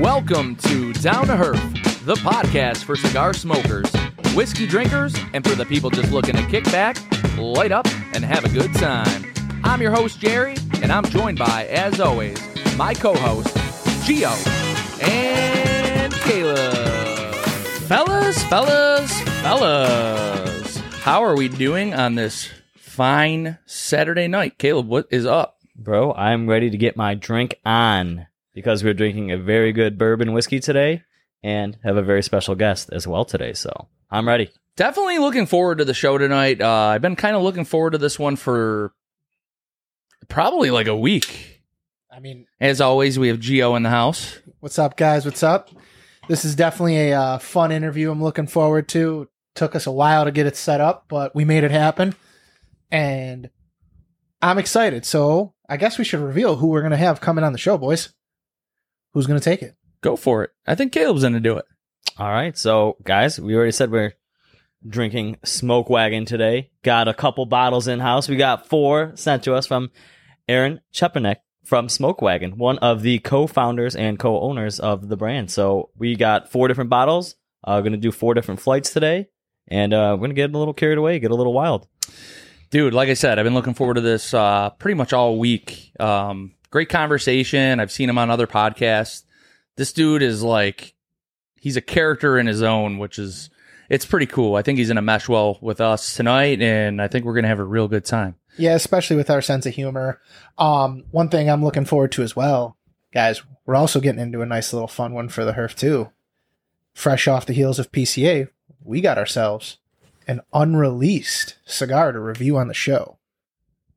Welcome to Down to Herf, the podcast for cigar smokers, whiskey drinkers, and for the people just looking to kick back, light up, and have a good time. I'm your host, Jerry, and I'm joined by, as always, my co-hosts, Gio and Caleb. Fellas, how are we doing on this fine Saturday night? Caleb, what is up? Bro, I'm ready to get my drink on because we're drinking a very good bourbon whiskey today and have a very special guest as well today, so I'm ready. Definitely looking forward to the show tonight. I've been kind of looking forward to this one for probably like a week. I mean, as always, we have Gio in the house. What's up, guys? What's up? This is definitely a fun interview I'm looking forward to. It took us a while to get it set up, but we made it happen, and I'm excited, so I guess we should reveal who we're going to have coming on the show, boys. Who's going to take it? Go for it. I think Caleb's going to do it. All right. So, guys, we already said we're drinking Smoke Wagon today. Got a couple bottles in-house. We got 4 sent to us from Aaron Chepenik from Smoke Wagon, one of the co-founders and co-owners of the brand. So we got 4 different bottles. Going to do 4 different flights today. And we're going to get a little carried away, get a little wild. Dude, like I said, I've been looking forward to this pretty much all week. Great conversation. I've seen him on other podcasts. This dude is like, he's a character in his own, which is, it's pretty cool. I think he's going to mesh well with us tonight, and I think we're going to have a real good time. Yeah, especially with our sense of humor. One thing I'm looking forward to as well, guys, we're also getting into a nice little fun one for the Herf too. Fresh off the heels of PCA, we got ourselves an unreleased cigar to review on the show.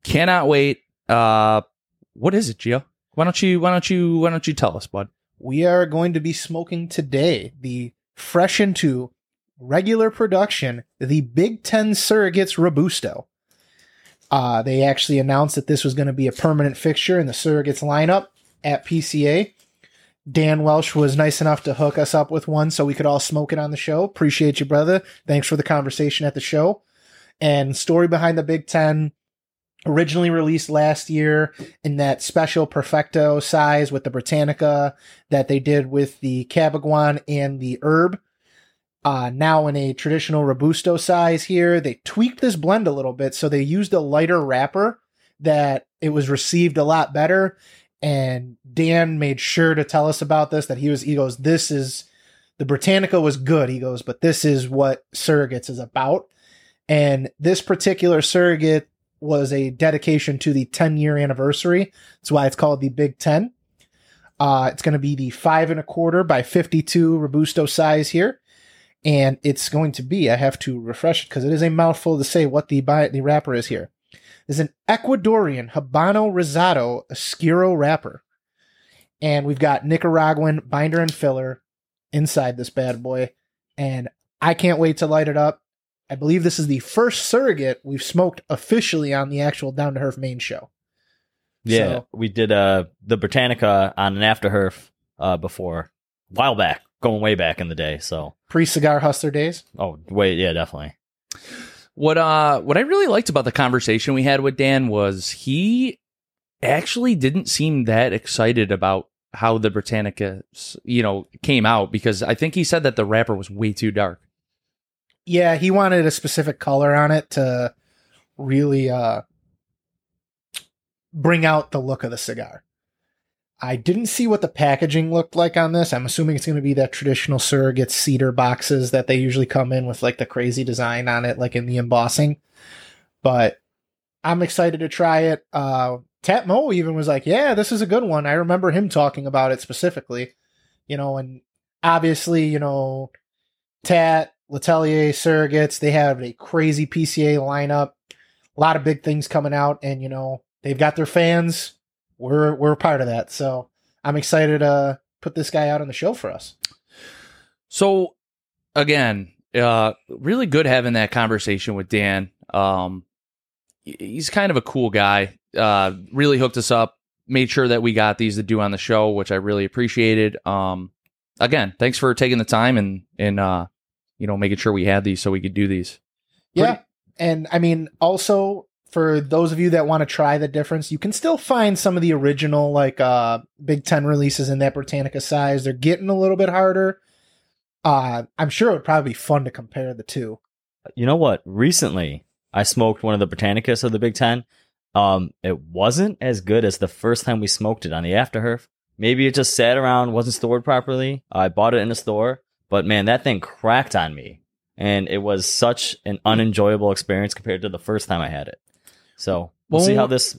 Cannot wait. What is it, Gio? Why don't you tell us, bud? We are going to be smoking today the fresh into regular production, the Big Ten Surrogates Robusto. They actually announced that this was going to be a permanent fixture in the Surrogates lineup at PCA. Dan Welsh was nice enough to hook us up with one so we could all smoke it on the show. Appreciate you, brother. Thanks for the conversation at the show. And story behind the Big Ten, originally released last year in that special Perfecto size with the Britannica that they did with the Cabaguan and the herb. Now in a traditional Robusto size here, they tweaked this blend a little bit. So they used a lighter wrapper that it was received a lot better. And Dan made sure to tell us about this, that he goes, this is, the Britannica was good. He goes, but this is what Surrogates is about. And this particular Surrogate was a dedication to the 10-year anniversary. That's why it's called the Big Ten. It's going to be the 5 1/4 by 52 Robusto size here. And it's going to be, I have to refresh it because it is a mouthful to say what the wrapper is here. Is an Ecuadorian Habano Rosado Oscuro wrapper. And we've got Nicaraguan binder and filler inside this bad boy. And I can't wait to light it up. I believe this is the first Surrogate we've smoked officially on the actual Down to Herf main show. Yeah, so we did the Britannica on an After Herf before, a while back, going way back in the day. So pre-Cigar Hustler days? Oh, wait, yeah, definitely. What I really liked about the conversation we had with Dan was he actually didn't seem that excited about how the Britannica, came out, because I think he said that the wrapper was way too dark. Yeah, he wanted a specific color on it to really bring out the look of the cigar. I didn't see what the packaging looked like on this. I'm assuming it's going to be that traditional Surrogate cedar boxes that they usually come in with, like the crazy design on it, like in the embossing. But I'm excited to try it. Tat Moe even was like, yeah, this is a good one. I remember him talking about it specifically, and obviously, Tat, L'Atelier, Surrogates, they have a crazy PCA lineup, a lot of big things coming out, and, they've got their fans. We're part of that, so I'm excited to put this guy out on the show for us. So, again, really good having that conversation with Dan. He's kind of a cool guy. Really hooked us up, made sure that we got these to do on the show, which I really appreciated. Again, thanks for taking the time and making sure we had these so we could do these. Yeah, and I mean, also for those of you that want to try the difference, you can still find some of the original, like, Big Ten releases in that Britannica size. They're getting a little bit harder. I'm sure it would probably be fun to compare the two. You know what? Recently, I smoked one of the Britannicas of the Big Ten. It wasn't as good as the first time we smoked it on the afterhearth. Maybe it just sat around, wasn't stored properly. I bought it in a store, but man, that thing cracked on me. And it was such an unenjoyable experience compared to the first time I had it. So we'll see how this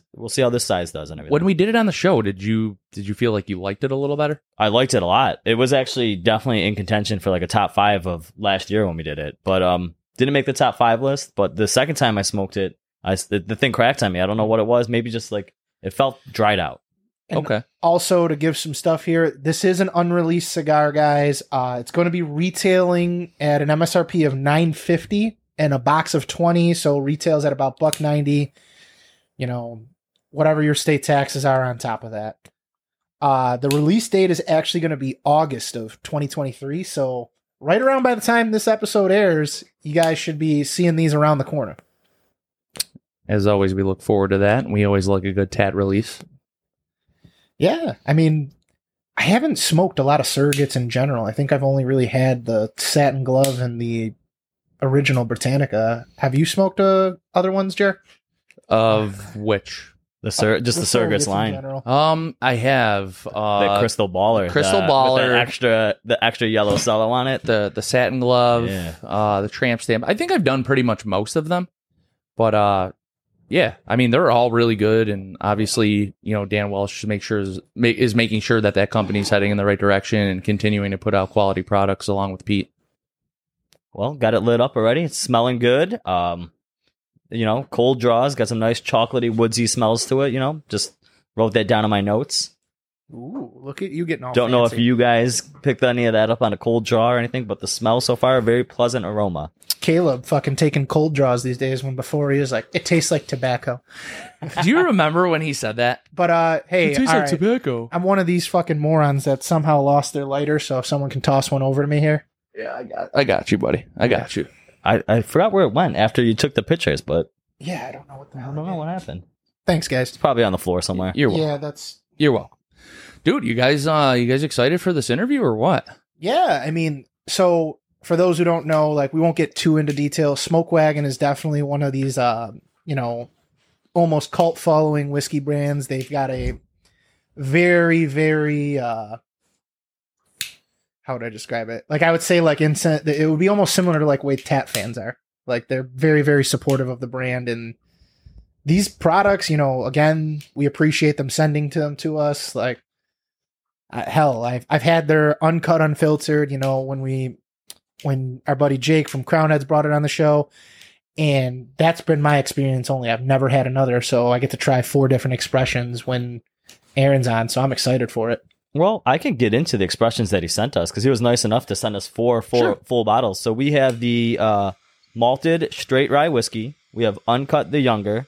size does and everything. When we did it on the show, did you feel like you liked it a little better? I liked it a lot. It was actually definitely in contention for like a top 5 of last year when we did it, but didn't make the top 5 list. But the second time I smoked it, the thing cracked on me. I don't know what it was. Maybe just like it felt dried out. And okay. Also, to give some stuff here, this is an unreleased cigar, guys. It's going to be retailing at an MSRP of $9.50 and a box of 20, so retails at about $1.90. You know, whatever your state taxes are on top of that. The release date is actually going to be August of 2023, so right around by the time this episode airs, you guys should be seeing these around the corner. As always, we look forward to that. We always like a good Tat release. Yeah, I mean, I haven't smoked a lot of Surrogates in general. I think I've only really had the Satin Glove and the original Britannica. Have you smoked other ones, Jer? Of which? The Surrogates line. I have the Crystal Baller, with the extra yellow cello on it, the Satin Glove, yeah. The Tramp Stamp. I think I've done pretty much most of them, but. Yeah, I mean, they're all really good, and obviously, you know, Dan Welsh is making sure that company's heading in the right direction and continuing to put out quality products along with Pete. Well, got it lit up already. It's smelling good. You know, cold draws, got some nice chocolatey, woodsy smells to it, you know. Just wrote that down in my notes. Ooh, look at you getting all Don't fancy. Know if you guys picked any of that up on a cold draw or anything, but the smell so far, very pleasant aroma. Caleb fucking taking cold draws these days when before he was like, it tastes like tobacco. Do you remember when he said that? But hey, it tastes like tobacco. I'm one of these fucking morons that somehow lost their lighter, so if someone can toss one over to me here. Yeah, I got you, buddy. I got you. I forgot where it went after you took the pictures, but yeah, I don't know what the hell. I don't know what happened. Thanks, guys. It's probably on the floor somewhere. You're welcome. Yeah, you're welcome. Dude, you guys excited for this interview or what? Yeah, I mean, so for those who don't know, like, we won't get too into detail. Smoke Wagon is definitely one of these, you know, almost cult following whiskey brands. They've got a very, very, how would I describe it? Like, I would say, like, it would be almost similar to, like, way Tat fans are. Like, they're very, very supportive of the brand, and these products, you know, again, we appreciate them sending them to us. Like, hell, I've had their uncut, unfiltered, you know, when our buddy Jake from Crownheads brought it on the show, and that's been my experience only. I've never had another, so I get to try 4 different expressions when Aaron's on, so I'm excited for it. Well, I can get into the expressions that he sent us, because he was nice enough to send us four full bottles. So we have the malted straight rye whiskey. We have uncut the younger,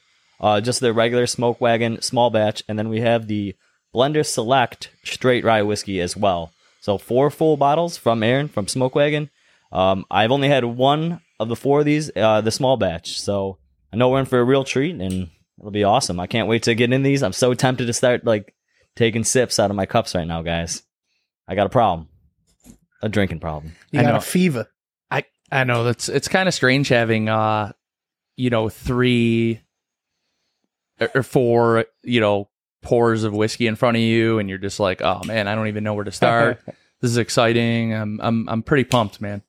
just the regular Smoke Wagon small batch, and then we have the Blenders Select Straight Rye Whiskey as well. So 4 full bottles from Aaron from Smoke Wagon. I've only had one of the 4 of these, the small batch. So I know we're in for a real treat, and it'll be awesome. I can't wait to get in these. I'm so tempted to start like taking sips out of my cups right now, guys. I got a problem, a drinking problem. You got a fever. I know it's kind of strange having you know, 3 or 4 you know, pours of whiskey in front of you, and you're just like, oh man, I don't even know where to start. This is exciting. I'm pretty pumped, man.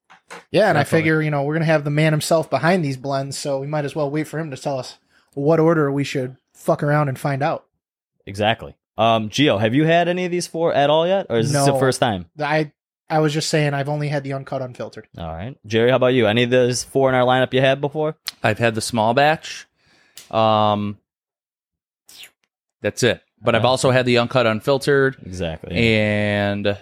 Yeah, and definitely. I figure, you know, we're gonna have the man himself behind these blends, so we might as well wait for him to tell us what order we should fuck around and find out. Exactly. Gio, have you had any of these 4 at all yet, or is this the first time? I was just saying I've only had the uncut, unfiltered. All right, Jerry, how about you? Any of those 4 in our lineup you had before? I've had the small batch. That's it. But I've also had the uncut, unfiltered. Exactly. And,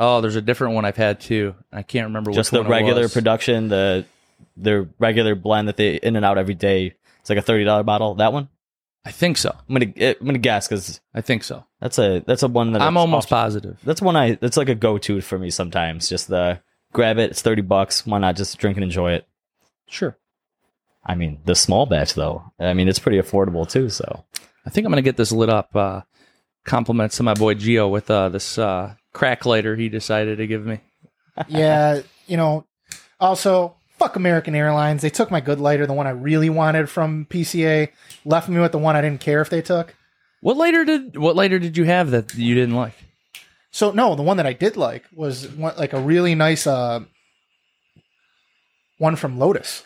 there's a different one I've had, too. I can't remember which one it was. Just the regular production, their regular blend that they in and out every day. It's like a $30 bottle. That one? I think so. I'm gonna guess, because I think so. That's a one that I'm almost positive. That's one that's like a go-to for me sometimes. Just grab it. It's $30. Why not just drink and enjoy it? Sure. I mean, the small batch, though, I mean, it's pretty affordable, too. So I think I'm going to get this lit up. Compliments to my boy Gio with this crack lighter he decided to give me. Yeah, you know, also, fuck American Airlines. They took my good lighter, the one I really wanted from PCA, left me with the one I didn't care if they took. What lighter did you have that you didn't like? So, no, the one that I did like was one, like a really nice one from Lotus.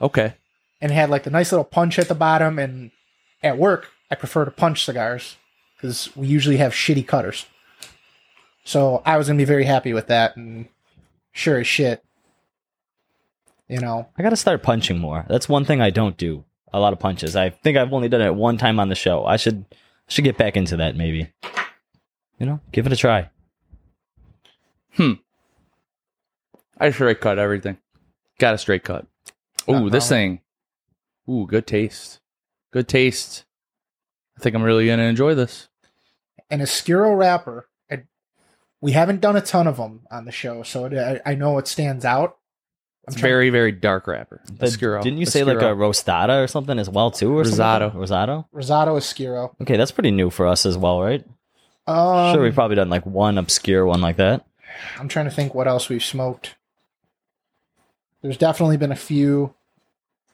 Okay. And it had like the nice little punch at the bottom. And at work, I prefer to punch cigars because we usually have shitty cutters. So I was going to be very happy with that. And sure as shit, you know, I got to start punching more. That's one thing I don't do. A lot of punches. I think I've only done it one time on the show. I should get back into that, maybe. You know, give it a try. I straight cut everything. Got a straight cut. Ooh, this thing. Ooh, good taste. Good taste. I think I'm really going to enjoy this. An Oscuro wrapper. We haven't done a ton of them on the show, so I know it stands out. It's very, very dark wrapper. Didn't you say like a Rostada or something as well, too? Or Rosado. Something? Rosado? Rosado Oscuro. Okay, that's pretty new for us as well, right? Sure, we've probably done like one obscure one like that. I'm trying to think what else we've smoked. There's definitely been a few.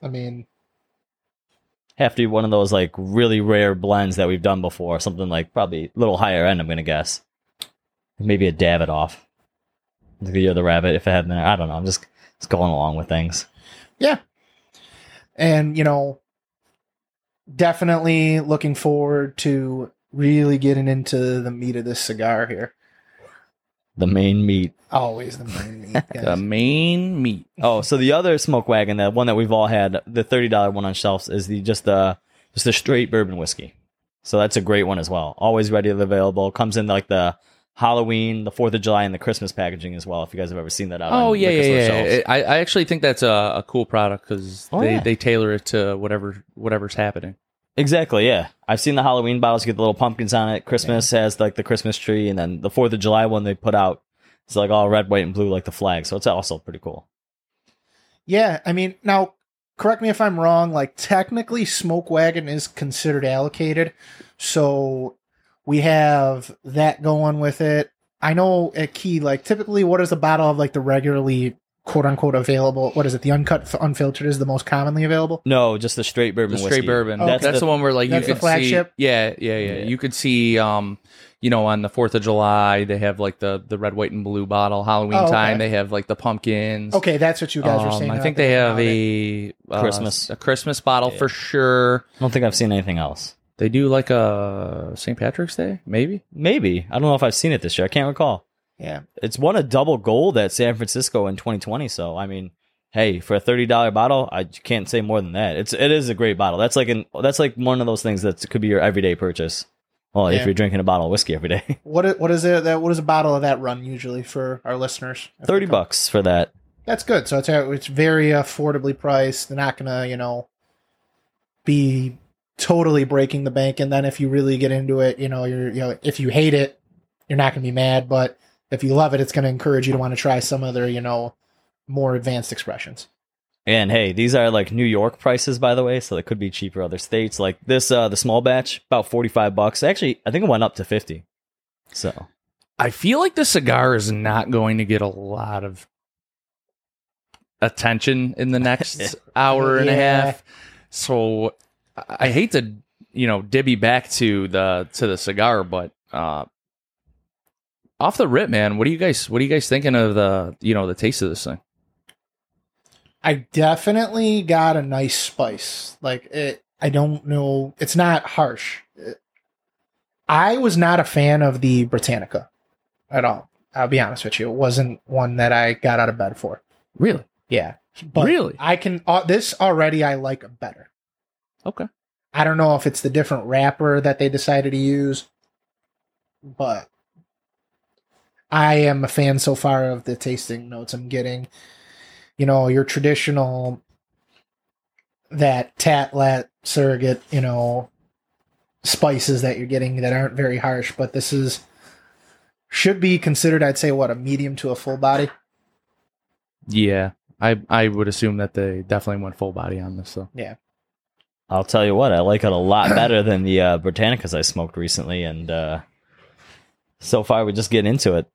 I mean, have to be one of those like really rare blends that we've done before. Something like probably a little higher end, I'm going to guess. Maybe a Davidoff. The other rabbit, if I had been there. I don't know. I'm just... It's going along with things. Yeah. And, you know, definitely looking forward to really getting into the meat of this cigar here. The main meat. Always the main meat. Guys. The main meat. Oh, so the other Smoke Wagon, the one that we've all had, the $30 one on shelves, is just the straight bourbon whiskey. So that's a great one as well. Always ready and available. Comes in like the Halloween, the 4th of July, and the Christmas packaging as well, if you guys have ever seen that out. Oh, yeah. I actually think that's a cool product because they tailor it to whatever's happening. Exactly, yeah. I've seen the Halloween bottles get the little pumpkins on it. Christmas has like the Christmas tree, and then the 4th of July one they put out, it's like all red, white, and blue like the flag, so it's also pretty cool. Yeah, I mean, now, correct me if I'm wrong, like technically Smoke Wagon is considered allocated, so... We have that going with it. I know at Key, like, typically what is the bottle of, like, the regularly, quote-unquote, available? What is it? The uncut, unfiltered is the most commonly available? No, just the straight bourbon whiskey. The straight bourbon. Oh, that's the one where, like, you can see... flagship? Yeah. You could see, you know, on the 4th of July, they have, like, the red, white, and blue bottle. Halloween time, they have, like, the pumpkins. Okay, that's what you guys were saying. I think they have a Christmas bottle for sure. I don't think I've seen anything else. They do like a St. Patrick's Day, maybe? Maybe. I don't know if I've seen it this year. I can't recall. Yeah. It's won a double gold at San Francisco in 2020. So, I mean, hey, for a $30 bottle, I can't say more than that. It is a great bottle. That's like one of those things that could be your everyday purchase. Well, if you're drinking a bottle of whiskey every day. What is a bottle of that run usually for our listeners? $30 for that. That's good. So it's very affordably priced. They're not going to, you know, be... totally breaking the bank, and then if you really get into it, you know, if you hate it, you're not going to be mad, but if you love it, it's going to encourage you to want to try some other, you know, more advanced expressions. And hey, these are like New York prices, by the way, so they could be cheaper other states. Like this, the small batch, about $45. Actually, I think it went up to $50. So I feel like this cigar is not going to get a lot of attention in the next hour and a half. So. I hate to, you know, dibby back to the cigar, but off the rip, man, what are you guys thinking of the, you know, the taste of this thing? I definitely got a nice spice. Like it, I don't know, it's not harsh. I was not a fan of the Britannica at all. I'll be honest with you, it wasn't one that I got out of bed for. Really? Yeah. But really? I can this already I like better. Okay. I don't know if it's the different wrapper that they decided to use, but I am a fan so far of the tasting notes I'm getting. You know, your traditional, that Tat Surrogate, you know, spices that you're getting that aren't very harsh, but this is, should be considered, I'd say, a medium to a full body? Yeah. I would assume that they definitely went full body on this. So yeah, I'll tell you what, I like it a lot better than the Britannicas I smoked recently, and so far we're just getting into it.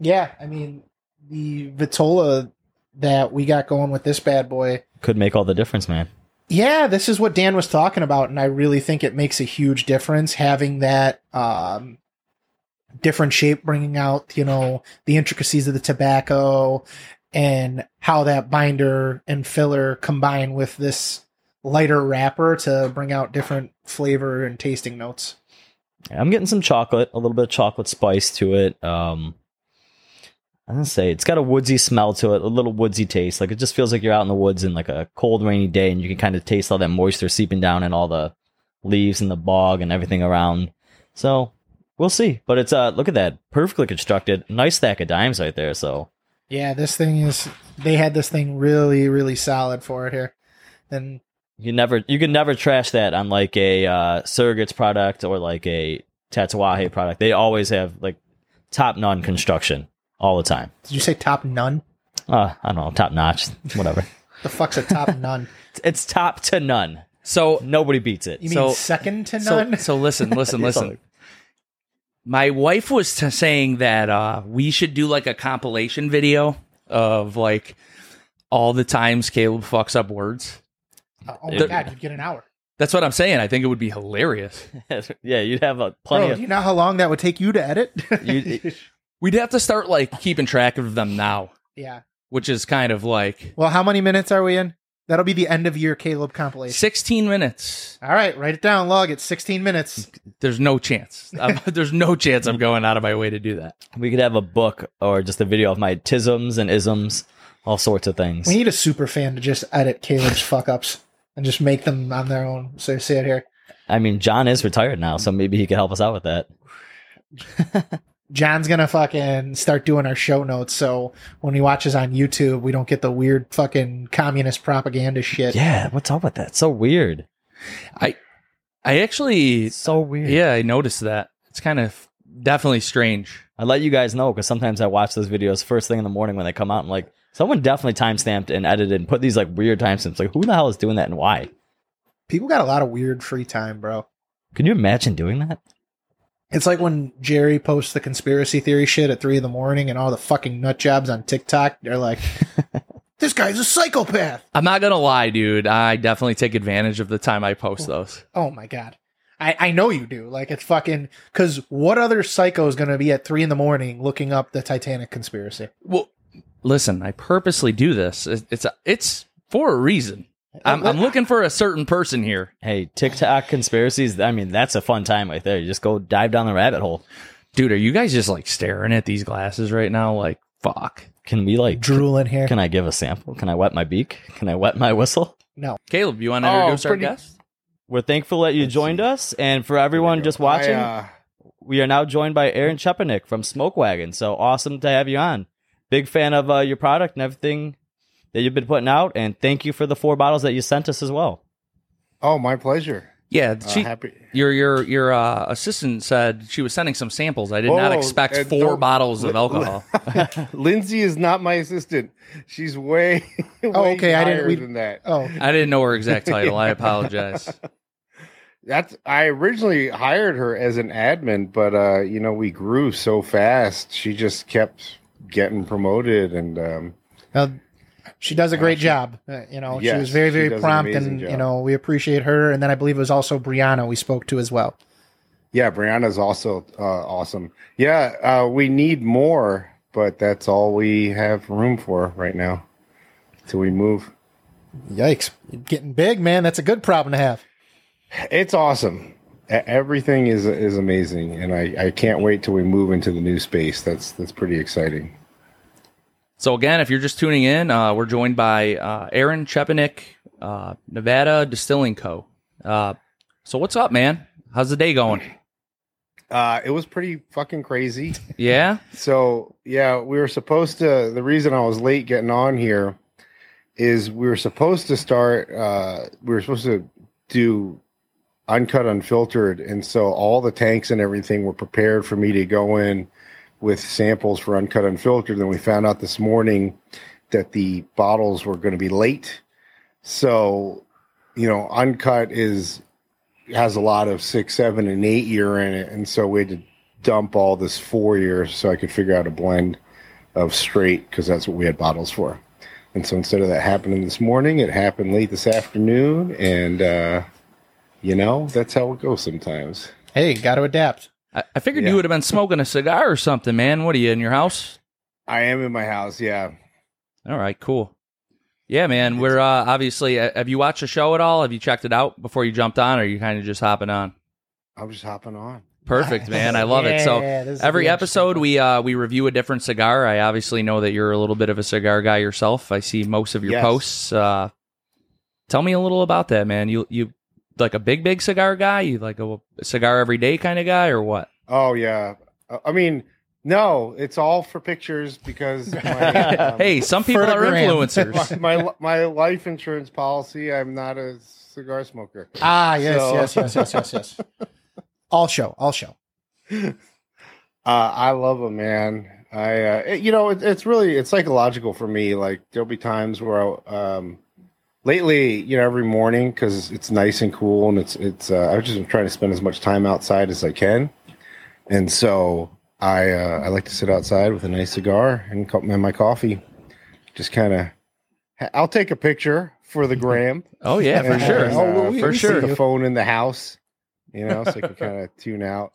Yeah, I mean the Vitola that we got going with this bad boy could make all the difference, man. Yeah, this is what Dan was talking about, and I really think it makes a huge difference having that different shape, bringing out, you know, the intricacies of the tobacco and how that binder and filler combine with this lighter wrapper to bring out different flavor and tasting notes. I'm getting some chocolate, a little bit of chocolate spice to it. I'm going to say it's got a woodsy smell to it, a little woodsy taste. Like it just feels like you're out in the woods in like a cold, rainy day, and you can kind of taste all that moisture seeping down and all the leaves and the bog and everything around. So we'll see. But it's, look at that. Perfectly constructed. Nice stack of dimes right there. So yeah, this thing is, they had this thing really, really solid for it here. And you can never trash that on like a Surrogates product or like a Tatuaje product. They always have like top none construction. All the time. Did you say top none? I don't know. Top notch. Whatever. The fuck's a top none? It's top to none. So nobody beats it. You mean second to none? So listen. My wife was saying that we should do like a compilation video of like all the times Caleb fucks up words. Oh my God, you'd get an hour. That's what I'm saying. I think it would be hilarious. Yeah, you'd have plenty of... Do you know how long that would take you to edit? We'd have to start like keeping track of them now. Yeah. Which is kind of like... Well, how many minutes are we in? That'll be the end of year Caleb compilation. 16 minutes. All right. Write it down. Log it. 16 minutes. There's no chance. There's no chance I'm going out of my way to do that. We could have a book or just a video of my tisms and isms, all sorts of things. We need a super fan to just edit Caleb's fuck ups and just make them on their own. So see it here. I mean, John is retired now, so maybe he could help us out with that. John's gonna fucking start doing our show notes, so when he watches on YouTube, we don't get the weird fucking communist propaganda shit. Yeah, what's up with that? So weird. I actually... It's so weird. Yeah, I noticed that. It's kind of definitely strange. I let you guys know, because sometimes I watch those videos first thing in the morning when they come out, I'm like, someone definitely timestamped and edited and put these like weird timestamps. Like, who the hell is doing that and why? People got a lot of weird free time, bro. Can you imagine doing that? It's like when Jerry posts the conspiracy theory shit at 3 a.m. and all the fucking nut jobs on TikTok, they're like, this guy's a psychopath. I'm not going to lie, dude. I definitely take advantage of the time I post those. Oh, my God. I know you do. Like, it's fucking... Because what other psycho is going to be at 3 a.m. looking up the Titanic conspiracy? Well, listen, I purposely do this. It's for a reason. I'm looking for a certain person here. Hey, TikTok conspiracies, I mean, that's a fun time right there. You just go dive down the rabbit hole. Dude, are you guys just like staring at these glasses right now? Like, fuck. Can we like drool in here? Can I give a sample? Can I wet my beak? Can I wet my whistle? No. Caleb, you want to introduce our guest? We're thankful that you joined us. And for everyone just watching, we are now joined by Aaron Chepenik from Smoke Wagon. So awesome to have you on. Big fan of your product and everything that you've been putting out, and thank you for the 4 bottles that you sent us as well. Oh, my pleasure. Yeah, your assistant said she was sending some samples. I did not expect 4 bottles of alcohol. Lindsay is not my assistant. She's way than that. Oh, I didn't know her exact title. I apologize. I originally hired her as an admin, but you know, we grew so fast. She just kept getting promoted, and she does a great job. You know, yes, she was very, very prompt, and you know, we appreciate her. And then I believe it was also Brianna we spoke to as well. Yeah, Brianna's also awesome. Yeah, we need more, but that's all we have room for right now. Till we move. Yikes. Getting big, man. That's a good problem to have. It's awesome. Everything is amazing, and I can't wait till we move into the new space. That's pretty exciting. So again, if you're just tuning in, we're joined by Aaron Chepenik, Nevada Distilling Co. So what's up, man? How's the day going? It was pretty fucking crazy. Yeah? So, yeah, we were supposed to... The reason I was late getting on here is we were supposed to start... we were supposed to do uncut, unfiltered, and so all the tanks and everything were prepared for me to go in with samples for Uncut Unfiltered. Then we found out this morning that the bottles were going to be late. So, you know, Uncut has a lot of 6, 7, and 8 year in it. And so we had to dump all this 4 year so I could figure out a blend of straight, because that's what we had bottles for. And so instead of that happening this morning, it happened late this afternoon. And, you know, that's how it goes sometimes. Hey, got to adapt. I figured you would have been smoking a cigar or something, man. What are you, in your house? I am in my house, yeah. All right, cool. Yeah, man, we're obviously... have you watched the show at all? Have you checked it out before you jumped on, or are you kind of just hopping on? I'm just hopping on. Perfect, man. I love it. So every episode we review a different cigar. I obviously know that you're a little bit of a cigar guy yourself. I see most of your posts. Tell me a little about that, man. You like a big cigar guy? You like a cigar every day kind of guy, or what? Oh, yeah. I mean... No, it's all for pictures because my, hey, some people are influencers. My life insurance policy. I'm not a cigar smoker. Ah, yes. I'll show. I love them, man. It's really, it's psychological for me. Like there'll be times where lately, you know, every morning because it's nice and cool, and it's I've just been trying to spend as much time outside as I can, and so. I like to sit outside with a nice cigar and my coffee. Just kind of, I'll take a picture for the gram. Oh yeah, for sure. The phone in the house, you know, so I can kind of tune out.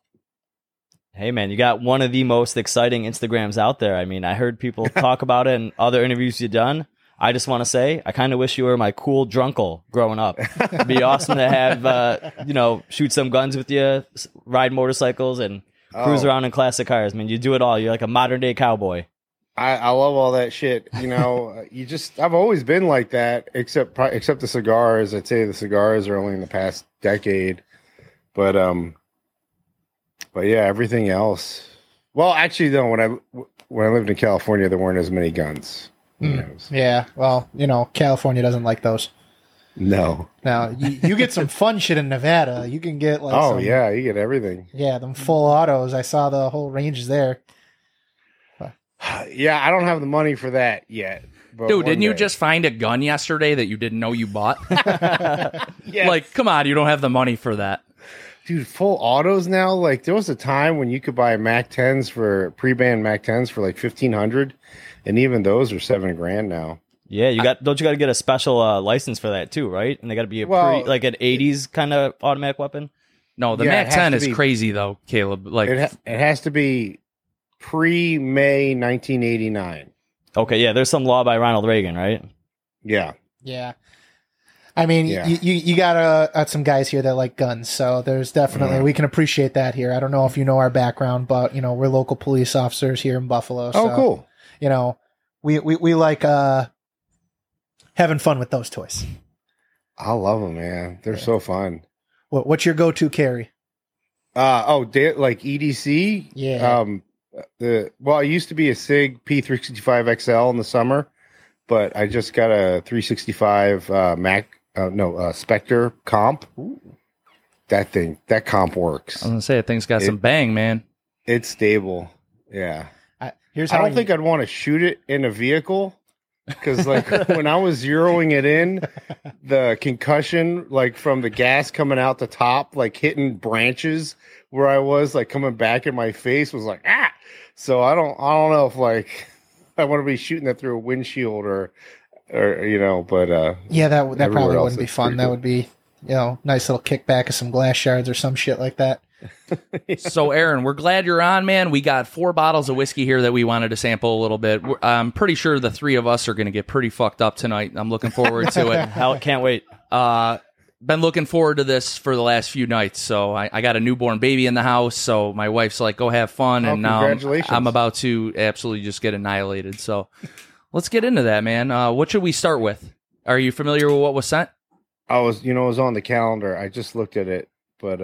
Hey man, you got one of the most exciting Instagrams out there. I mean, I heard people talk about it in other interviews you've done. I just want to say, I kind of wish you were my cool drunkle growing up. It'd be awesome to have, you know, shoot some guns with you, ride motorcycles, and cruise around in classic cars. I mean, you do it all. You're like a modern day cowboy. I love all that shit. You know, I've always been like that, except the cigars. I'd say the cigars are only in the past decade, but yeah, everything else. Well, actually, though, when I lived in California, there weren't as many guns. Yeah. Well, you know, California doesn't like those. No. Now, you get some fun shit in Nevada. You can get like you get everything. Yeah, them full autos. I saw the whole range there. But. Yeah, I don't have the money for that yet. Dude, didn't you just find a gun yesterday that you didn't know you bought? Yes. Like, come on, you don't have the money for that. Dude, full autos now? Like, there was a time when you could buy pre-band Mac 10s for like $1,500, and even those are $7,000 now. Yeah, don't you got to get a special license for that too, right? And they got to be an 80s kind of automatic weapon? No, the Mac 10 is crazy though, Caleb. Like it has to be pre-May 1989. Okay, yeah, there's some law by Ronald Reagan, right? Yeah. Yeah. I mean, you got some guys here that like guns, so there's definitely we can appreciate that here. I don't know if you know our background, but you know, we're local police officers here in Buffalo. Oh, so, cool. You know, we like having fun with those toys. I love them, man. They're so fun. What's your go-to carry? Like EDC? Yeah. Well, it used to be a SIG P365 XL in the summer, but I just got a 365 Spectre comp. Ooh. That comp works. I was going to say, that thing's got some bang, man. It's stable. Yeah. I don't think I'd want to shoot it in a vehicle. Because, like, when I was zeroing it in, the concussion, like, from the gas coming out the top, like, hitting branches where I was, like, coming back in my face was like, ah! So I don't know if, like, I want to be shooting that through a windshield or you know, but... yeah, that probably wouldn't be fun. That would be, you know, nice little kickback of some glass shards or some shit like that. Yeah. So Aaron, we're glad you're on, man. We got 4 bottles of whiskey here that we wanted to sample a little bit. I'm pretty sure the 3 of us are going to get pretty fucked up tonight. I'm looking forward to it. Hell, can't wait. Been looking forward to this for the last few nights. So I got a newborn baby in the house, so my wife's like, go have fun. And now I'm about to absolutely just get annihilated. So let's get into that, man. What should we start with? Are you familiar with what was sent? It was on the calendar. I just looked at it, but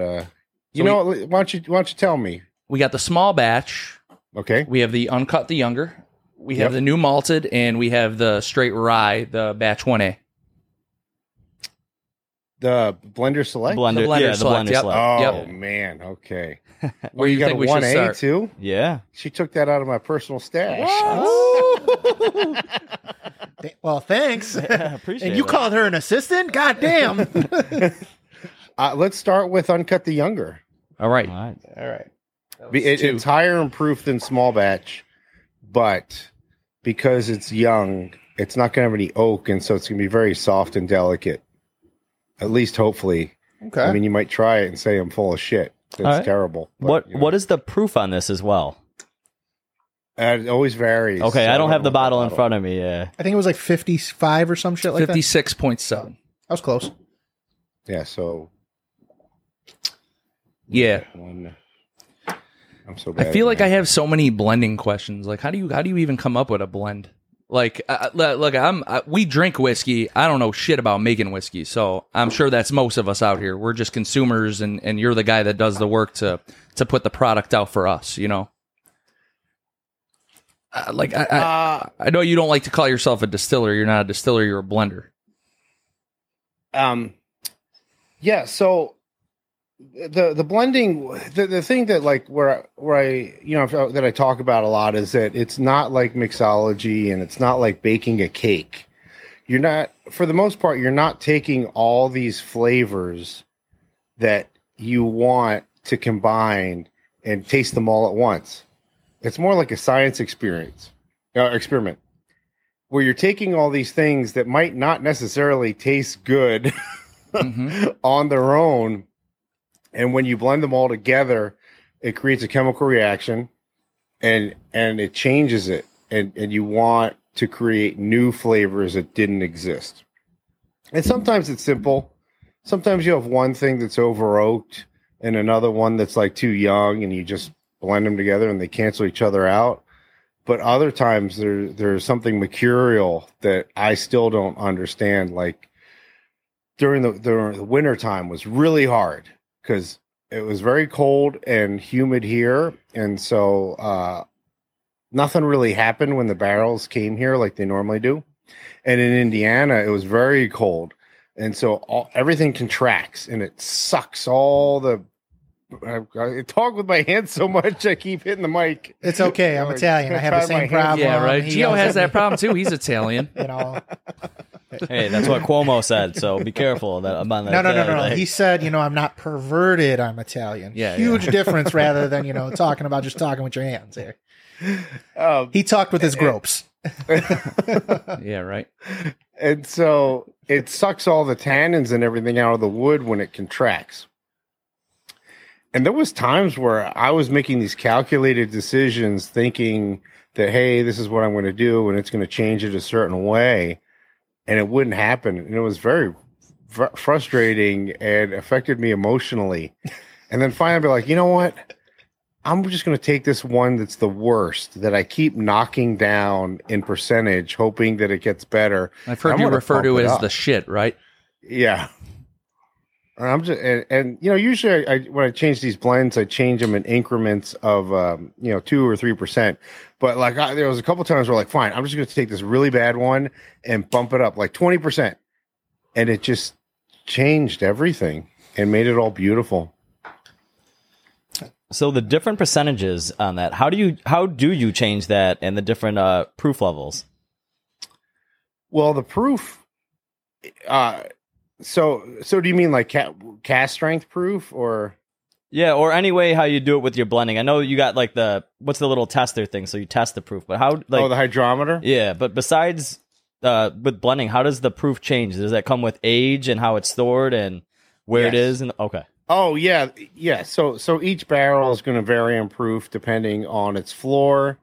so why don't you tell me? We got the small batch. Okay. We have the Uncut the Younger. We have the new malted, and we have the straight rye, the batch 1A. The Blender Select? The Blender Select. Oh, man. Okay. Well, you got a 1A, too? Yeah. She took that out of my personal stash. Well, thanks. Yeah, appreciate and you that. Called her an assistant? God damn. Let's start with Uncut the Younger. All right. All right. It's higher in proof than Small Batch, but because it's young, it's not going to have any oak, and so it's going to be very soft and delicate. At least, hopefully. Okay. I mean, you might try it and say I'm full of shit. It's terrible. But, what is the proof on this as well? It always varies. Okay, so I don't have the bottle in front of me. Yeah, I think it was like 55 or some shit like that. 56.7. I was close. Yeah. So. Yeah. I'm so bad. I feel like I have so many blending questions. Like, how do you even come up with a blend? Like, look, we drink whiskey. I don't know shit about making whiskey, so I'm sure that's most of us out here. We're just consumers, and you're the guy that does the work to put the product out for us, you know? I know you don't like to call yourself a distiller. You're not a distiller. You're a blender. Yeah, so the blending, the thing that like where I you know that I talk about a lot is that it's not like mixology and it's not like baking a cake. You're not, for the most part, you're not taking all these flavors that you want to combine and taste them all at once. It's more like a science experiment where you're taking all these things that might not necessarily taste good mm-hmm. on their own. And when you blend them all together, it creates a chemical reaction and it changes it. And you want to create new flavors that didn't exist. And sometimes it's simple. Sometimes you have one thing that's over oaked and another one that's like too young, and you just blend them together and they cancel each other out. But other times there's something mercurial that I still don't understand. Like during the winter time was really hard, because it was very cold and humid here, and so nothing really happened when the barrels came here like they normally do. And in Indiana, it was very cold, and so everything contracts, and it sucks all the... I talk with my hands so much, I keep hitting the mic. It's okay, I'm Italian. I have the same problem. Yeah, right. Gio has that problem, too. He's Italian. You know... Hey, that's what Cuomo said, so be careful about that. No. He said, I'm not perverted, I'm Italian. Yeah, huge difference rather than, talking about just talking with your hands here. He talked with his gropes. Yeah, right. And so it sucks all the tannins and everything out of the wood when it contracts. And there was times where I was making these calculated decisions thinking that, hey, this is what I'm going to do, and it's going to change it a certain way. And it wouldn't happen. And it was very frustrating and affected me emotionally. And then finally I'd be like, you know what? I'm just going to take this one that's the worst that I keep knocking down in percentage, hoping that it gets better. I've heard you refer to it as the shit, right? Yeah. Usually when I change these blends, I change them in increments of, 2 or 3%. But there was a couple times where fine, I'm just going to take this really bad one and bump it up like 20%. And it just changed everything and made it all beautiful. So the different percentages on that, how do you change that and the different proof levels? Well, the proof, So do you mean like cast strength proof or? Yeah, or any way how you do it with your blending. I know you got like what's the little tester thing, so you test the proof, but how? Like, the hydrometer? Yeah, but besides with blending, how does the proof change? Does that come with age and how it's stored and where it is? And okay. Oh, yeah. So each barrel is going to vary in proof depending on its floor,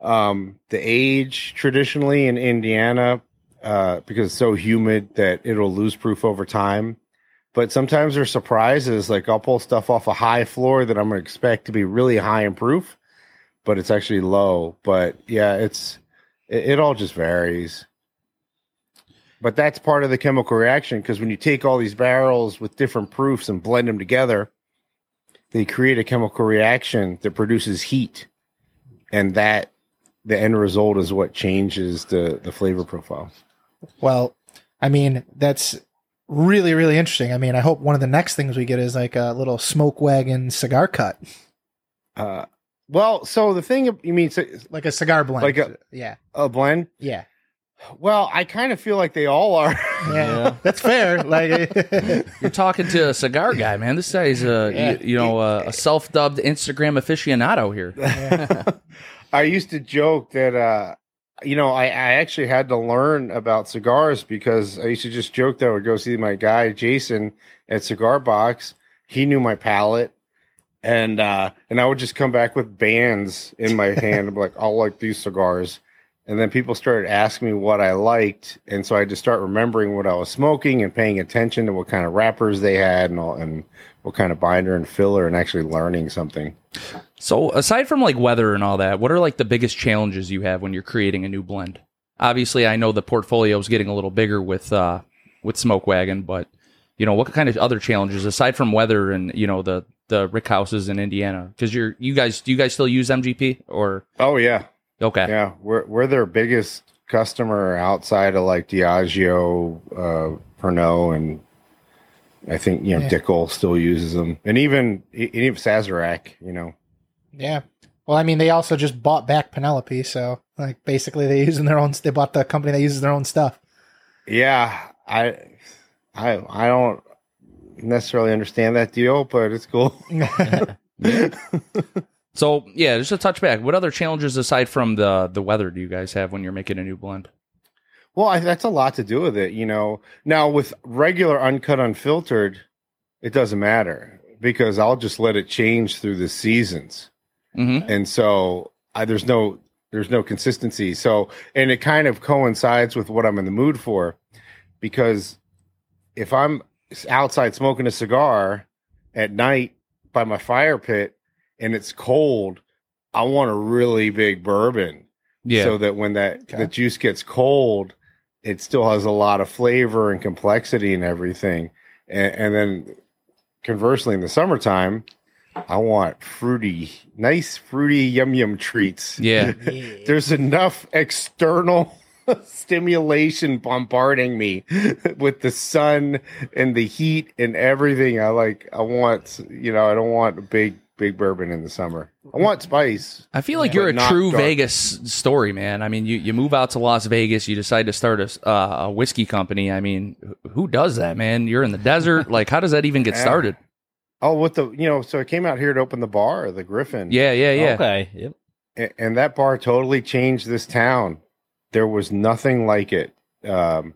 the age. Traditionally in Indiana, because it's so humid that it'll lose proof over time. But sometimes there's surprises. Like I'll pull stuff off a high floor that I'm going to expect to be really high in proof, but it's actually low. But yeah, it all just varies. But that's part of the chemical reaction, because when you take all these barrels with different proofs and blend them together, they create a chemical reaction that produces heat. And that the end result is what changes the flavor profile. Well, I mean, that's really, really interesting. I mean, I hope one of the next things we get is like a little Smoke Wagon cigar cut. Well, so the thing, you mean, so, like a cigar blend, like a blend. Yeah. Well, I kind of feel like they all are. Yeah, that's fair. Like you're talking to a cigar guy, man. This guy's a self-dubbed Instagram aficionado here. Yeah. I used to joke that I actually had to learn about cigars because I used to just joke that I would go see my guy Jason at Cigar Box. He knew my palate. And I would just come back with bands in my hand and be like, I'll like these cigars. And then people started asking me what I liked. And so I just start remembering what I was smoking and paying attention to what kind of wrappers they had and what kind of binder and filler and actually learning something. So aside from like weather and all that, what are like the biggest challenges you have when you're creating a new blend? Obviously, I know the portfolio is getting a little bigger with Smoke Wagon, but you know, what kind of other challenges aside from weather and, you know, the Rick houses in Indiana? Because do you guys still use MGP or? Oh yeah. Okay. Yeah. We're their biggest customer outside of like Diageo, Pernod, and I think, you know, Dickel still uses them, and even Sazerac, you know? Yeah. Well, I mean, they also just bought back Penelope. So like basically they bought the company that uses their own stuff. Yeah. I don't necessarily understand that deal, but it's cool. So, yeah, just a touch back. What other challenges aside from the weather do you guys have when you're making a new blend? Well, that's a lot to do with it, you know. Now, with regular uncut, unfiltered, it doesn't matter because I'll just let it change through the seasons. Mm-hmm. And so there's no consistency. So, and it kind of coincides with what I'm in the mood for because if I'm outside smoking a cigar at night by my fire pit and it's cold, I want a really big bourbon. Yeah. So that when the juice gets cold, it still has a lot of flavor and complexity and everything. And then conversely, in the summertime, I want nice fruity yum-yum treats. Yeah. There's enough external stimulation bombarding me with the sun and the heat and everything. I don't want a big bourbon in the summer. I want spice. I feel like you're a true Vegas story, man. I mean, you move out to Las Vegas, you decide to start a whiskey company. I mean, who does that, man? You're in the desert. Like, how does that even get started? Oh, so I came out here to open the bar, the Griffin. Yeah. Okay. Yep. And that bar totally changed this town. There was nothing like it. There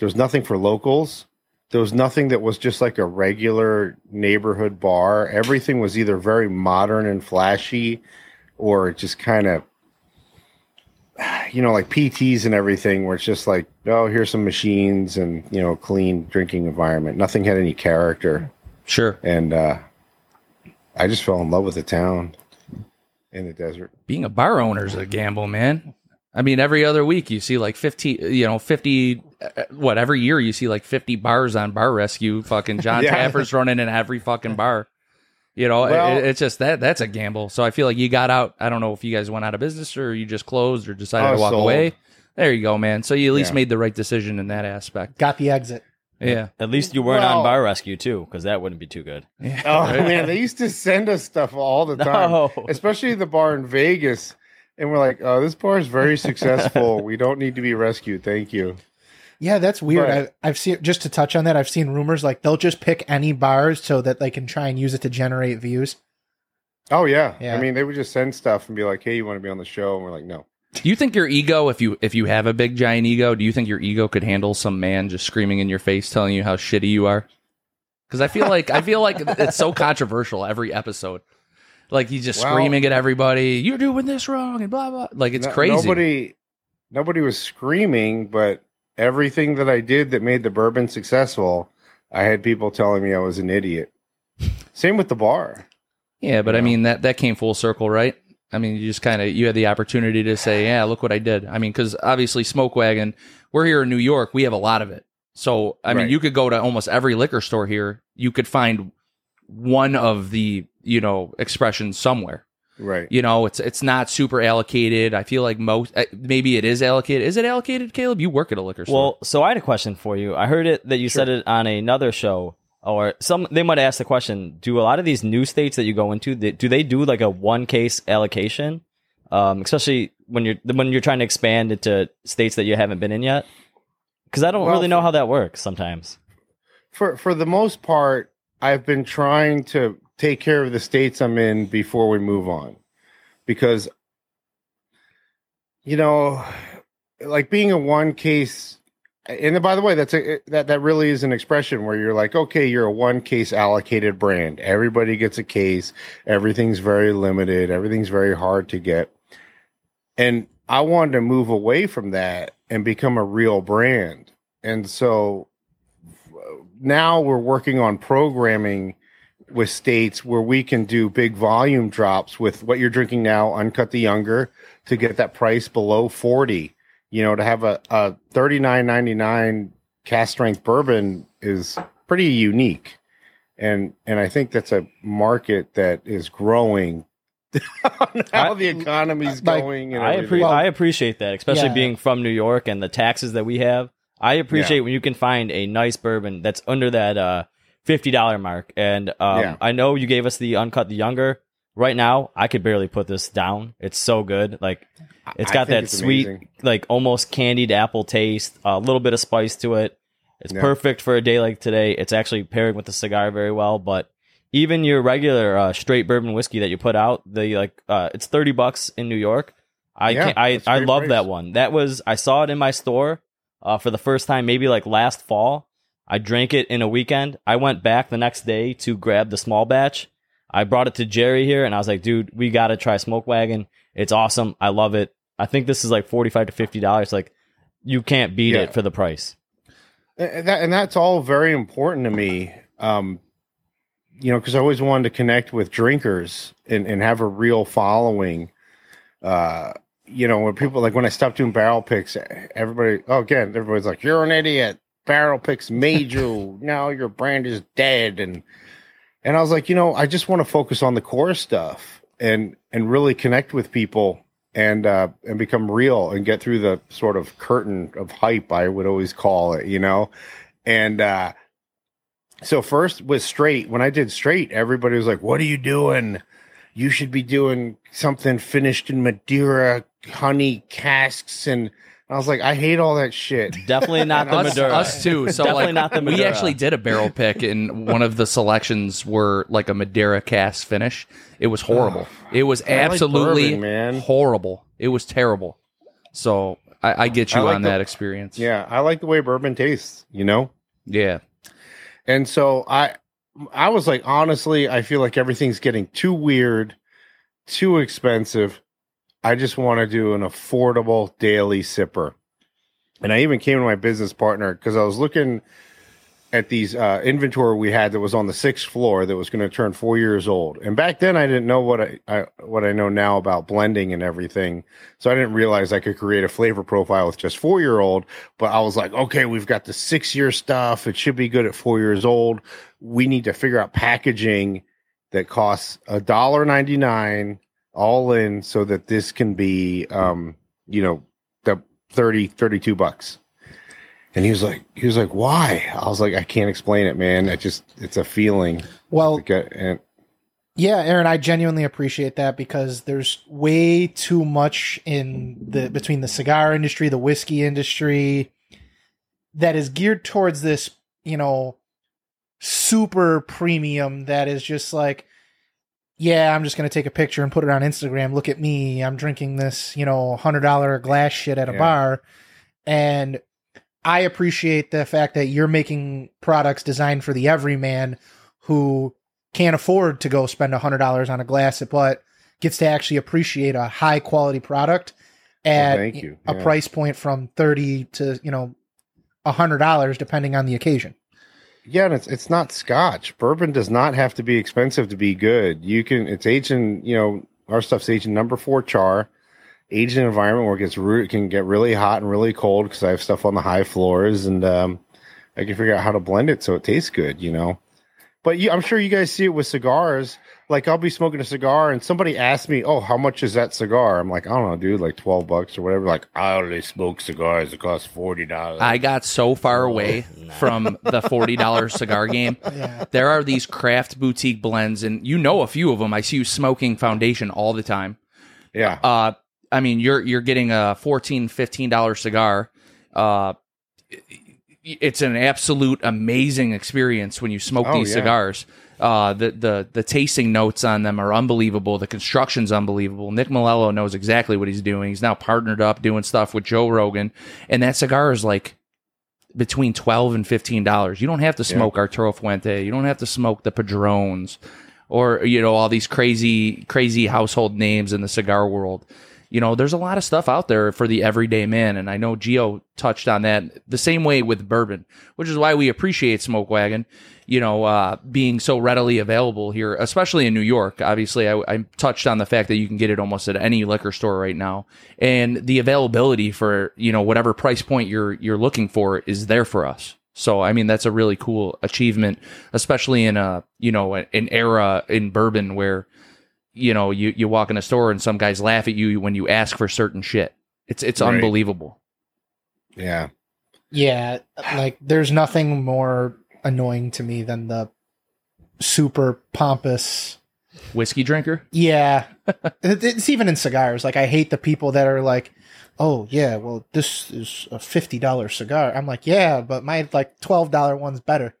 was nothing for locals. There was nothing that was just like a regular neighborhood bar. Everything was either very modern and flashy or just kind of, you know, like PTs and everything where it's just like, oh, here's some machines and, you know, clean drinking environment. Nothing had any character. Sure. And I just fell in love with the town in the desert. Being a bar owner is a gamble, man. I mean, every other week you see like 50 bars on Bar Rescue. Fucking John Taffer's running in every fucking bar. You know, well, it's just that's a gamble. So I feel like you got out. I don't know if you guys went out of business or you just closed or decided to walk away. There you go, man. So you at least made the right decision in that aspect. Got the exit. Yeah. At least you weren't on Bar Rescue, too, because that wouldn't be too good. Yeah. Oh, man. They used to send us stuff all the time, especially the bar in Vegas. And we're like, oh, this bar is very successful. We don't need to be rescued. Thank you. Yeah, that's weird. But I've seen, just to touch on that, I've seen rumors like they'll just pick any bars so that they can try and use it to generate views. Oh, yeah. I mean, they would just send stuff and be like, hey, you want to be on the show? And we're like, no. Do you think your ego, if you have a big, giant ego, do you think your ego could handle some man just screaming in your face telling you how shitty you are? Because I feel like it's so controversial every episode. Like he's just screaming at everybody. You're doing this wrong and blah blah. Like it's crazy. Nobody was screaming, but everything that I did that made the bourbon successful, I had people telling me I was an idiot. Same with the bar. Yeah, but I mean that came full circle, right? I mean, you just you had the opportunity to say, yeah, look what I did. I mean, because obviously Smoke Wagon, we're here in New York, we have a lot of it. So I mean, you could go to almost every liquor store here, you could find one of the expressions somewhere. Right. You know, it's not super allocated. I feel like most, maybe it is allocated. Is it allocated, Caleb? You work at a liquor store. Well, so I had a question for you. I heard it that you said it on another show, or some, they might ask the question, do a lot of these new states that you go into, do they do like a one case allocation? Especially when you're trying to expand into states that you haven't been in yet? Because I don't really know how that works sometimes. For the most part, I've been trying to take care of the states I'm in before we move on. Because, you know, like being a one case, and by the way, that really is an expression where you're like, okay, you're a one case allocated brand. Everybody gets a case. Everything's very limited. Everything's very hard to get. And I wanted to move away from that and become a real brand. And so now we're working on programming with states where we can do big volume drops with what you're drinking now, Uncut the Younger, to get that price below 40. You know, to have a $39.99 cast strength bourbon is pretty unique. And I think that's a market that is growing on how the economy's going. And I appreciate that, especially being from New York and the taxes that we have. I appreciate when you can find a nice bourbon that's under that $50 mark. And I know you gave us the Uncut the Younger. Right now, I could barely put this down. It's so good. Like, it's got that sweet, amazing, like almost candied apple taste, a little bit of spice to it. It's perfect for a day like today. It's actually pairing with the cigar very well. But even your regular straight bourbon whiskey that you put out, it's $30 in New York. I love that one. That was, I saw it in my store for the first time, maybe like last fall. I drank it in a weekend. I went back the next day to grab the small batch. I brought it to Jerry here, and I was like, dude, we got to try Smoke Wagon. It's awesome. I love it. I think this is like $45 to $50. Like, you can't beat it for the price. And that's all very important to me, you know, because I always wanted to connect with drinkers and have a real following. You know, when people, like when I stopped doing barrel picks, everybody's like, you're an idiot. Barrel picks made you. Now your brand is dead. And I was like, you know, I just want to focus on the core stuff and really connect with people and become real and get through the sort of curtain of hype, I would always call it, you know. And so first with straight, when I did straight, everybody was like, what are you doing? You should be doing something finished in Madeira, honey casks, and I was like, I hate all that shit. Definitely not the Maduro. Us too. So definitely like, not the Maduro. We actually did a barrel pick, and one of the selections were like a Madeira cast finish. It was horrible. It was absolutely horrible. It was terrible. So I get you that experience. Yeah, I like the way bourbon tastes. You know. Yeah. And so I was like, honestly, I feel like everything's getting too weird, too expensive. I just want to do an affordable daily sipper. And I even came to my business partner because I was looking at these inventory we had that was on the 6th floor that was going to turn 4 years old. And back then I didn't know what I know now about blending and everything. So I didn't realize I could create a flavor profile with just 4-year-old, but I was like, okay, we've got the 6-year stuff. It should be good at 4 years old. We need to figure out packaging that costs $1.99 all in so that this can be, you know, the $32. And he was like, why? I was like, I can't explain it, man. It's a feeling. Well, Aaron, I genuinely appreciate that because there's way too much between the cigar industry, the whiskey industry that is geared towards this, you know, super premium that is just like, yeah, I'm just going to take a picture and put it on Instagram. Look at me. I'm drinking this, you know, $100 glass shit at a bar. And I appreciate the fact that you're making products designed for the everyman who can't afford to go spend $100 on a glass, but gets to actually appreciate a high quality product at a price point from $30 to, you know, $100 depending on the occasion. Yeah, and it's not scotch. Bourbon does not have to be expensive to be good. It's aging, you know, our stuff's aging No. 4 char, aged in an environment where it can get really hot and really cold because I have stuff on the high floors, and I can figure out how to blend it so it tastes good, you know. But I'm sure you guys see it with cigars. Like, I'll be smoking a cigar, and somebody asks me, oh, how much is that cigar? I'm like, I don't know, dude, like $12 or whatever. Like, I only smoke cigars that cost $40. I got so far away from the $40 cigar game. Yeah. There are these craft boutique blends, and you know a few of them. I see you smoking Foundation all the time. Yeah. I mean, you're getting a $14, $15 cigar. It's an absolute amazing experience when you smoke these cigars. The tasting notes on them are unbelievable. The construction's unbelievable. Nick Malello knows exactly what he's doing. He's now partnered up doing stuff with Joe Rogan, and that cigar is like between $12 and $15. You don't have to smoke Arturo Fuente. You don't have to smoke the Padrones, or all these crazy household names in the cigar world. You know, there's a lot of stuff out there for the everyday man, and I know Gio touched on that the same way with bourbon, which is why we appreciate Smoke Wagon, being so readily available here, especially in New York. Obviously, I touched on the fact that you can get it almost at any liquor store right now, and the availability for, whatever price point you're looking for is there for us. So, I mean, that's a really cool achievement, especially in an era in bourbon where you walk in a store and some guys laugh at you when you ask for certain shit. It's right. Unbelievable. Yeah. Yeah. Like, there's nothing more annoying to me than the super pompous whiskey drinker. Yeah. It's even in cigars. Like, I hate the people that are like, oh yeah, well, this is a $50 cigar. I'm like, yeah, but my like $12 one's better.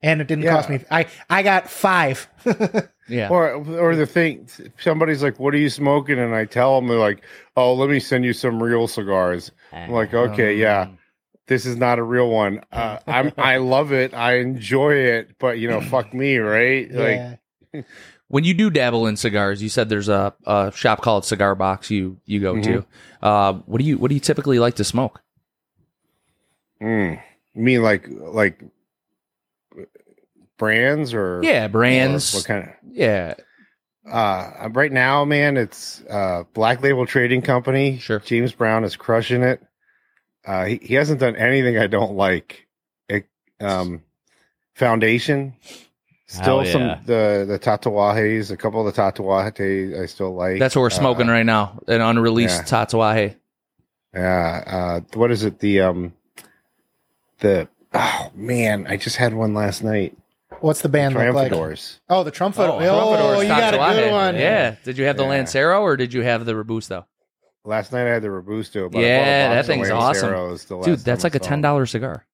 And it didn't cost me. I got $5. Yeah. Or the thing, somebody's like, what are you smoking? And I tell them, they're like, oh, let me send you some real cigars. I'm like, okay, this is not a real one. I love it. I enjoy it. But, fuck me, right? Yeah. Like, when you do dabble in cigars, you said there's a shop called Cigar Box you go to. What do you typically like to smoke? You mean like brands or brands, or what kind of right now, man, it's Black Label Trading Company. Sure. James Brown is crushing it. He hasn't done anything I don't like. Foundation, still some the Tatuajes, a couple of the Tatuajes I still like. That's what we're smoking right now, an unreleased Tatuaje. What is it, the oh man, I just had one last night. What's the band look like? Oh, the Trompador. Oh, you got a good one. Yeah. Did you have the Lancero or did you have the Robusto? Last night I had the Robusto. But that thing's awesome. Dude, that's like a $10 cigar.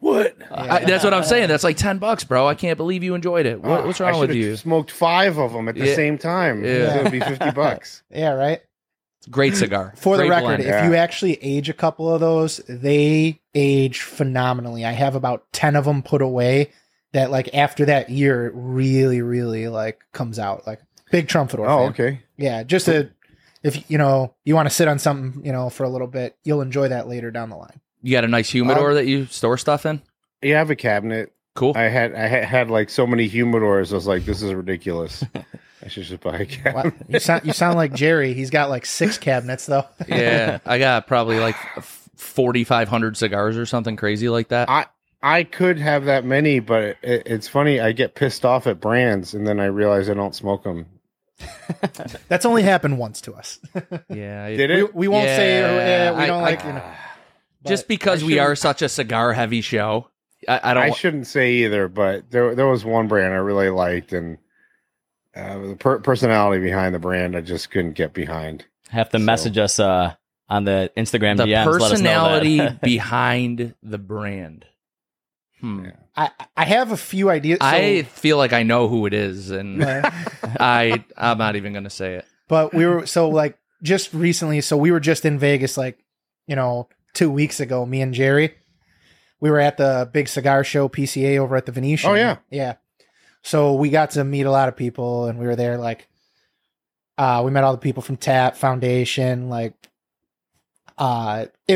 What? That's what I'm saying. That's like $10, bro. I can't believe you enjoyed it. What's wrong with you? I smoked 5 of them at the same time. Yeah. So it would be $50. Yeah, right? Great cigar. For the record, if you actually age a couple of those, they age phenomenally. I have about 10 of them put away that, like, after that year, it really, really, like, comes out. Like, big Trompador. Oh, fan. Okay. Yeah, just if, you want to sit on something, for a little bit, you'll enjoy that later down the line. You got a nice humidor that you store stuff in? Yeah, I have a cabinet. Cool. I had like, so many humidors. I was like, this is ridiculous. I should just buy a cabinet. Wow. You sound like Jerry. He's got like 6 cabinets, though. Yeah, I got probably like 4,500 cigars or something crazy like that. I could have that many, but it's funny. I get pissed off at brands, and then I realize I don't smoke them. That's only happened once to us. Yeah. Did it? We won't say we don't like. Just because we are such a cigar-heavy show, I shouldn't say either, but there was one brand I really liked, and the personality behind the brand I just couldn't get behind. Have to message us on the Instagram. The DMs, personality behind the brand. Yeah. I have a few ideas. So I feel like I know who it is, and I'm not even going to say it. But we were just recently. So we were just in Vegas, 2 weeks ago. Me and Jerry, we were at the big cigar show PCA over at the Venetian. Oh yeah, yeah. So we got to meet a lot of people, and we were there, we met all the people from Tat, Foundation, it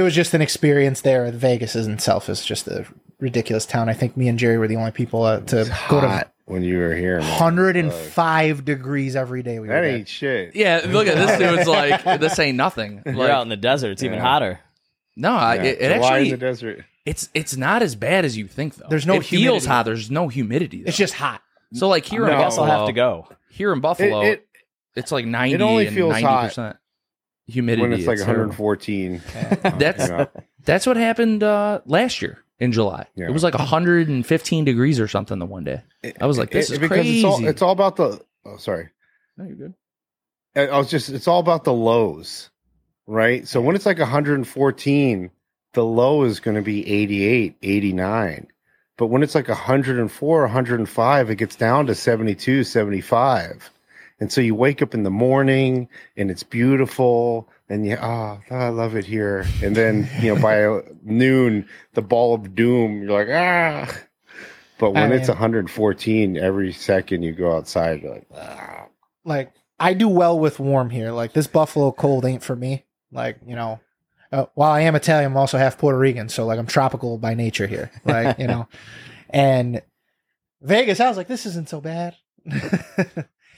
was just an experience there. Vegas itself is just a ridiculous town. I think me and Jerry were the only people to go to. When you were here, man. 105 degrees every day. That ain't shit. Yeah, look at this dude's like, this ain't nothing. You're out in the desert. It's even hotter. No, July actually in the desert. It's not as bad as you think, though. There's no humidity. Feels hot. There's no humidity, though. It's just hot. So, like, here in Buffalo... I'll have to go. Here in Buffalo, it's like 90 it only and feels 90% hot humidity. When it's like 114. That's what happened last year in July. Yeah. It was like 115 degrees or something the one day. I was like, this is crazy. It's all about the... Oh, sorry. No, you're good. It's all about the lows, right? So when it's like 114... the low is going to be 88, 89. But when it's like 104, 105, it gets down to 72, 75. And so you wake up in the morning and it's beautiful and I love it here. And then, by noon, the ball of doom, you're like, ah. But when it's 114, every second you go outside, you're like, ah. Like, I do well with warm here. Like, this Buffalo cold ain't for me. Like, while I am Italian, I'm also half Puerto Rican, so like I'm tropical by nature here, like And Vegas, I was like, this isn't so bad.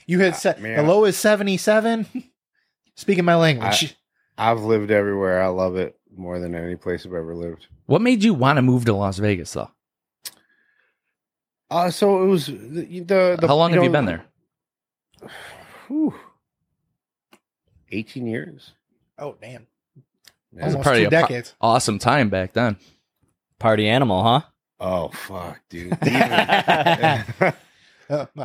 You had said the low is 77. Speaking my language, I've lived everywhere. I love it more than any place I've ever lived. What made you want to move to Las Vegas, though? So it was the how long have you been there? Whew, 18 years. Oh, damn. Yeah. It was probably 2 decades. Awesome time back then. Party animal, huh? Oh, fuck, dude.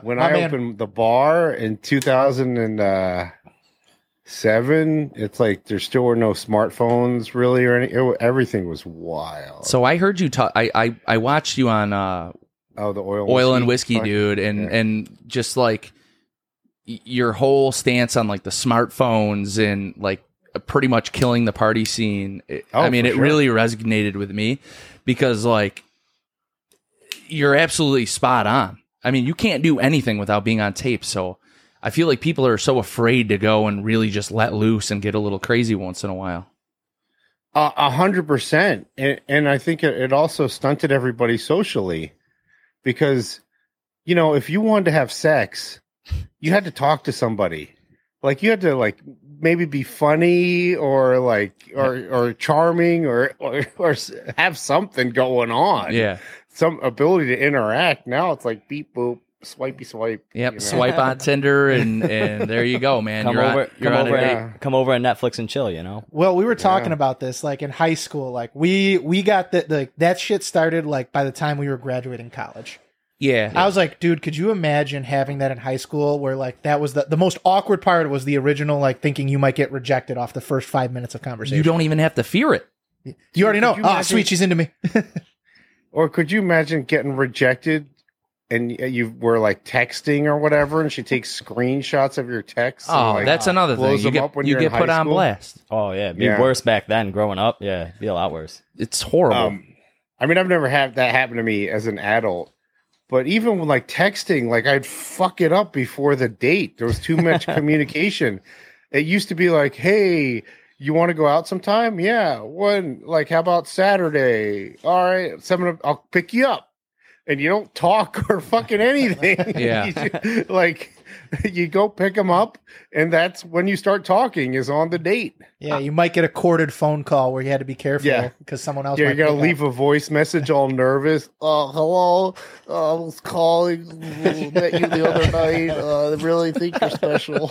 When I opened the bar in 2007, it's like there still were no smartphones really or everything was wild. So I heard you talk. I watched you on the oil and whiskey dude, and just like your whole stance on like the smartphones and like pretty much killing the party scene. It really resonated with me because like you're absolutely spot on. I mean, you can't do anything without being on tape. So I feel like people are so afraid to go and really just let loose and get a little crazy once in a while. 100%. And I think it also stunted everybody socially because, if you wanted to have sex, you had to talk to somebody. Like you had to like maybe be funny or like or charming or have something going on. Yeah, some ability to interact. Now it's like beep boop, swipey swipe. Yep, swipe on Tinder and there you go, man. Come over on Netflix and chill. Well, we were talking about this like in high school. Like we got that shit started like by the time we were graduating college. Yeah. I was like, dude, could you imagine having that in high school where like that was the most awkward part was the original like thinking you might get rejected off the first 5 minutes of conversation. You don't even have to fear it. You already know. Oh, sweet, she's into me. Or could you imagine getting rejected and you were like texting or whatever and she takes screenshots of your texts? Oh, that's another thing. You get put on blast. Oh, yeah. It'd be worse back then growing up. Yeah. It'd be a lot worse. It's horrible. I've never had that happen to me as an adult. But even when like texting, like I'd fuck it up before the date. There was too much communication. It used to be like, hey, you want to go out sometime? Yeah. When? Like, how about Saturday? All right. I'll pick you up. And you don't talk or fucking anything. Yeah. You go pick them up. And that's when you start talking is on the date. Yeah. You might get a corded phone call where you had to be careful because someone else. Yeah. You got to leave a voice message all nervous. Hello. I was calling. Met you the other night. I really think you're special.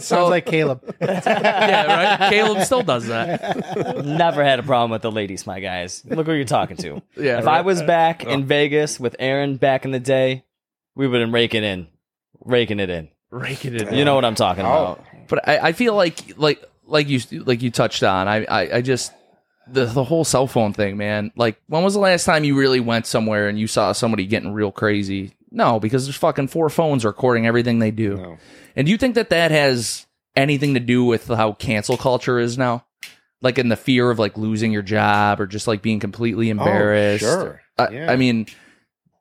Sounds like Caleb. Yeah, right. Caleb still does that. Never had a problem with the ladies, my guys. Look who you're talking to. Yeah. If I was back in Vegas with Aaron back in the day, we would have raking it in. You know what I'm talking about. But I feel like you touched on. I just the whole cell phone thing, man. Like, when was the last time you really went somewhere and you saw somebody getting real crazy? No, because there's fucking 4 phones recording everything they do. No. And do you think that has anything to do with how cancel culture is now? Like, in the fear of like losing your job or just like being completely embarrassed. Oh, sure. I mean,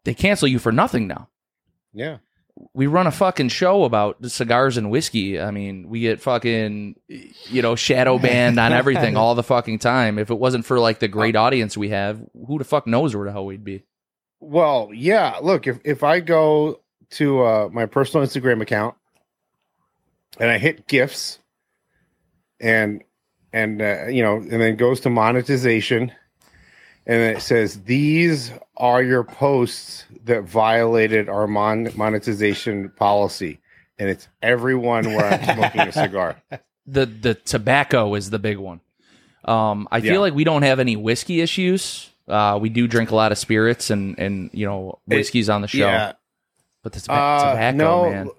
they cancel you for nothing now. Yeah. We run a fucking show about cigars and whiskey. I mean, we get fucking, shadow banned on everything all the fucking time. If it wasn't for like the great audience we have, who the fuck knows where the hell we'd be? Well, yeah. Look, if I go to my personal Instagram account and I hit gifts and then goes to monetization And it says, these are your posts that violated our monetization policy. And it's everyone where I'm smoking a cigar. The tobacco is the big one. I feel like we don't have any whiskey issues. We do drink a lot of spirits and you know, whiskeys on the show. Yeah. But the tobacco, man.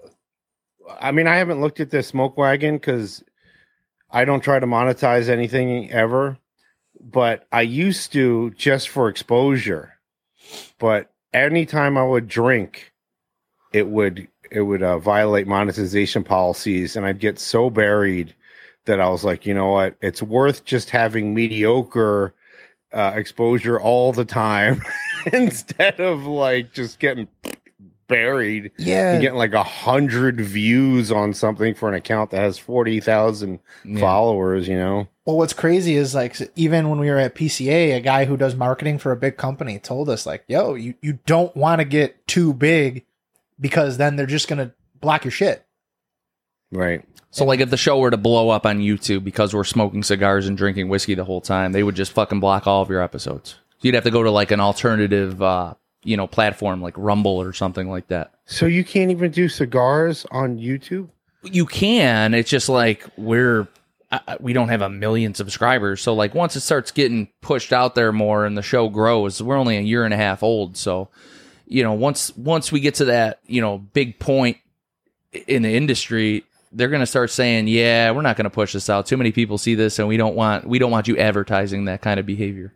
I mean, I haven't looked at this Smoke Wagon because I don't try to monetize anything ever. But I used to just for exposure. But anytime I would drink, it would violate monetization policies, and I'd get so buried that I was like, you know what? It's worth just having mediocre exposure all the time instead of like just getting buried. Yeah, and getting like 100 views on something for an account that has 40,000 followers. You know. Well, what's crazy is like even when we were at PCA, a guy who does marketing for a big company told us like, "Yo, you don't want to get too big because then they're just gonna block your shit." Right. So like if the show were to blow up on YouTube because we're smoking cigars and drinking whiskey the whole time, they would just fucking block all of your episodes. You'd have to go to like an alternative, platform like Rumble or something like that. So you can't even do cigars on YouTube? You can. It's just like we don't have 1 million subscribers. So like once it starts getting pushed out there more and the show grows, we're only 1.5 years old. So, you know, once we get to that, you know, big point in the industry, they're going to start saying, yeah, we're not going to push this out. Too many people see this, and we don't want you advertising that kind of behavior.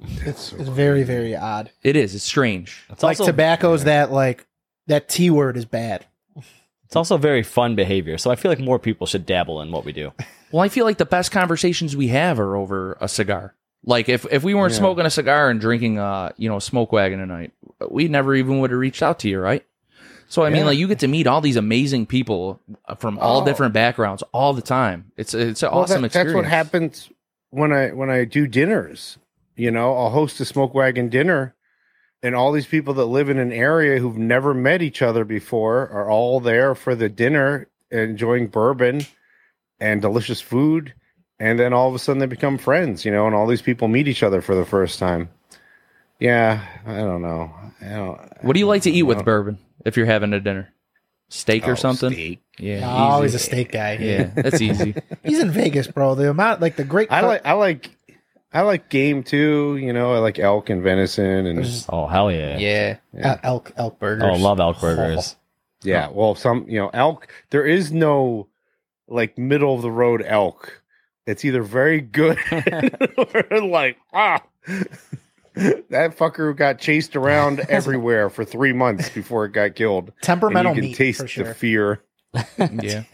It's very, very odd. It is. It's strange. It's like tobacco's that T word is bad. It's also very fun behavior, so I feel like more people should dabble in what we do. Well, I feel like the best conversations we have are over a cigar. Like if we weren't smoking a cigar and drinking Smoke Wagon tonight, we never even would have reached out to you, right? So, I mean, like, you get to meet all these amazing people from all different backgrounds all the time. It's an awesome experience. That's what happens when I do dinners. You know, I'll host a Smoke Wagon dinner, and all these people that live in an area who've never met each other before are all there for the dinner, enjoying bourbon and delicious food, and then all of a sudden they become friends, you know, and all these people meet each other for the first time. Yeah, I don't know. What do you like to eat with bourbon? If you're having a dinner, steak or something, steak. Yeah, always a steak guy. Yeah, that's easy. He's in Vegas, bro. The amount, like the great. I like game too. You know, I like elk and venison, and hell yeah, yeah. Elk burgers. Oh, love elk burgers. Yeah, well, elk. There is no like middle of the road elk. It's either very good or like that fucker got chased around everywhere for 3 months before it got killed. Temperamental meat, taste for sure. The fear. Yeah.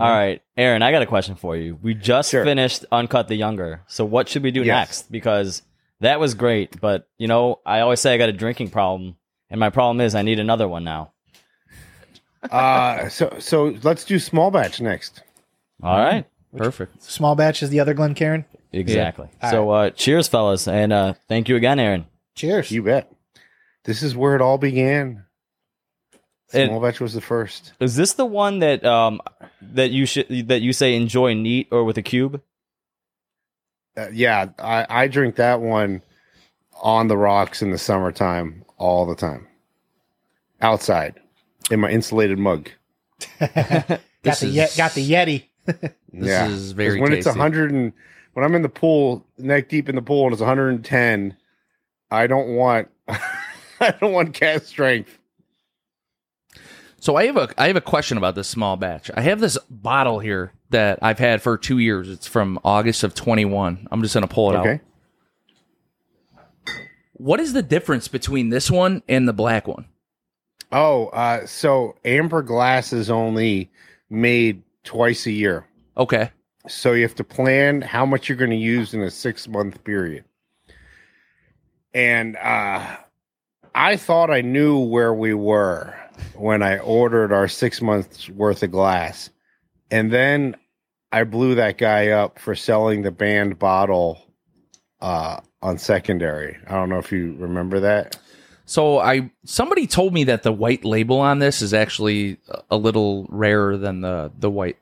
All right, Aaron, I got a question for you. We just finished Uncut the Younger, so what should we do next? Because that was great, but, you know, I always say I got a drinking problem, and my problem is I need another one now. So let's do Small Batch next. All right. Perfect. Small Batch is the other Glencairn? Exactly. Yeah. So cheers, fellas, and thank you again, Aaron. Cheers. You bet. This is where it all began. Small Batch was the first. Is this the one that you say enjoy neat or with a cube? Yeah, I drink that one on the rocks in the summertime all the time. Outside in my insulated mug. Got the Yeti. This is very when tasty. It's 100 and when I'm in the pool, neck deep in the pool, and it's 110, I don't want cat strength. So I have a question about this Small Batch. I have this bottle here that I've had for 2 years. It's from August of 21. I'm just gonna pull it out. What is the difference between this one and the black one? So amber glass is only made twice a year. Okay. So you have to plan how much you're going to use in a 6-month period. And I thought I knew where we were when I ordered our 6 months worth of glass. And then I blew that guy up for selling the banned bottle on secondary. I don't know if you remember that. So somebody told me that the white label on this is actually a little rarer than the white.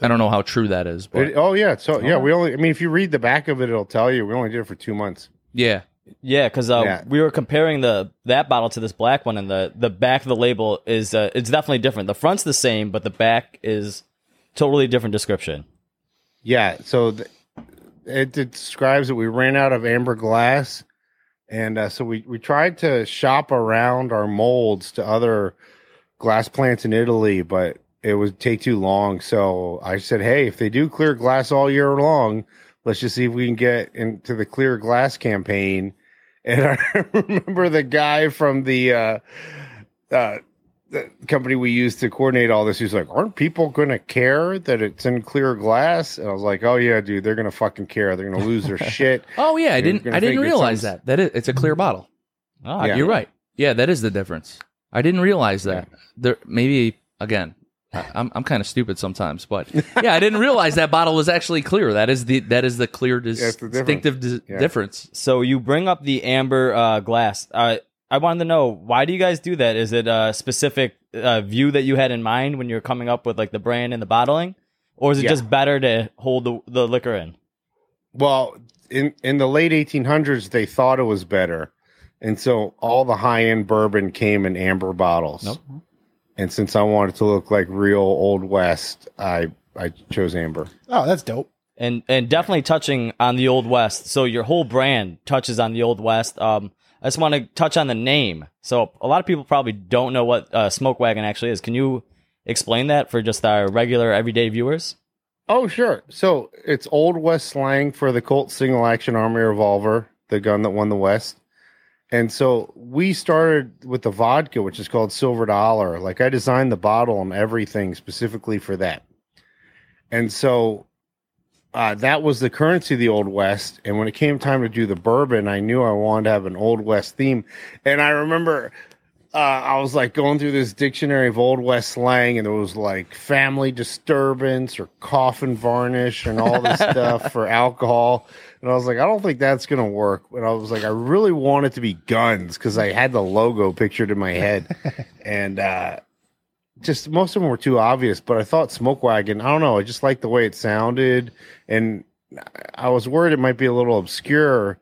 I don't know how true that is. But we only. I mean, if you read the back of it, it'll tell you we only did it for 2 months. Yeah. Yeah, because we were comparing that bottle to this black one, and the back of the label is it's definitely different. The front's the same, but the back is totally different description. Yeah, so it describes that we ran out of amber glass, and so we tried to shop around our molds to other glass plants in Italy, but it would take too long. So I said, hey, if they do clear glass all year long, let's just see if we can get into the clear glass campaign. And I remember the guy from the company we used to coordinate all this, he's like, aren't people going to care that it's in clear glass? And I was like, oh, yeah, dude, they're going to fucking care. They're going to lose their shit. Oh, yeah, I didn't realize that. That is, it's a clear bottle. Oh, yeah. You're right. Yeah, that is the difference. I didn't realize that. Yeah. I'm kind of stupid sometimes, but yeah, I didn't realize that bottle was actually clear. That is the clear distinctive difference. So you bring up the amber glass. I wanted to know, why do you guys do that? Is it a specific view that you had in mind when you're coming up with like the brand and the bottling, or is it just better to hold the liquor in? Well, in the late 1800s, they thought it was better, and so all the high end bourbon came in amber bottles. Nope. And since I wanted to look like real Old West, I chose amber. Oh, that's dope. And definitely touching on the Old West. So your whole brand touches on the Old West. I just want to touch on the name. So a lot of people probably don't know what Smoke Wagon actually is. Can you explain that for just our regular everyday viewers? Oh, sure. So it's Old West slang for the Colt Single Action Army Revolver, the gun that won the West. And so we started with the vodka, which is called Silver Dollar. Like, I designed the bottle and everything specifically for that. And so that was the currency of the Old West. And when it came time to do the bourbon, I knew I wanted to have an Old West theme. And I remember I was like going through this dictionary of Old West slang, and there was like family disturbance or coffin varnish and all this stuff for alcohol. And I was like, I don't think that's going to work. And I was like, I really want it to be guns because I had the logo pictured in my head. And just most of them were too obvious. But I thought Smoke Wagon, I don't know, I just liked the way it sounded. And I was worried it might be a little obscure.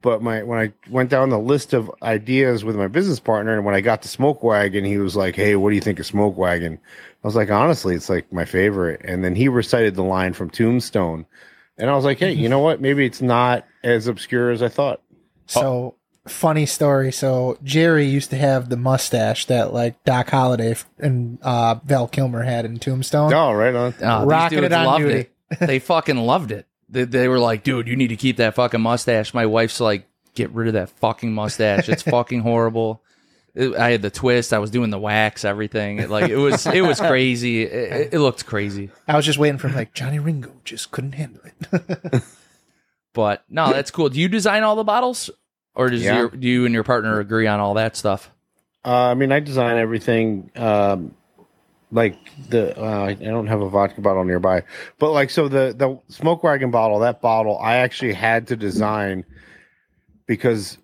But when I went down the list of ideas with my business partner, and when I got to Smoke Wagon, he was like, hey, what do you think of Smoke Wagon? I was like, honestly, it's like my favorite. And then he recited the line from Tombstone. And I was like, hey, you know what? Maybe it's not as obscure as I thought. So, funny story. So, Jerry used to have the mustache that, like, Doc Holliday and Val Kilmer had in Tombstone. Oh, right on. Rocking it on duty. They fucking loved it. They were like, dude, you need to keep that fucking mustache. My wife's like, get rid of that fucking mustache. It's fucking horrible. I had the twist. I was doing the wax, everything. It was crazy. It looked crazy. I was just waiting for him, like, Johnny Ringo just couldn't handle it. But no, that's cool. Do you design all the bottles, or do you and your partner agree on all that stuff? I mean, I design everything. Like I don't have a vodka bottle nearby, but like, so the Smoke Wagon bottle, that bottle, I actually had to design because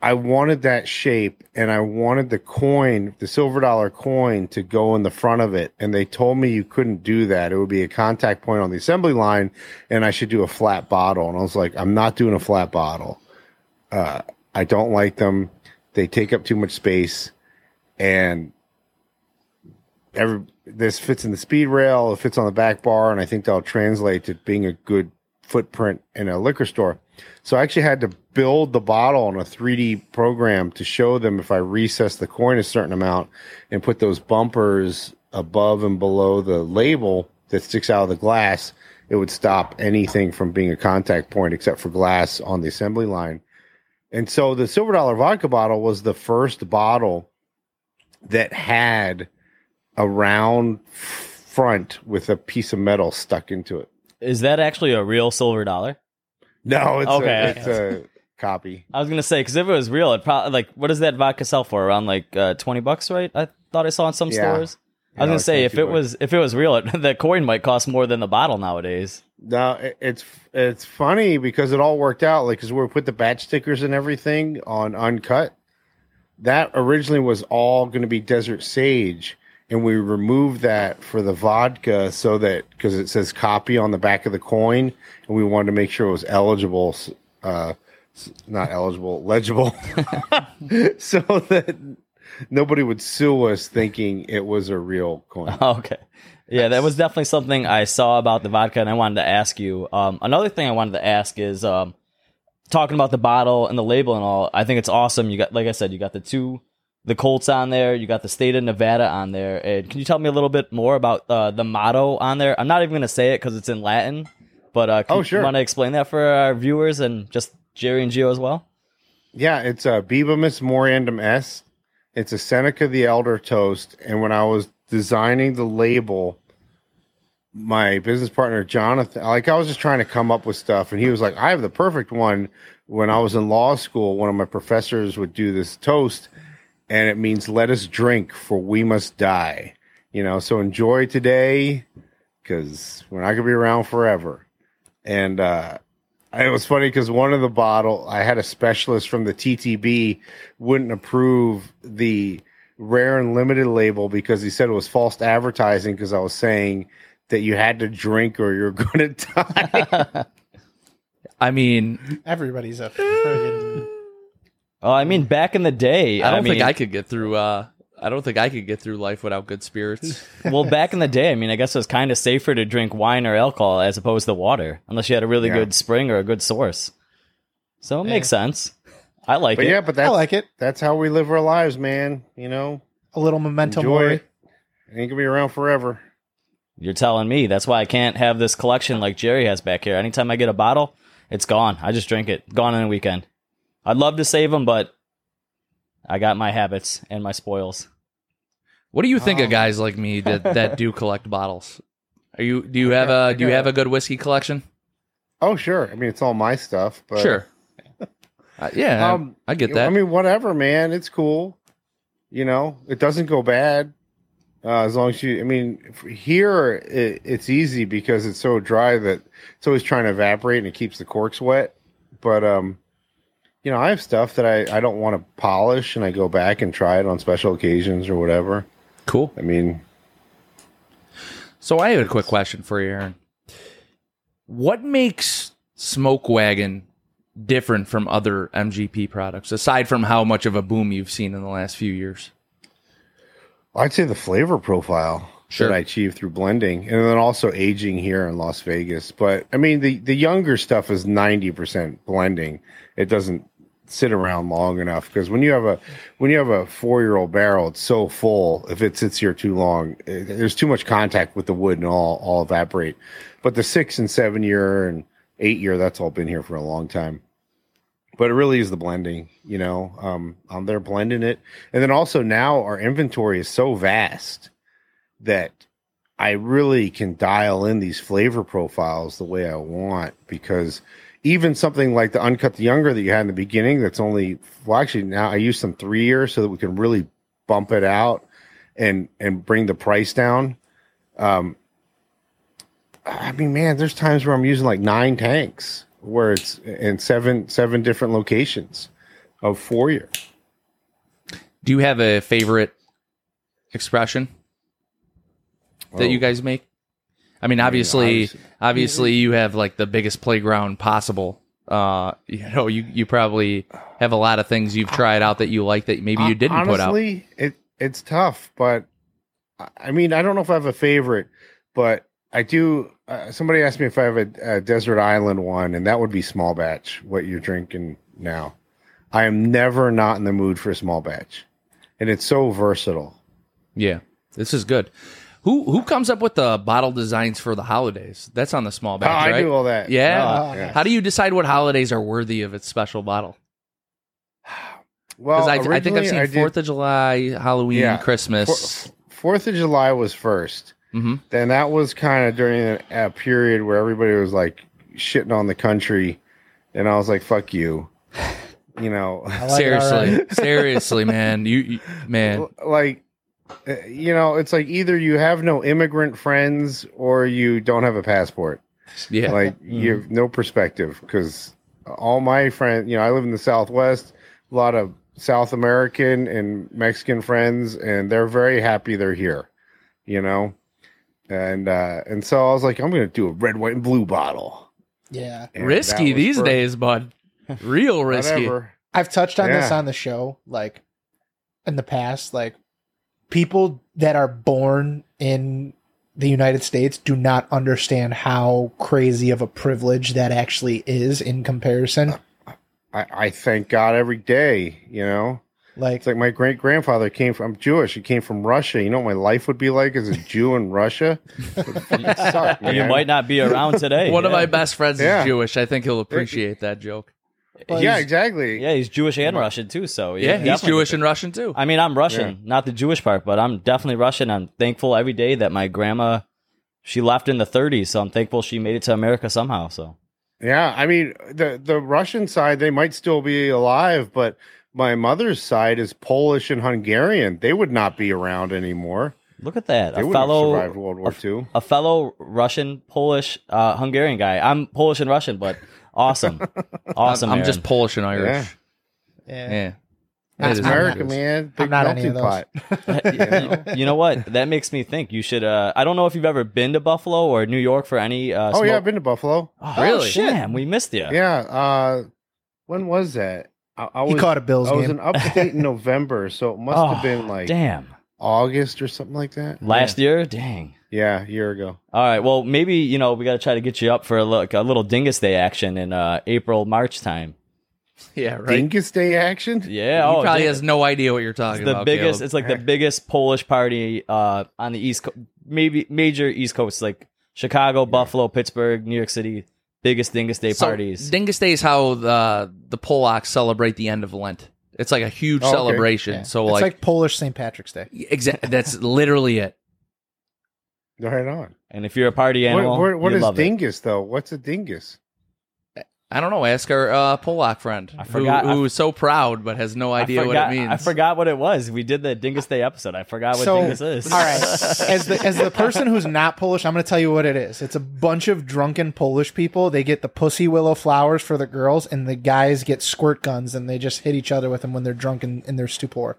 I wanted that shape, and I wanted the coin, the silver dollar coin, to go in the front of it. And they told me you couldn't do that. It would be a contact point on the assembly line, and I should do a flat bottle. And I was like, I'm not doing a flat bottle. I don't like them. They take up too much space, and this fits in the speed rail. It fits on the back bar, and I think that'll translate to being a good footprint in a liquor store. So I actually had to build the bottle on a 3D program to show them if I recess the coin a certain amount and put those bumpers above and below the label that sticks out of the glass, it would stop anything from being a contact point except for glass on the assembly line. And so the Silver Dollar vodka bottle was the first bottle that had a round front with a piece of metal stuck into it. Is that actually a real Silver Dollar? No, it's a copy. I was going to say, because if it was real, it probably, like, what does that vodka sell for? Around like $20, right? I thought I saw in some stores. Yeah, I was going to say, if it was real, the coin might cost more than the bottle nowadays. No, it's funny because it all worked out. Like, because we put the batch stickers and everything on Uncut. That originally was all going to be Desert Sage. and we removed that for the vodka so that, because it says copy on the back of the coin, and we wanted to make sure it was eligible, legible, so that nobody would sue us thinking it was a real coin. Okay. Yeah, that was definitely something I saw about the vodka, and I wanted to ask you. Another thing I wanted to ask is, talking about the bottle and the label and all, I think it's awesome. You got, like I said, you got the Colts on there, you got the state of Nevada on there. And can you tell me a little bit more about the motto on there? I'm not even going to say it because it's in Latin, but you want to explain that for our viewers and just Jerry and Gio as well? Yeah, it's Bibimus Morandum Est. It's a Seneca the Elder toast, and when I was designing the label, my business partner Jonathan, I was just trying to come up with stuff, and he was like, I have the perfect one. When I was in law school, one of my professors would do this toast, and it means, let us drink, for we must die. You know, so enjoy today, because we're not going to be around forever. And it was funny because one of the bottle, I had a specialist from the TTB wouldn't approve the rare and limited label because he said it was false advertising because I was saying that you had to drink or you're going to die. I mean, everybody's a friggin'... Oh, I mean, back in the day, I don't think I could get through life without good spirits. Well, back in the day, I mean, I guess it was kind of safer to drink wine or alcohol as opposed to water, unless you had a really good spring or a good source. So it makes sense. I like it. Yeah, but I like it. That's how we live our lives, man. You know, a little memento mori. It ain't gonna be around forever. You're telling me. That's why I can't have this collection like Jerry has back here. Anytime I get a bottle, it's gone. I just drink it. Gone in a weekend. I'd love to save them, but I got my habits and my spoils. What do you think of guys like me that do collect bottles? Do you have a good whiskey collection? Oh, sure. I mean, it's all my stuff, but sure. Yeah, I get that. I mean, whatever, man. It's cool. You know, it doesn't go bad as long as you. I mean, here it's easy because it's so dry that it's always trying to evaporate and it keeps the corks wet. But you know, I have stuff that I don't want to polish, and I go back and try it on special occasions or whatever. Cool. I mean, so I have a quick question for you, Aaron. What makes Smoke Wagon different from other MGP products, aside from how much of a boom you've seen in the last few years? I'd say the flavor profile that I achieved through blending, and then also aging here in Las Vegas. But I mean, the younger stuff is 90% blending. It doesn't sit around long enough, because when you have a 4-year-old barrel, it's so full. If it sits here too long, there's too much contact with the wood and all evaporate. But the 6 and 7 year and 8 year, that's all been here for a long time. But it really is the blending, you know. They're blending it, and then also now our inventory is so vast that I really can dial in these flavor profiles the way I want, because even something like the Uncut the Younger that you had in the beginning, that's only, well, actually now I use some 3 years so that we can really bump it out and bring the price down. I mean, man, there's times where I'm using like 9 tanks where it's in seven different locations of 4 year. Do you have a favorite expression that you guys make? I mean, obviously, you have like the biggest playground possible. You know, you probably have a lot of things you've tried out that you like that maybe you didn't put out. Honestly, it's tough, but I mean, I don't know if I have a favorite, but I do. Somebody asked me if I have a desert island one, and that would be small batch. What you're drinking now, I am never not in the mood for a small batch, and it's so versatile. Yeah, this is good. Who comes up with the bottle designs for the holidays? That's on the small batch, right? I do all that. Yeah. Oh, yes. How do you decide what holidays are worthy of its special bottle? Well, I think I've seen 4th of July, Halloween, Christmas. 4th of July was first. Mm-hmm. Then that was kind of during a period where everybody was like shitting on the country. And I was like, fuck you. You know. Like seriously, man. You man. Like, you know, it's like either you have no immigrant friends or you don't have a passport. Yeah, like you have no perspective, because all my friends, you know, I live in the Southwest, a lot of South American and Mexican friends, and they're very happy they're here. you know? And so I was like, I'm going to do a red, white, and blue bottle. Yeah. And risky these days, bud. Real risky. Whatever. I've touched on this on the show, like, in the past, like, people that are born in the United States do not understand how crazy of a privilege that actually is in comparison. I thank God every day, you know? Like, it's like my great-grandfather came from, I'm Jewish, he came from Russia. You know what my life would be like as a Jew in Russia? It sucked, man. You might not be around today. One of my best friends is Jewish. I think he'll appreciate that joke. Well, yeah, exactly. Yeah, he's Jewish and Russian, too. So he's Jewish and Russian, too. I mean, I'm Russian, not the Jewish part, but I'm definitely Russian. I'm thankful every day that my grandma, she left in the 30s, so I'm thankful she made it to America somehow. So yeah, I mean, the Russian side, they might still be alive, but my mother's side is Polish and Hungarian. They would not be around anymore. Look at that. They would have survived World War II. A fellow Russian, Polish, Hungarian guy. I'm Polish and Russian, but... Awesome. I'm just Polish and Irish. Yeah. That's America, man. Big melting pot. You know what? That makes me think you should. I don't know if you've ever been to Buffalo or New York for any. I've been to Buffalo. Oh, really? Shit, man, we missed you. Yeah. When was that? He caught a Bills game. I was in upstate in November, so it must have been like August or something like that. Last year, dang. Yeah, a year ago. All right. Well, maybe, you know, we got to try to get you up for a little Dingus Day action in April, March time. Yeah, right. Dingus Day action? Yeah. He probably has no idea what you're talking about. Biggest, it's like the biggest Polish party on the East Coast, maybe major East Coast, like Chicago, Buffalo, Pittsburgh, New York City. Biggest Dingus Day parties. Dingus Day is how the Polacks celebrate the end of Lent. It's like a huge celebration. Yeah. So it's like Polish St. Patrick's Day. Exactly. That's literally it. Right on. And if you're a party animal, what is dingus though? What's a dingus? I don't know. Ask our Polak friend who is so proud but has no idea what it means. I forgot what it was. We did the Dingus Day episode. I forgot what dingus is. All right. As the person who's not Polish, I'm going to tell you what it is. It's a bunch of drunken Polish people. They get the pussy willow flowers for the girls, and the guys get squirt guns, and they just hit each other with them when they're drunk and in their stupor.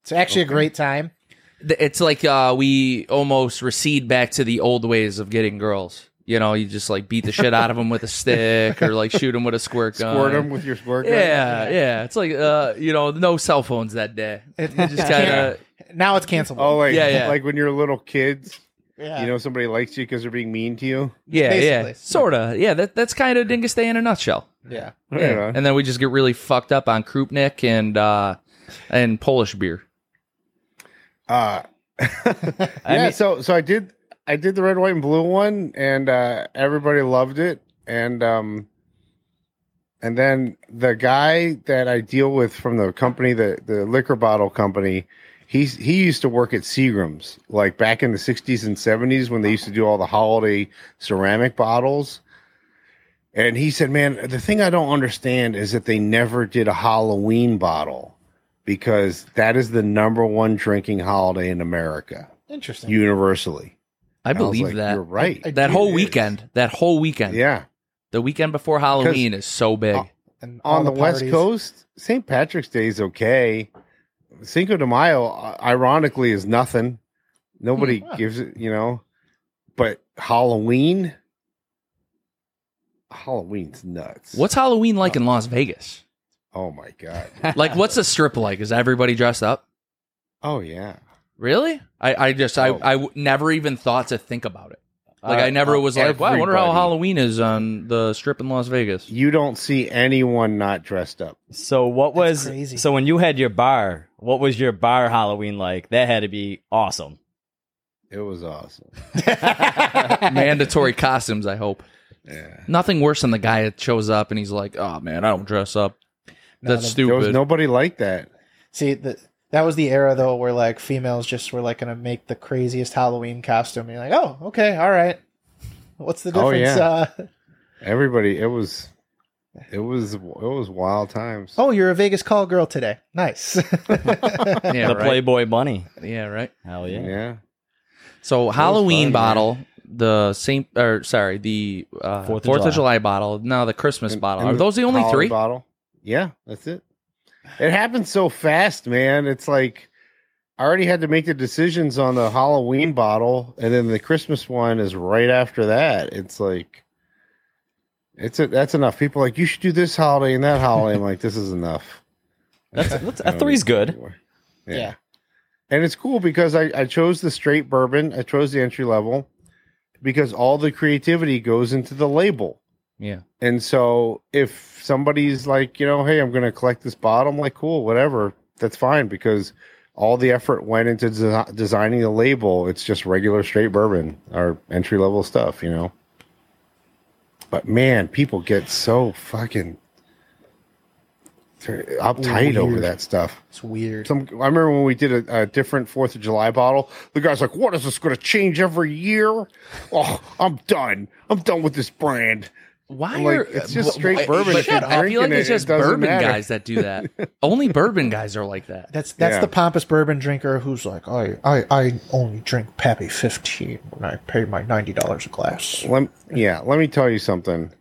It's actually a great time. It's like we almost recede back to the old ways of getting girls. You know, you just like beat the shit out of them with a stick or like shoot them with a squirt gun. Squirt them with your squirt gun. Yeah. It's like, you know, no cell phones that day. You just kinda... Now it's cancelable. Oh, like, like when you're little kids, you know, somebody likes you because they're being mean to you. Yeah, basically. Sort of. Yeah, that's kind of Dingus Day in a nutshell. Yeah. And then we just get really fucked up on Krupnik and Polish beer. So I did the red, white, and blue one, and everybody loved it. And then the guy that I deal with from the company, the liquor bottle company, he used to work at Seagram's, like back in the 60s and 70s when they used to do all the holiday ceramic bottles. And he said, "Man, the thing I don't understand is that they never did a Halloween bottle." Because that is the number one drinking holiday in America. Interesting. Universally. I believe that. You're right. That whole weekend. Yeah. The weekend before Halloween is so big. And on the West Coast, St. Patrick's Day is okay. Cinco de Mayo, ironically, is nothing. Nobody gives it, you know. But Halloween's nuts. What's Halloween like in Las Vegas? Oh, my God. Like, what's the strip like? Is everybody dressed up? Oh, yeah. Really? I never even thought to think about it. Like, I never was like, wow, I wonder how Halloween is on the strip in Las Vegas. You don't see anyone not dressed up. So what was... That's crazy. So when you had your bar, what was your bar Halloween like? That had to be awesome. It was awesome. Mandatory costumes, I hope. Yeah. Nothing worse than the guy that shows up and he's like, oh, man, I don't dress up. That's stupid. There was nobody like that. See, that was the era, though, where, like, females just were, like, going to make the craziest Halloween costume. And you're like, oh, okay, all right. What's the difference? Oh, yeah. Everybody, it was wild times. Oh, you're a Vegas call girl today. Nice. The Playboy Bunny. Yeah, right? Hell yeah. Yeah. So, Halloween bottle... Man. The 4th of July bottle. No, the Christmas bottle. Are those the only three? Bottle. Yeah, that's it. It happened so fast, man. It's like I already had to make the decisions on the Halloween bottle, and then the Christmas one is right after that. It's like, that's enough. People are like, you should do this holiday and that holiday. I'm like, this is enough. That three's good. Anymore. Yeah. And it's cool because I chose the straight bourbon. I chose the entry level because all the creativity goes into the label. Yeah. And so if somebody's like, hey, I'm going to collect this bottle, I'm like, cool, whatever. That's fine because all the effort went into designing the label. It's just regular straight bourbon or entry level stuff, But man, people get so fucking uptight over that stuff. It's weird. I remember when we did a different 4th of July bottle, the guy's like, what is this going to change every year? Oh, I'm done. I'm done with this brand. Why are it's just straight bourbon? Shut up. I feel like it's just bourbon guys that do that. Only bourbon guys are like that. That's the pompous bourbon drinker who's like, I only drink Pappy 15 when I pay my $90 a glass. Let me tell you something.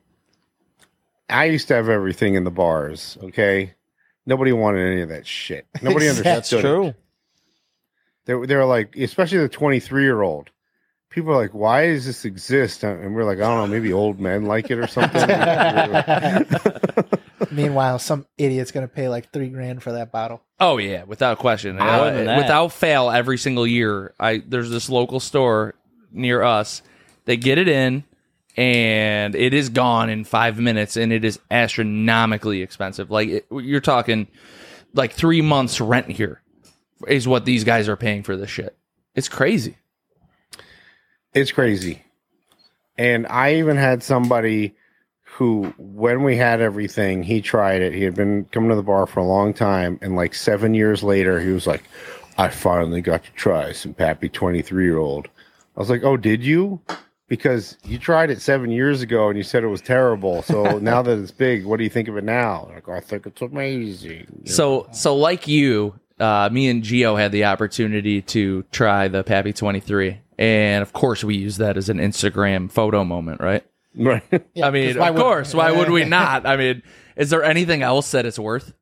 I used to have everything in the bars. Okay, nobody wanted any of that shit. Nobody understood. That's true. They're like, especially the 23-year-old. People are like, why does this exist? And we're like, I don't know, maybe old men like it or something. Meanwhile, some idiot's going to pay like $3,000 for that bottle. Oh, yeah, without question. Without fail, every single year, there's this local store near us. They get it in, and it is gone in 5 minutes, and it is astronomically expensive. Like, you're talking like 3 months' rent here is what these guys are paying for this shit. It's crazy. It's crazy. And I even had somebody who, when we had everything, he tried it. He had been coming to the bar for a long time. And like 7 years later, he was like, I finally got to try some Pappy 23-year-old. I was like, oh, did you? Because you tried it 7 years ago and you said it was terrible. So now that it's big, what do you think of it now? Like, I think it's amazing. So like you, me and Gio had the opportunity to try the Pappy 23. And of course, we use that as an Instagram photo moment, right? Right. Yeah, I mean, of course. Why would we not? I mean, is there anything else that it's worth?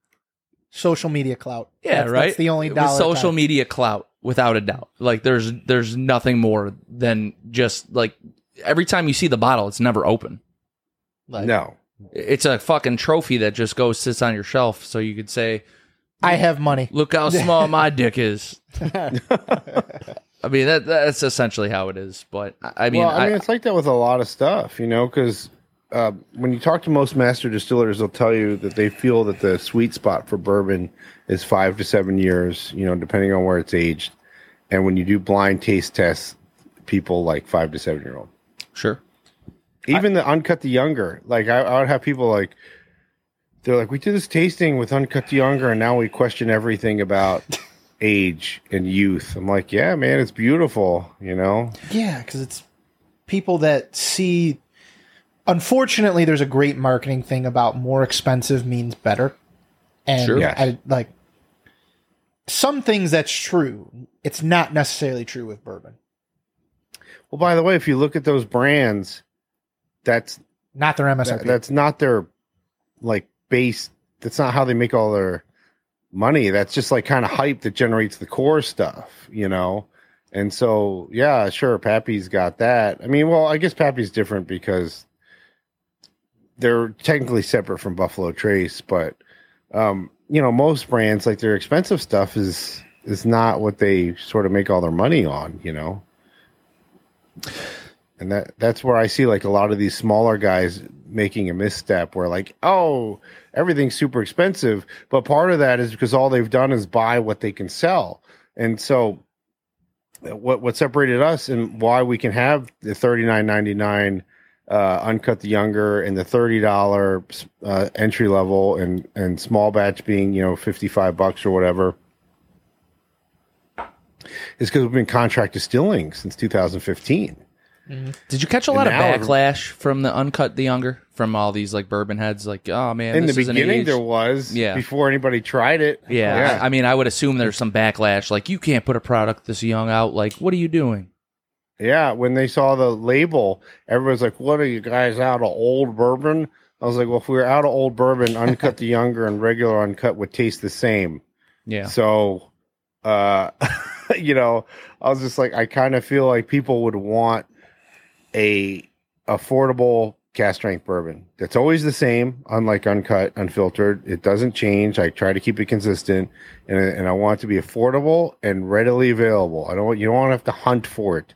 Social media clout. Yeah, right. That's the only dollar. Social media clout, without a doubt. Like, there's nothing more than just like every time you see the bottle, it's never open. Like, no, it's a fucking trophy that just sits on your shelf, so you could say, "I have money. Look how small my dick is." I mean, that's essentially how it is, but I mean, it's like that with a lot of stuff, because when you talk to most master distillers, they'll tell you that they feel that the sweet spot for bourbon is 5 to 7 years, depending on where it's aged. And when you do blind taste tests, people like 5 to 7 year old. Sure. Even the Uncut the Younger, like I would have people like, they're like, we did this tasting with Uncut the Younger, and now we question everything about age and youth. I'm like, yeah, man, it's beautiful, Yeah, because it's people that see. Unfortunately, there's a great marketing thing about more expensive means better, and sure. Like some things that's true. It's not necessarily true with bourbon. Well, by the way, if you look at those brands, that's not their MSRP. That's not their like base. That's not how they make all their money. That's just like kind of hype that generates the core stuff, And so, yeah, sure, Pappy's got that. I mean, well, I guess Pappy's different because they're technically separate from Buffalo Trace, but most brands, like their expensive stuff is not what they sort of make all their money on, And that's where I see like a lot of these smaller guys making a misstep where like, oh, everything's super expensive. But part of that is because all they've done is buy what they can sell. And so what separated us and why we can have the $39.99 Uncut the Younger and the $30 entry level and small batch being, $55 or whatever, is because we've been contract distilling since 2015. Mm-hmm. Did you catch a lot of backlash from the Uncut the Younger from all these like bourbon heads? Like, oh man, in the beginning there was, before anybody tried it. Yeah. I mean, I would assume there's some backlash. Like, you can't put a product this young out. Like, what are you doing? Yeah, when they saw the label, everybody's like, "What are you guys out of old bourbon?" I was like, "Well, if we were out of old bourbon, Uncut the Younger and regular Uncut would taste the same." Yeah. So you know, I was just like, I kind of feel like people would want a affordable cast strength bourbon that's always the same, unlike uncut, unfiltered. It doesn't change. I try to keep it consistent, and I want it to be affordable and readily available. I don't want, you don't want to have to hunt for it.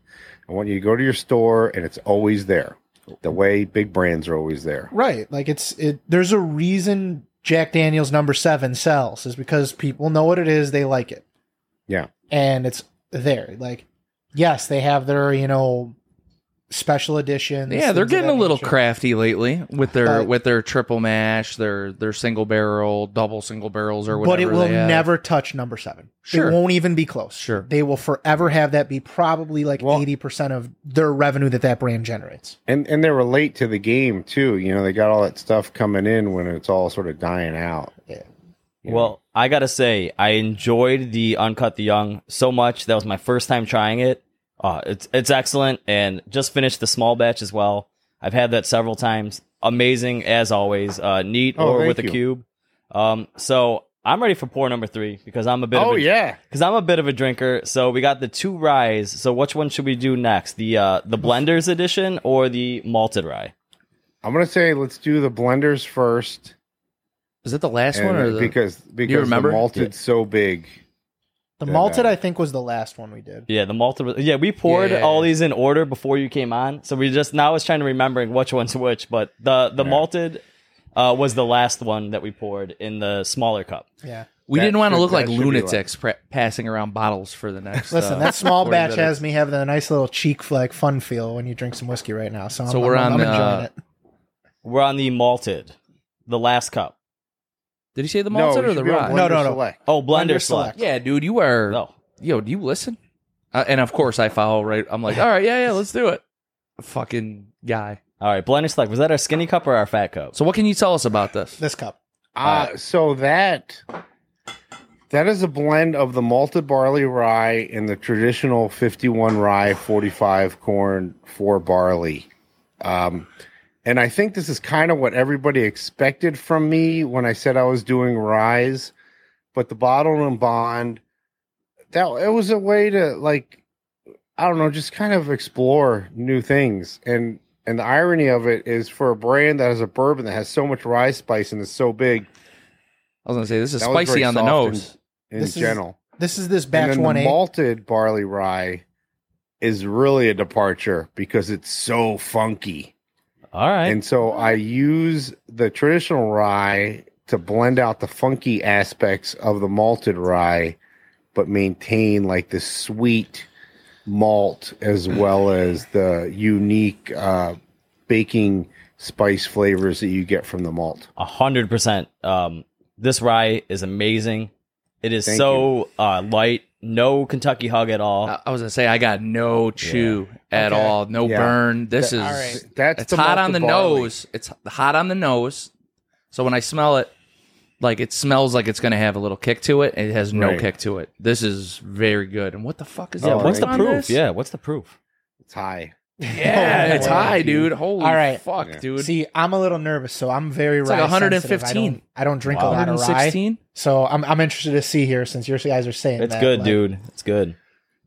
I want you to go to your store and it's always there, the way big brands are always there. Right. Like it's there's a reason Jack Daniel's No. 7 sells, is because people know what it is. They like it. Yeah. And it's there. Like, yes, they have their, you know, special editions. Yeah, they're getting a little crafty lately with their triple mash, their single barrel, double single barrels, or whatever. But it will never touch No. 7. Sure. It won't even be close. Sure. They will forever have that be probably like 80% of their revenue that brand generates. And they're late to the game too. You know, they got all that stuff coming in when it's all sort of dying out. Yeah. Well, I gotta say, I enjoyed the Uncut the Young so much. That was my first time trying it. It's excellent, and just finished the small batch as well. I've had that several times. Amazing as always. Neat or with a cube. So I'm ready for pour number 3 because I'm a bit of a drinker. So we got the 2 rye. So which one should we do next? The blenders edition or the malted rye? I'm gonna say let's do the blenders first. Is it the last one or because you remember? The malted's so big. The malted, I think, was the last one we did. Yeah, the malted. We poured all these in order before you came on, so we just now I was trying to remember which one's which. But the malted was the last one that we poured in the smaller cup. Yeah, we didn't want to look like lunatics passing around bottles for the next. Listen, that small batch has me having a nice little cheek flag fun feel when you drink some whiskey right now. So I'm enjoying it. We're on the malted, the last cup. Did he say the malted or the rye? No. Select. Oh, blender select. Yeah, dude, you are. No. Yo, do you listen? And of course, I follow. Right, I'm like, all right, yeah, let's do it. Fucking guy. All right, blender select. Was that our skinny cup or our fat cup? So, what can you tell us about this? This cup. So that is a blend of the malted barley rye and the traditional 51 rye, 45 corn, 4 barley. And I think this is kind of what everybody expected from me when I said I was doing ryes, but the bottle and bond, it was a way to, like, I don't know, just kind of explore new things. And the irony of it is, for a brand that has a bourbon that has so much rye spice and is so big. I was gonna say this is spicy on the nose in general. This is this batch 1-8. Malted barley rye is really a departure because it's so funky. All right. And so I use the traditional rye to blend out the funky aspects of the malted rye, but maintain like the sweet malt as well as the unique baking spice flavors that you get from the malt. 100%. This rye is amazing. It is light. No Kentucky hug at all. I was gonna say I got no chew at all, no burn. This is all right. It's hot on the nose. It's hot on the nose. So when I smell it, like it smells like it's gonna have a little kick to it. It has no kick to it. This is very good. And what the fuck is that? What's the proof? Yeah, what's the proof? It's high. Yeah, it's high, dude. Holy fuck, dude. See, I'm a little nervous, so I'm very right. It's like 115. I don't drink a lot of rye, so I'm interested to see here since you guys are saying it's good, like, dude. It's good.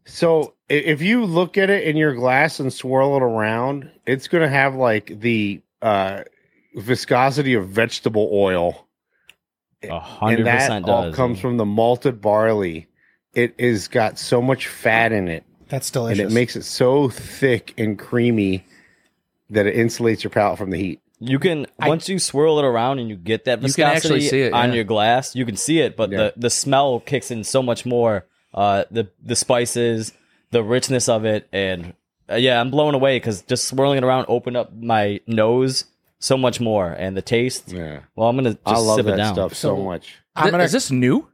So if you look at it in your glass and swirl it around, it's going to have like the viscosity of vegetable oil. 100% does. All comes from the malted barley. It is got so much fat in it. That's delicious. And it makes it so thick and creamy that it insulates your palate from the heat. You can, once you swirl it around and you get that viscosity, you can actually see it, on your glass, you can see it, but the smell kicks in so much more. The spices, the richness of it, and I'm blown away because just swirling it around opened up my nose so much more. And the taste, well, I'm going to just sip it down. I love that stuff so much. Is this new?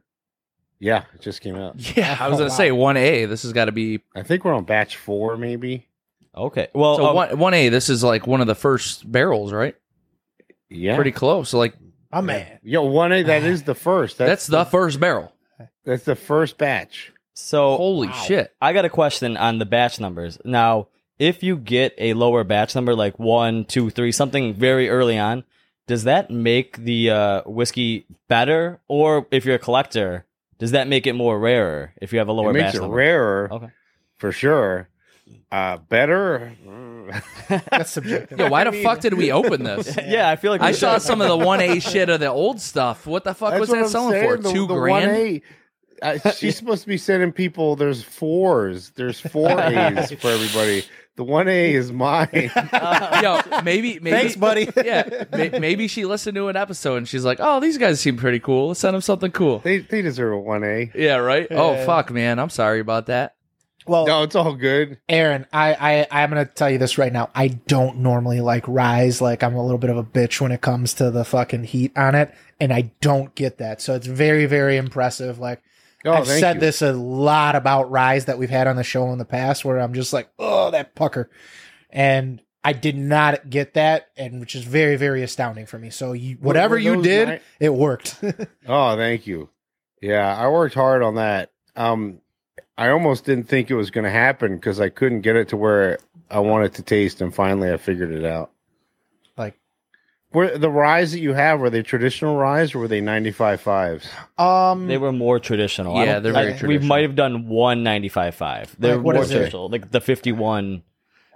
Yeah, it just came out. Yeah, I was going to say 1A. This has got to be... I think we're on batch 4, maybe. Okay. Well, so 1A, this is like one of the first barrels, right? Yeah. Pretty close. So like, oh, man. Yo, 1A, that is the first. That's the first barrel. That's the first batch. So holy shit. I got a question on the batch numbers. Now, if you get a lower batch number, like 1, 2, 3, something very early on, does that make the whiskey better? Or if you're a collector... Does that make it more rarer if you have a lower mash level? It makes it rarer, okay, for sure. Better? That's subjective. Yo, why the fuck did we open this? Yeah, I feel like I saw some of the 1A shit of the old stuff. What the fuck was that selling for? $2,000? 1A, she's supposed to be sending people, there's fours. There's 4 A's for everybody. The 1A is mine. Yo, maybe thanks, buddy. Yeah, maybe she listened to an episode and she's like, "Oh, these guys seem pretty cool. Let's send them something cool." They deserve a 1A. Yeah, right. Yeah. Oh fuck, man, I'm sorry about that. Well, no, it's all good. Aaron, I'm gonna tell you this right now. I don't normally like rye. Like, I'm a little bit of a bitch when it comes to the fucking heat on it, and I don't get that. So it's very, very impressive. Like. Oh, I've said this a lot about rye that we've had on the show in the past, where I'm just like, oh, that pucker. And I did not get that, and which is very, very astounding for me. So whatever you did, it worked. Oh, thank you. Yeah, I worked hard on that. I almost didn't think it was going to happen because I couldn't get it to where I wanted to taste, and finally I figured it out. Were the rye that you have, were they traditional rye or were they 95.5s? They were more traditional. Yeah, they're very traditional. We might have done one 95.5. They're like, more traditional, like the 51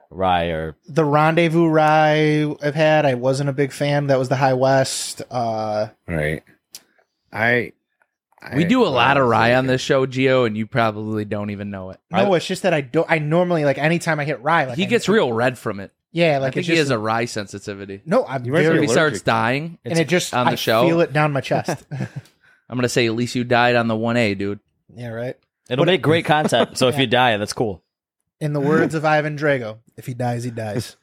rye or the Rendezvous rye I've had. I wasn't a big fan. That was the High West. Right. We do a lot of rye on this show, Gio, and you probably don't even know it. No, it's just that I normally, like, anytime I hit rye, like, he gets real red from it. Yeah, like I think he has a rye sensitivity. No, I'm very if he starts dying, and it just on the show, I feel it down my chest. I'm gonna say, at least you died on the 1A, dude. Yeah, right. It'll make great content. So if you die, that's cool. In the words of Ivan Drago, if he dies, he dies.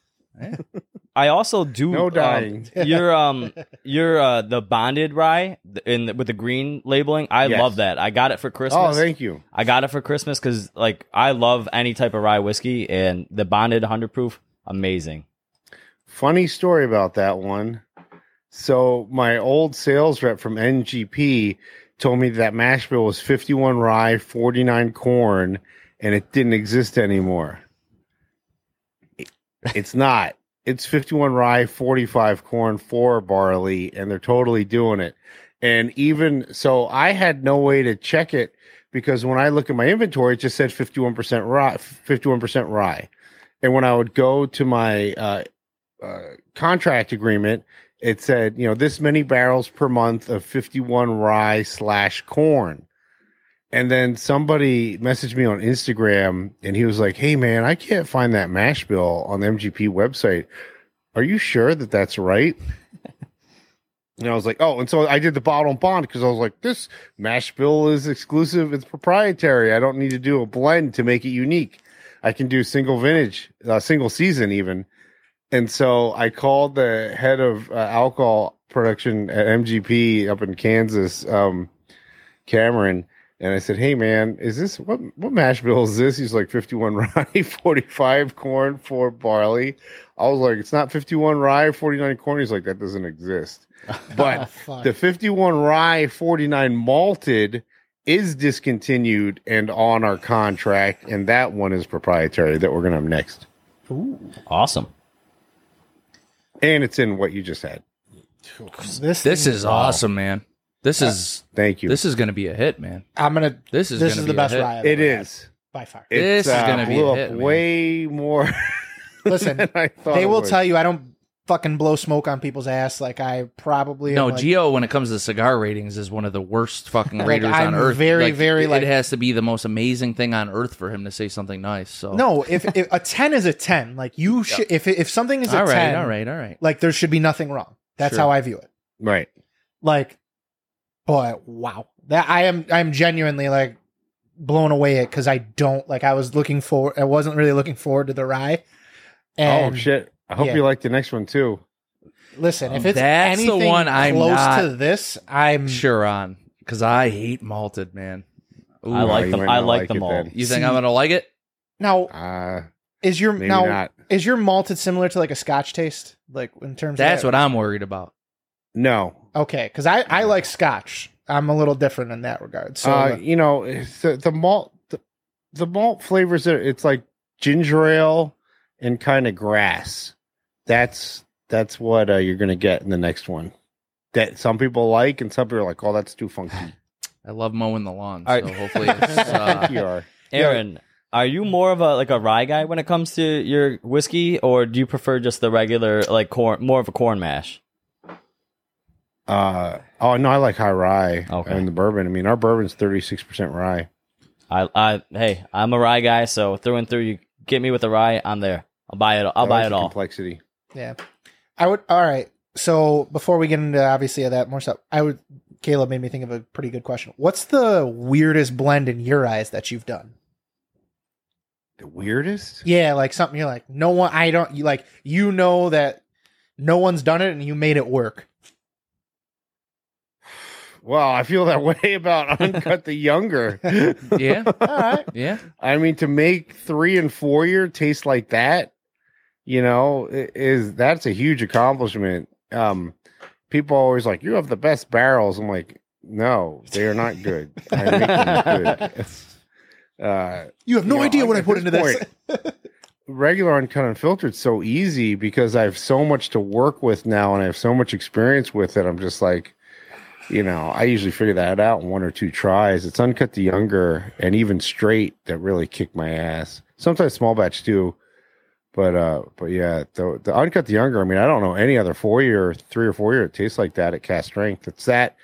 I also do no dying. Your the bonded rye with the green labeling. I love that. I got it for Christmas. Oh, thank you. I got it for Christmas because, like, I love any type of rye whiskey, and the bonded 100 proof. Amazing. Funny story about that one. So my old sales rep from MGP told me that mash bill was 51 rye, 49 corn, and it didn't exist anymore. It's not. It's 51 rye, 45 corn, 4 barley, and they're totally doing it. And even so, I had no way to check it because when I look at my inventory, it just said 51% rye, 51% rye. And when I would go to my contract agreement, it said, you know, this many barrels per month of 51 rye / corn. And then somebody messaged me on Instagram, and he was like, "Hey, man, I can't find that mash bill on the MGP website. Are you sure that that's right?" And I was like, oh, and so I did the bottle and bond because I was like, this mash bill is exclusive. It's proprietary. I don't need to do a blend to make it unique. I can do single vintage, single season even. And so I called the head of alcohol production at MGP up in Kansas, Cameron, and I said, "Hey, man, is this what mash bill is this?" He's like, 51 rye, 45 corn, 4 barley. I was like, "It's not 51 rye, 49 corn." He's like, "That doesn't exist." But the 51 rye, 49 malted is discontinued and on our contract, and that one is proprietary that we're going to have next. Ooh, awesome. And it's in what you just had. This is awesome, man. This is thank you. This is going to be a hit, man. This is the best rye. It is by far. This is going to be a hit. Way more. Listen, they will tell you I don't fucking blow smoke on people's ass. Like, I probably Gio, when it comes to cigar ratings, is one of the worst fucking raters on earth. Very, it has to be the most amazing thing on earth for him to say something nice. So no, if a 10 is a 10, like, you should. If something is all right, like, there should be nothing wrong. That's how I view it. Right. Like, but wow, that I'm genuinely, like, blown away at, because I don't, like, I wasn't really looking forward to the rye. And, oh shit. I hope you like the next one too. Listen, if it's anything the one I'm close to this, I'm sure on, because I hate malted, man. Ooh, I like them. I like them all. You think I'm gonna like it? Now, is your malted similar to, like, a Scotch taste? Like, in terms that's what I'm worried about. No. Okay, because I like Scotch. I'm a little different in that regard. So you know, the malt flavors are, it's like ginger ale and kind of grass. That's what you're going to get in the next one that some people like, and some people are like, oh, that's too funky. I love mowing the lawn, so hopefully it's... I think you are. Aaron, are you more of a like a rye guy when it comes to your whiskey, or do you prefer just the regular, like corn, more of a corn mash? Oh no, I like high rye. Okay. And the bourbon. I mean, our bourbon's 36% rye. Hey, I'm a rye guy, so through and through, you get me with the rye, I'm there. I'll buy it. I'll buy it all. Complexity. Yeah, I would. All right. So before we get into obviously that more stuff, I would. Caleb made me think of a pretty good question. What's the weirdest blend in your eyes that you've done? The weirdest? Yeah, like something you're like, no one. I don't. You like, you know that no one's done it, and you made it work. Wow, I feel that way about Uncut the Younger. Yeah. All right. Yeah. I mean, to make 3 and 4 year taste like that, you know, that's a huge accomplishment. People are always like, you have the best barrels. I'm like, no, they are not good. I make them good. You have no idea what I put into this. Regular Uncut Unfiltered is so easy because I have so much to work with now, and I have so much experience with it. I'm just like, you know, I usually figure that out in 1 or 2 tries. It's Uncut the Younger and even Straight that really kick my ass. Sometimes Small Batch too. But yeah, the Uncut the Younger, I mean, I don't know any other 4 year, 3 or 4 year it tastes like that at cast strength. It's that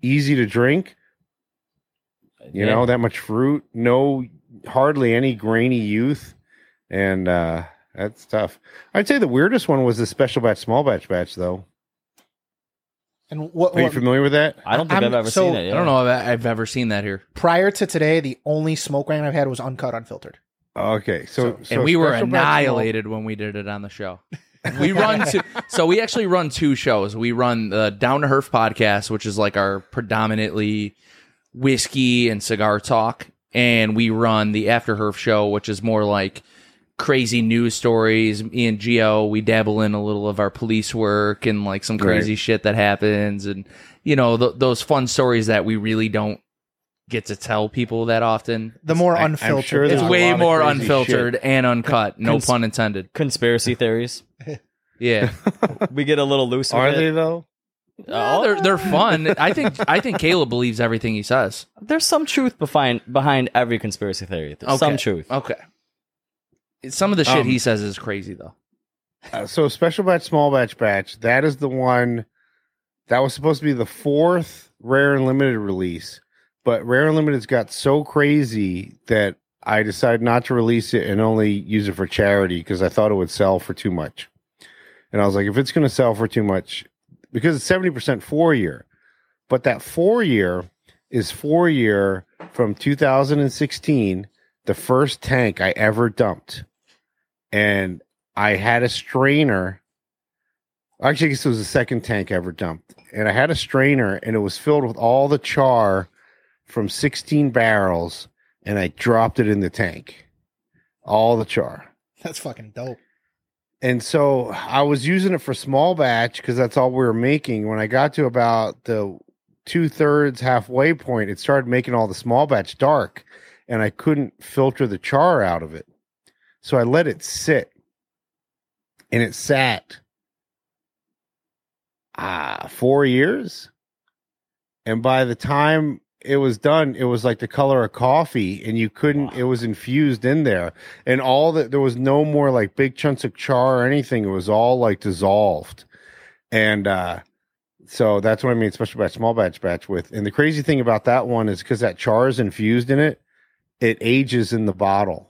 easy to drink, you know, that much fruit, no, hardly any grainy youth. And that's tough. I'd say the weirdest one was the Special Batch, Small Batch though. And are you familiar with that? I don't think I've ever seen it. Yeah. I don't know if I've ever seen that here. Prior to today, the only Smoke Wagon I've had was Uncut Unfiltered. Okay, so and we were annihilated when we did it on the show. We run we actually run 2 shows. We run the Down to Herf podcast, which is like our predominantly whiskey and cigar talk, and we run the After Herf show, which is more like crazy news stories. Me and Gio, we dabble in a little of our police work and like some crazy shit that happens, and you know those fun stories that we really don't get to tell people that often. The more unfiltered, sure it's way more unfiltered shit. And uncut. No pun intended. Conspiracy theories. Yeah, we get a little loose. Are they though? Oh, they're fun. I think Caleb believes everything he says. There's some truth behind every conspiracy theory. There's some truth. Okay. Some of the shit he says is crazy though. So Special Batch, Small batch. That is the one that was supposed to be the 4th Rare and Limited release. But Rare and Limited's got so crazy that I decided not to release it and only use it for charity because I thought it would sell for too much. And I was like, if it's going to sell for too much, because it's 70% 4 year, but that 4 year is 4 year from 2016, the first tank I ever dumped. And I had a strainer. Actually, I guess it was the second tank I ever dumped. And I had a strainer, and it was filled with all the char from 16 barrels, and I dropped it in the tank. All the char. That's fucking dope. And so I was using it for small batch because that's all we were making. When I got to about the 2/3 halfway point, it started making all the small batch dark, and I couldn't filter the char out of it. So I let it sit, and it sat 4 years. And by the time it was done, it was like the color of coffee, and you couldn't, It was infused in there, and all that, there was no more like big chunks of char or anything. It was all like dissolved. And so that's what I mean, Special Batch, Small batch with. And the crazy thing about that one is because that char is infused in it, it ages in the bottle.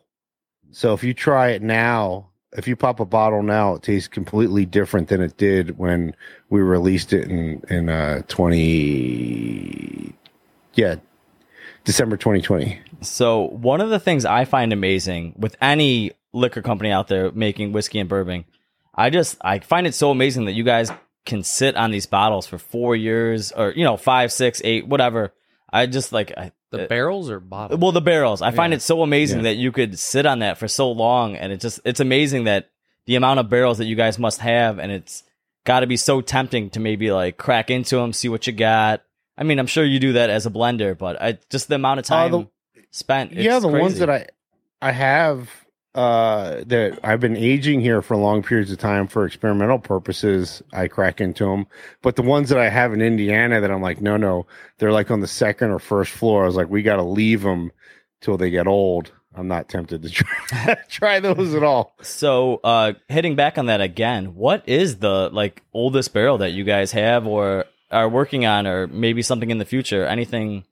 So if you try it now, if you pop a bottle now, it tastes completely different than it did when we released it in 20. Yeah, December 2020. So one of the things I find amazing with any liquor company out there making whiskey and bourbon, I find it so amazing that you guys can sit on these bottles for 4 years or, you know, 5, 6, 8, whatever. I just like... The barrels or bottles? Well, the barrels. I find it so amazing that you could sit on that for so long, and it's amazing that the amount of barrels that you guys must have, and it's got to be so tempting to maybe like crack into them, see what you got. I mean, I'm sure you do that as a blender, but just the amount of time spent. It's crazy. Ones that I have, that I've been aging here for long periods of time for experimental purposes, I crack into them. But the ones that I have in Indiana that I'm like, no, they're like on the second or first floor. I was like, we got to leave them till they get old. I'm not tempted to try those at all. So hitting back on that again, what is the oldest barrel that you guys have or are working on, or maybe something in the future? Anything,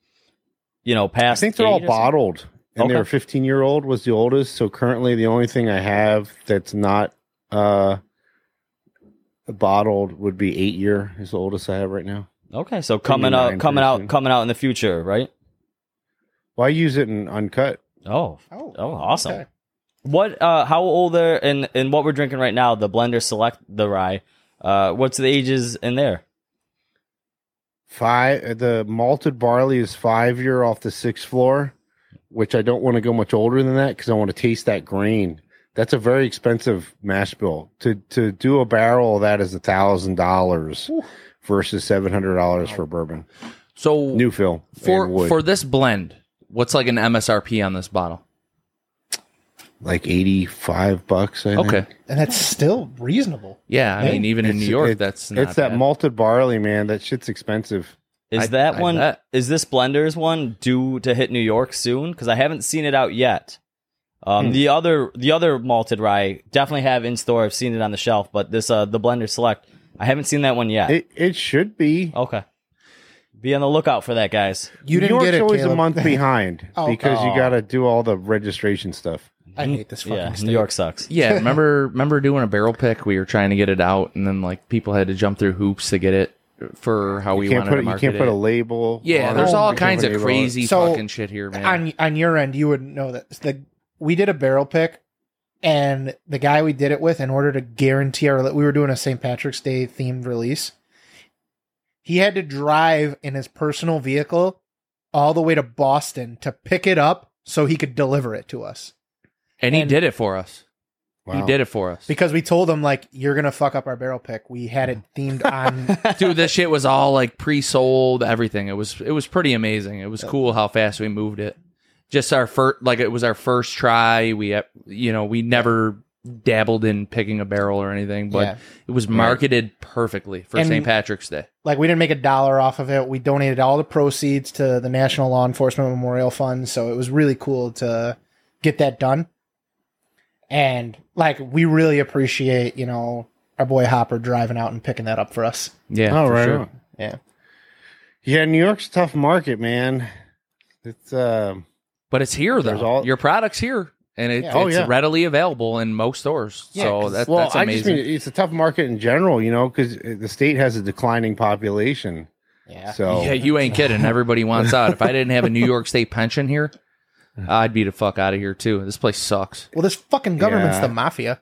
past? I think they're all bottled, and okay. They were 15-year-old was the oldest. So currently, the only thing I have that's not bottled would be 8-year is the oldest I have right now. Okay, so coming out in the future, right? Well, I use it in uncut. Oh, awesome. Okay. What, how old are, and what we're drinking right now, the Blender Select, the rye, what's the ages in there? The malted barley is 5-year off the 6th floor, which I don't want to go much older than that because I want to taste that grain. That's a very expensive mash bill. To do a barrel of that is $1,000 versus $700 for bourbon. So, new fill. For this blend, what's an MSRP on this bottle? $85, I think. Okay. And that's still reasonable. Yeah, I mean, even in New York, that's not that malted barley, man. That shit's expensive. Is this Blender's one due to hit New York soon? Because I haven't seen it out yet. The other malted rye, definitely have in store. I've seen it on the shelf, but this the Blender Select, I haven't seen that one yet. It should be. Okay. Be on the lookout for that, guys. You didn't get it, Caleb. New York's always a month behind because you got to do all the registration stuff. I hate this fucking state. New York sucks. Yeah, remember doing a barrel pick? We were trying to get it out, and then people had to jump through hoops to get it for how we wanted to market it. You can't put a label. Yeah, there's all kinds of crazy fucking shit here, man. On your end, you wouldn't know that. We did a barrel pick, and the guy we did it with, in order to guarantee we were doing a St. Patrick's Day themed release. He had to drive in his personal vehicle all the way to Boston to pick it up so he could deliver it to us. And he did it for us. Wow. He did it for us. Because we told him, you're going to fuck up our barrel pick. We had it themed on. Dude, this shit was all pre-sold, everything. It was pretty amazing. It was cool how fast we moved it. Just our first, it was our first try. We, we never dabbled in picking a barrel or anything, but it was marketed perfectly for St. Patrick's Day. We didn't make $1 off of it. We donated all the proceeds to the National Law Enforcement Memorial Fund, so it was really cool to get that done. And we really appreciate, our boy Hopper driving out and picking that up for us. Yeah, right. Sure. Yeah, New York's a tough market, man. It's but it's here though. Your product's here. And it's readily available in most stores. Yeah, so that's amazing. I just mean, it's a tough market in general, because the state has a declining population. Yeah. So you ain't kidding. Everybody wants out. If I didn't have a New York State pension here, I'd be the fuck out of here too. This place sucks. Well, this fucking government's the mafia.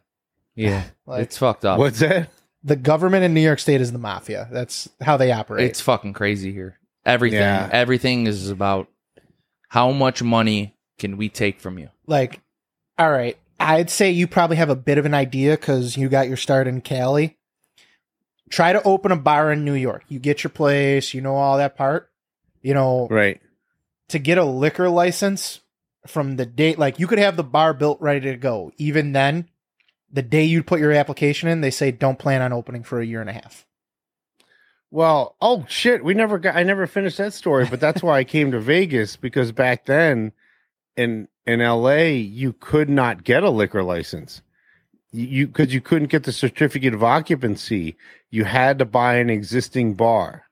Yeah. It's fucked up. What's that? The government in New York State is the mafia. That's how they operate. It's fucking crazy here. Everything. Yeah. Everything is about how much money can we take from you? All right, I'd say you probably have a bit of an idea because you got your start in Cali. Try to open a bar in New York. You get your place, all that part. Right. To get a liquor license from the day, you could have the bar built ready to go. Even then, the day you put your application in, they say don't plan on opening for a year and a half. Well, oh shit, I never finished that story, but that's why I came to Vegas, because back then, in L.A., you could not get a liquor license. You couldn't get the certificate of occupancy. You had to buy an existing bar.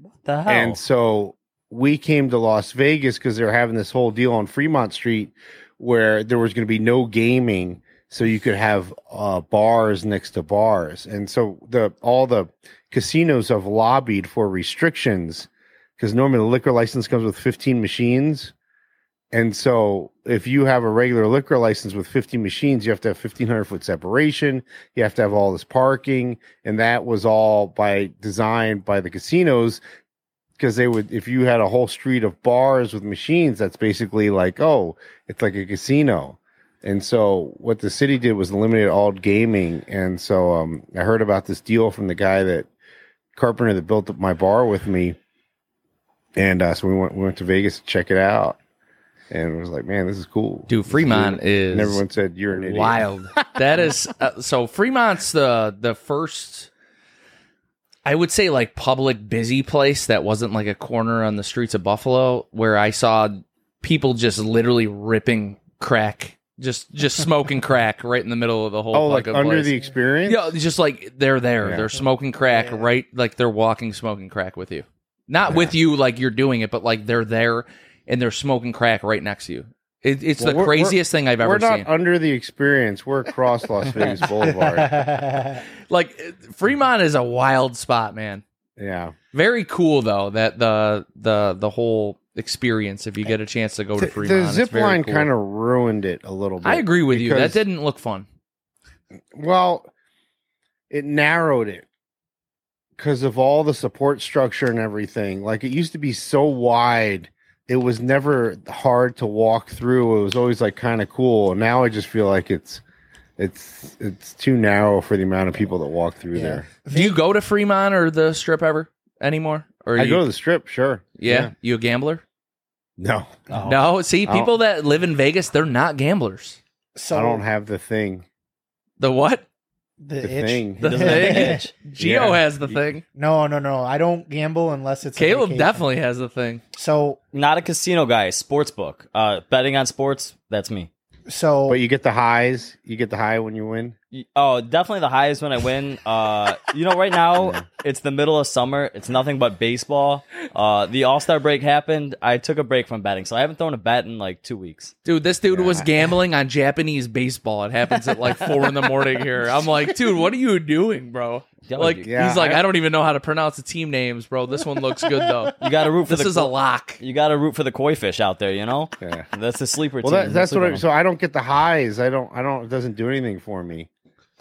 What the hell? And so we came to Las Vegas because they were having this whole deal on Fremont Street where there was going to be no gaming, so you could have bars next to bars. And so all the casinos have lobbied for restrictions because normally the liquor license comes with 15 machines. And so if you have a regular liquor license with 50 machines, you have to have 1,500-foot separation. You have to have all this parking. And that was all by design by the casinos because if you had a whole street of bars with machines, that's basically it's like a casino. And so what the city did was eliminate all gaming. And so I heard about this deal from the guy Carpenter that built up my bar with me. And so we went to Vegas to check it out. and was like, man, this is cool. Dude, Fremont is... And everyone said, you're an idiot. Wild. That is... so Fremont's the first... I would say like public busy place that wasn't like a corner on the streets of Buffalo where I saw people just literally ripping crack, just smoking crack right in the middle of the whole. Oh, like under place. The experience? Yeah, just like they're there. Yeah. They're smoking crack right, like they're walking smoking crack with you. Not with you like you're doing it, but like they're there and they're smoking crack right next to you. It's the craziest thing I've ever seen. We're not under the experience. We're across Las Vegas Boulevard. Like, Fremont is a wild spot, man. Yeah. Very cool, though, that the whole experience, if you get a chance to go to Fremont. The zip line kind of ruined it a little bit. I agree with you. That didn't look fun. Well, it narrowed it because of all the support structure and everything. Like, it used to be so wide. It was never hard to walk through. It was always like kind of cool. Now I just feel like it's too narrow for the amount of people that walk through there. Do you go to Fremont or the Strip ever anymore? Or I go to the Strip, sure. Yeah, you a gambler? No, no. See, people that live in Vegas, they're not gamblers. So I don't have the thing. The what? The thing. Geo has the thing. No. I don't gamble unless it's Caleb. A definitely has the thing. So not a casino guy. Sports book. Betting on sports. That's me. So, but you get the highs. You get the high when you win. Oh, definitely the highs when I win. Right now it's the middle of summer. It's nothing but baseball. The All-Star break happened. I took a break from betting, so I haven't thrown a bet in like 2 weeks. Dude, this dude was gambling on Japanese baseball. It happens at like 4 a.m. here. I'm like, dude, what are you doing, bro? Like, he's like, I don't even know how to pronounce the team names, bro. This one looks good though. You got to root for this is a lock. You got to root for the koi fish out there, you know. Yeah. That's a sleeper team. Well, that's what. So I don't get the highs. I don't. It doesn't do anything for me.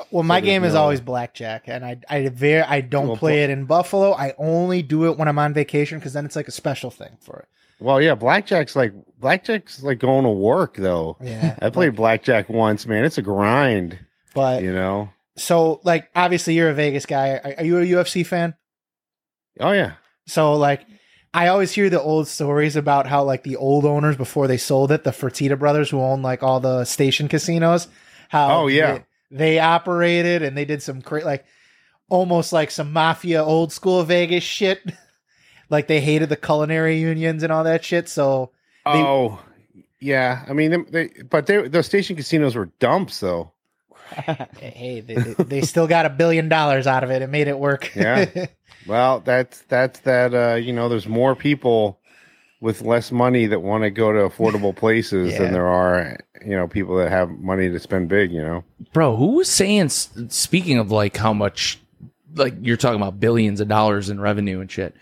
Well, my game is always blackjack, and I don't play it in Buffalo. I only do it when I'm on vacation because then it's like a special thing for it. Well, yeah, blackjack's like going to work though. Yeah, I played blackjack once, man. It's a grind, but you know. So, like, obviously, you're a Vegas guy. Are you a UFC fan? Oh, yeah. So, like, I always hear the old stories about how, like, the old owners before they sold it, the Fertitta brothers who owned, like, all the Station Casinos, how they operated and they did some almost like some mafia old school Vegas shit. Like, they hated the culinary unions and all that shit. So, yeah. I mean, those Station Casinos were dumps, though. Hey, they still got $1 billion out of it. It made it work. Yeah. Well, there's more people with less money that want to go to affordable places than there are, you know, people that have money to spend big, you know. Bro, who was saying, speaking of like how much, like you're talking about billions of dollars in revenue and shit.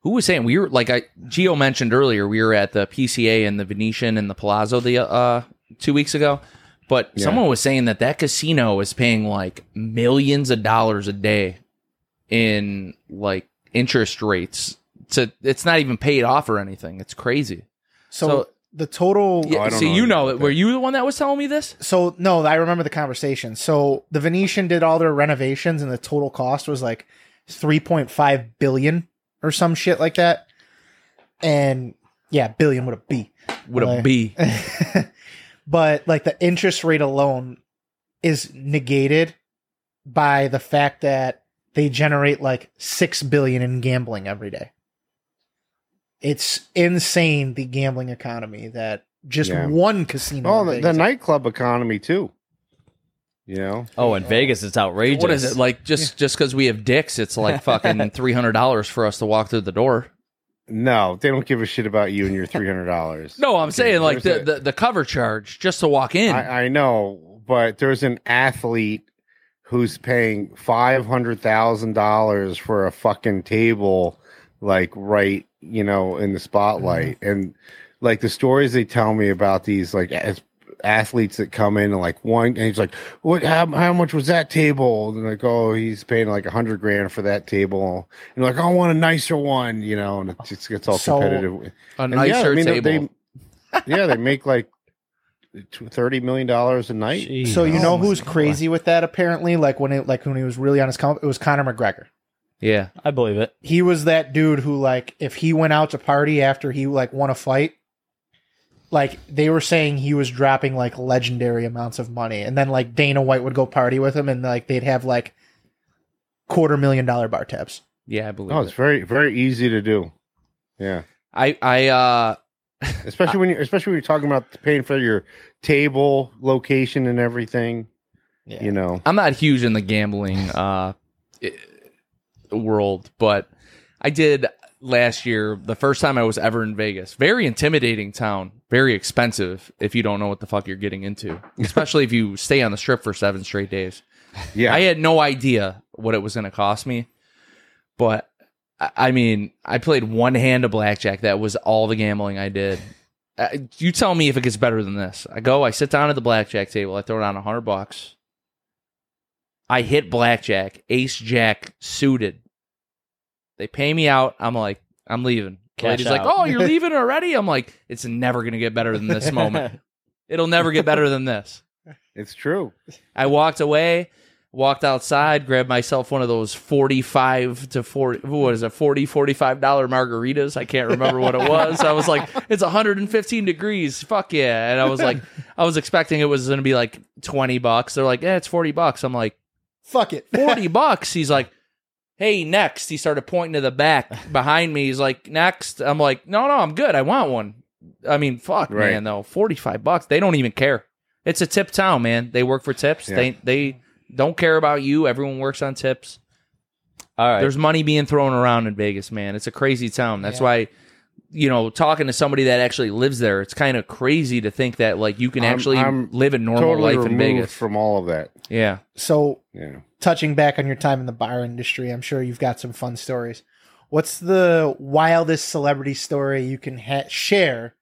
Who was saying, we were like, Gio mentioned earlier, we were at the PCA and the Venetian and the Palazzo 2 weeks ago. But someone was saying that casino is paying like millions of dollars a day in like interest rates. It's not even paid off or anything. It's crazy. So the total. Yeah, so you know it. Were you the one that was telling me this? So no, I remember the conversation. So the Venetian did all their renovations, and the total cost was like $3.5 billion or some shit like that. And yeah, billion with a B. With a B. But like the interest rate alone is negated by the fact that they generate like $6 billion in gambling every day. It's insane, the gambling economy that just one casino. Oh, the nightclub economy too. You know. Oh, in Vegas, it's outrageous. What is it like? Just because we have dicks, it's like fucking $300 for us to walk through the door. No, they don't give a shit about you and your $300. No, I'm saying like the cover charge just to walk in. I know, but there's an athlete who's paying $500,000 for a fucking table, like right, you know, in the spotlight. Mm-hmm. And like the stories they tell me about these like athletes that come in and like one, and he's like, "What? How much was that table?" And like, "Oh, he's paying like $100,000 for that table." And like, "I want a nicer one," you know. And it just gets all competitive. A nicer table. They make like $30 million a night. Jeez. So you know who's crazy with that? Apparently, when he was really on his comp, it was Conor McGregor. Yeah, I believe it. He was that dude who, like, if he went out to party after he like won a fight, like they were saying he was dropping like legendary amounts of money, and then like Dana White would go party with him, and like they'd have like $250,000 bar tabs. Yeah, I believe. Oh, it's very, very easy to do. Yeah, I especially when you're talking about paying for your table, location, and everything. Yeah. You know, I'm not huge in the gambling world, but I did last year the first time I was ever in Vegas. Very intimidating town, very expensive if you don't know what the fuck you're getting into, especially if you stay on the strip for 7 straight days. Yeah, I had no idea what it was going to cost me, but I mean, I played one hand of blackjack. That was all the gambling I did. You tell me if it gets better than this. I go, I sit down at the blackjack table. I throw down $100. I hit blackjack, ace jack suited. They pay me out. I'm like, I'm leaving. Lady's like, oh, you're leaving already? I'm like, it's never going to get better than this moment. It'll never get better than this. It's true. I walked away. Walked outside, grabbed myself one of those $45 margaritas. I can't remember what it was. I was like, it's 115 degrees. Fuck yeah. And I was like, I was expecting it was going to be like $20. They're like, it's $40. I'm like, fuck it. $40. He's like, hey, next. He started pointing to the back behind me. He's like, next. I'm like, no, I'm good. I want one. I mean, fuck, right, man, though. $45. They don't even care. It's a tip town, man. They work for tips. Yeah. They don't care about you. Everyone works on tips. All right. There's money being thrown around in Vegas, man. It's a crazy town. That's why, you know, talking to somebody that actually lives there, it's kind of crazy to think that like you can actually live a normal life in Vegas from all of that. Yeah. So, touching back on your time in the bar industry, I'm sure you've got some fun stories. What's the wildest celebrity story you can share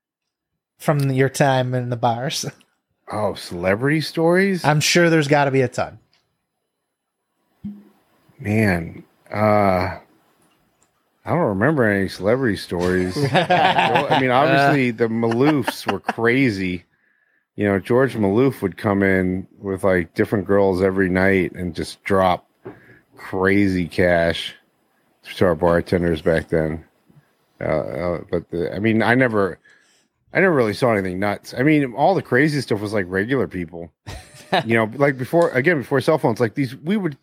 from your time in the bars? Oh, celebrity stories? I'm sure there's got to be a ton. Man, I don't remember any celebrity stories. I mean, obviously, the Maloofs were crazy. You know, George Maloof would come in with, like, different girls every night and just drop crazy cash to our bartenders back then. I never really saw anything nuts. I mean, all the crazy stuff was, like, regular people. You know, like, before cell phones, like, these, we would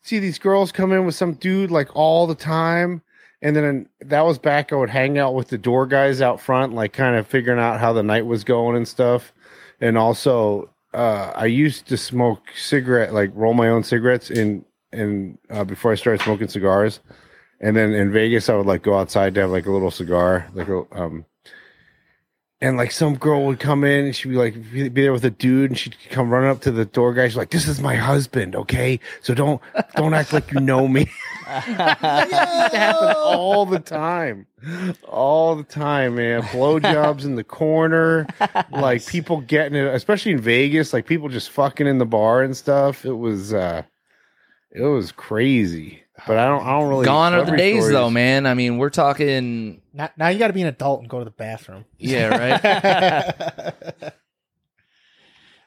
see these girls come in with some dude like all the time, and then that was back. I would hang out with the door guys out front, like kind of figuring out how the night was going and stuff. And also, I used to smoke cigarette, like roll my own cigarettes in before I started smoking cigars. And then in Vegas, I would like go outside to have like a little cigar, like and like some girl would come in and she'd be there with a dude, and she'd come running up to the door guy. She's like, "This is my husband, okay? So don't act like you know me." That happened all the time, man. Blowjobs in the corner, like people getting it, especially in Vegas, like people just fucking in the bar and stuff. It was crazy. But I don't really. Gone are the days, though, man. I mean, we're talking. Now you got to be an adult and go to the bathroom. Yeah, right.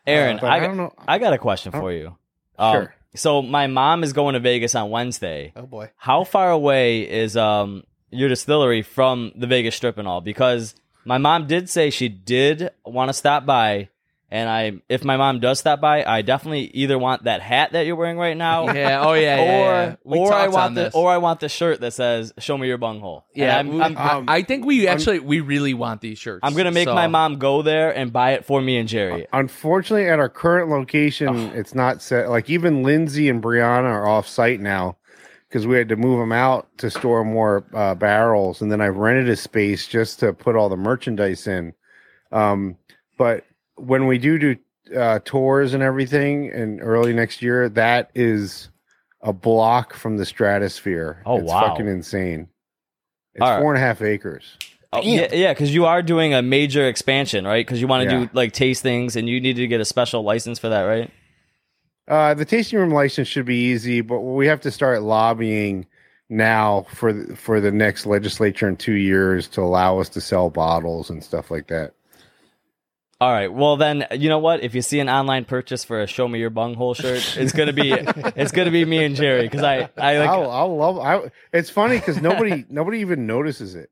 Aaron, I don't know. I got a question for you. Sure. So my mom is going to Vegas on Wednesday. Oh boy! How far away is your distillery from the Vegas Strip and all? Because my mom did say she did want to stop by. And if my mom does stop by, I definitely either want that hat that you're wearing right now. Yeah. Oh yeah. Yeah. Or I want the shirt that says "Show me your bunghole." Yeah. I think we really want these shirts. I'm gonna make my mom go there and buy it for me and Jerry. Unfortunately, at our current location, it's not set. Like even Lindsay and Brianna are off site now because we had to move them out to store more barrels, and then I rented a space just to put all the merchandise in. But when we do tours and everything in early next year, that is a block from the stratosphere. Oh, wow. It's fucking insane. It's 4.5 acres. Oh, yeah, because you are doing a major expansion, right? Because you want to do like tastings, and you need to get a special license for that, right? The tasting room license should be easy, but we have to start lobbying now for the next legislature in 2 years to allow us to sell bottles and stuff like that. All right. Well, then you know what? If you see an online purchase for a "Show Me Your Bunghole" shirt, it's gonna be me and Jerry because I like. I'll love. It's funny because nobody even notices it.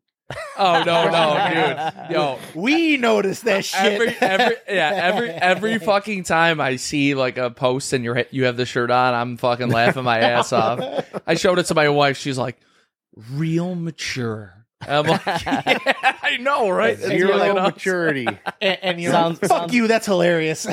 Oh no, no, dude! Yo, we notice that shit. Every fucking time I see like a post and you have the shirt on, I'm fucking laughing my ass off. I showed it to my wife. She's like, "Real mature." I'm like, yeah, I know, right? Zero like maturity. And you sounds, like, fuck sounds, you, that's hilarious.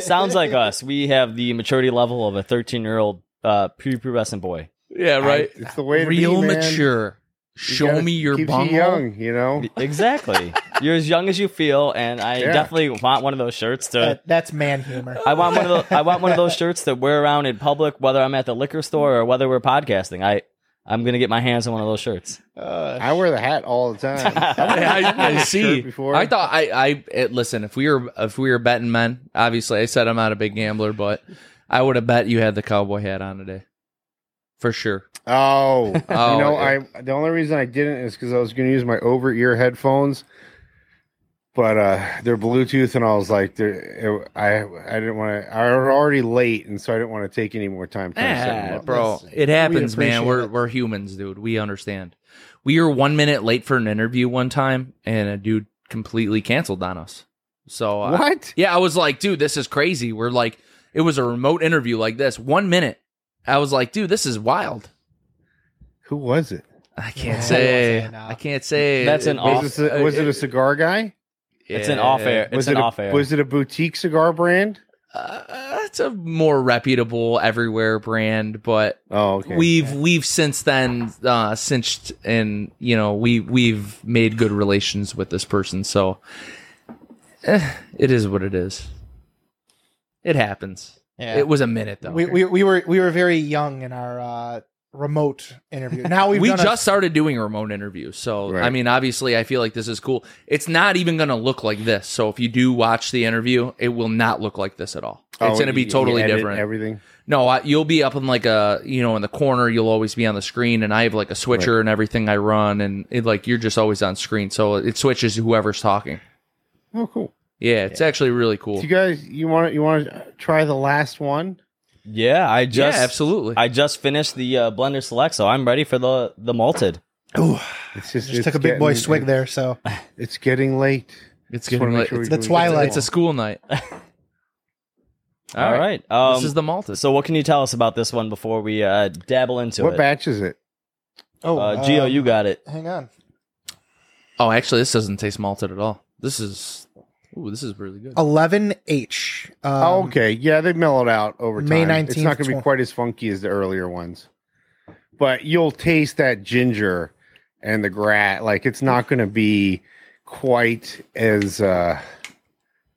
Sounds like us. We have the maturity level of a 13-year-old prepubescent boy. Yeah, right. It's the way to real be, man. Mature. You show me your bum. You young, you know? Exactly. You're as young as you feel, and I definitely want one of those shirts to. That's man humor. I want one of those shirts to wear around in public, whether I'm at the liquor store or whether we're podcasting. I'm going to get my hands on one of those shirts. I wear the hat all the time. I see. I thought listen, if we were betting men, obviously I said I'm not a big gambler, but I would have bet you had the cowboy hat on today. For sure. Oh, you know, the only reason I didn't is because I was going to use my over-ear headphones, but they're Bluetooth, and I was like, I didn't want to. I was already late, and so I didn't want to take any more time. Bro, it happens, man. We're humans, dude. We understand. We were 1 minute late for an interview one time, and a dude completely canceled on us. So what? I was like, dude, this is crazy. We're like, it was a remote interview like this, 1 minute. I was like, dude, this is wild. Who was it? I can't say. I can't say. That's an off. Was it a cigar guy? Yeah. It's an off air. It's an off air. Was it a boutique cigar brand? It's a more reputable everywhere brand, but okay. We've since then cinched, and you know we've made good relations with this person, so it is what it is. It happens. Yeah. It was a minute though. We were very young in our remote interview. Now we just started doing remote interviews, so right. I mean, obviously, I feel like this is cool. It's not even going to look like this. So if you do watch the interview, it will not look like this at all. It's going to be totally different. Everything. No, you'll be up in like a in the corner. You'll always be on the screen, and I have like a switcher and everything I run, and you're just always on screen, so it switches to whoever's talking. Oh, cool. Yeah, it's actually really cool. So you guys, you want to try the last one? Yeah, absolutely. I just finished the Blender Select, so I'm ready for the malted. Oh, just took a big boy swig there, so it's getting late. It's getting late. Sure it's the twilight. It's a school night. All right. This is the malted. So, what can you tell us about this one before we dabble into it? What batch is it? Oh, Gio, you got it. Hang on. Oh, actually, this doesn't taste malted at all. This is. Ooh, this is really good. 11H. Okay. Yeah, they mellowed out over time. May 19th. It's not going to be quite as funky as the earlier ones. But you'll taste that ginger and the grass. Like, it's not going to be quite as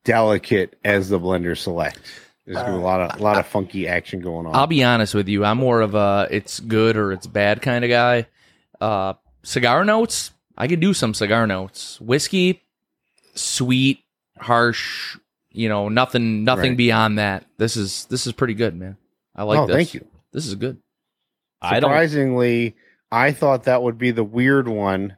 delicate as the Blender Select. There's going to be a lot of funky action going on. I'll be honest with you. I'm more of a it's good or it's bad kind of guy. Cigar notes. I could do some cigar notes. Whiskey. Sweet. Harsh, nothing right. Beyond that. This is pretty good, man. I like this. Thank you. This is good. Surprisingly, I thought that would be the weird one,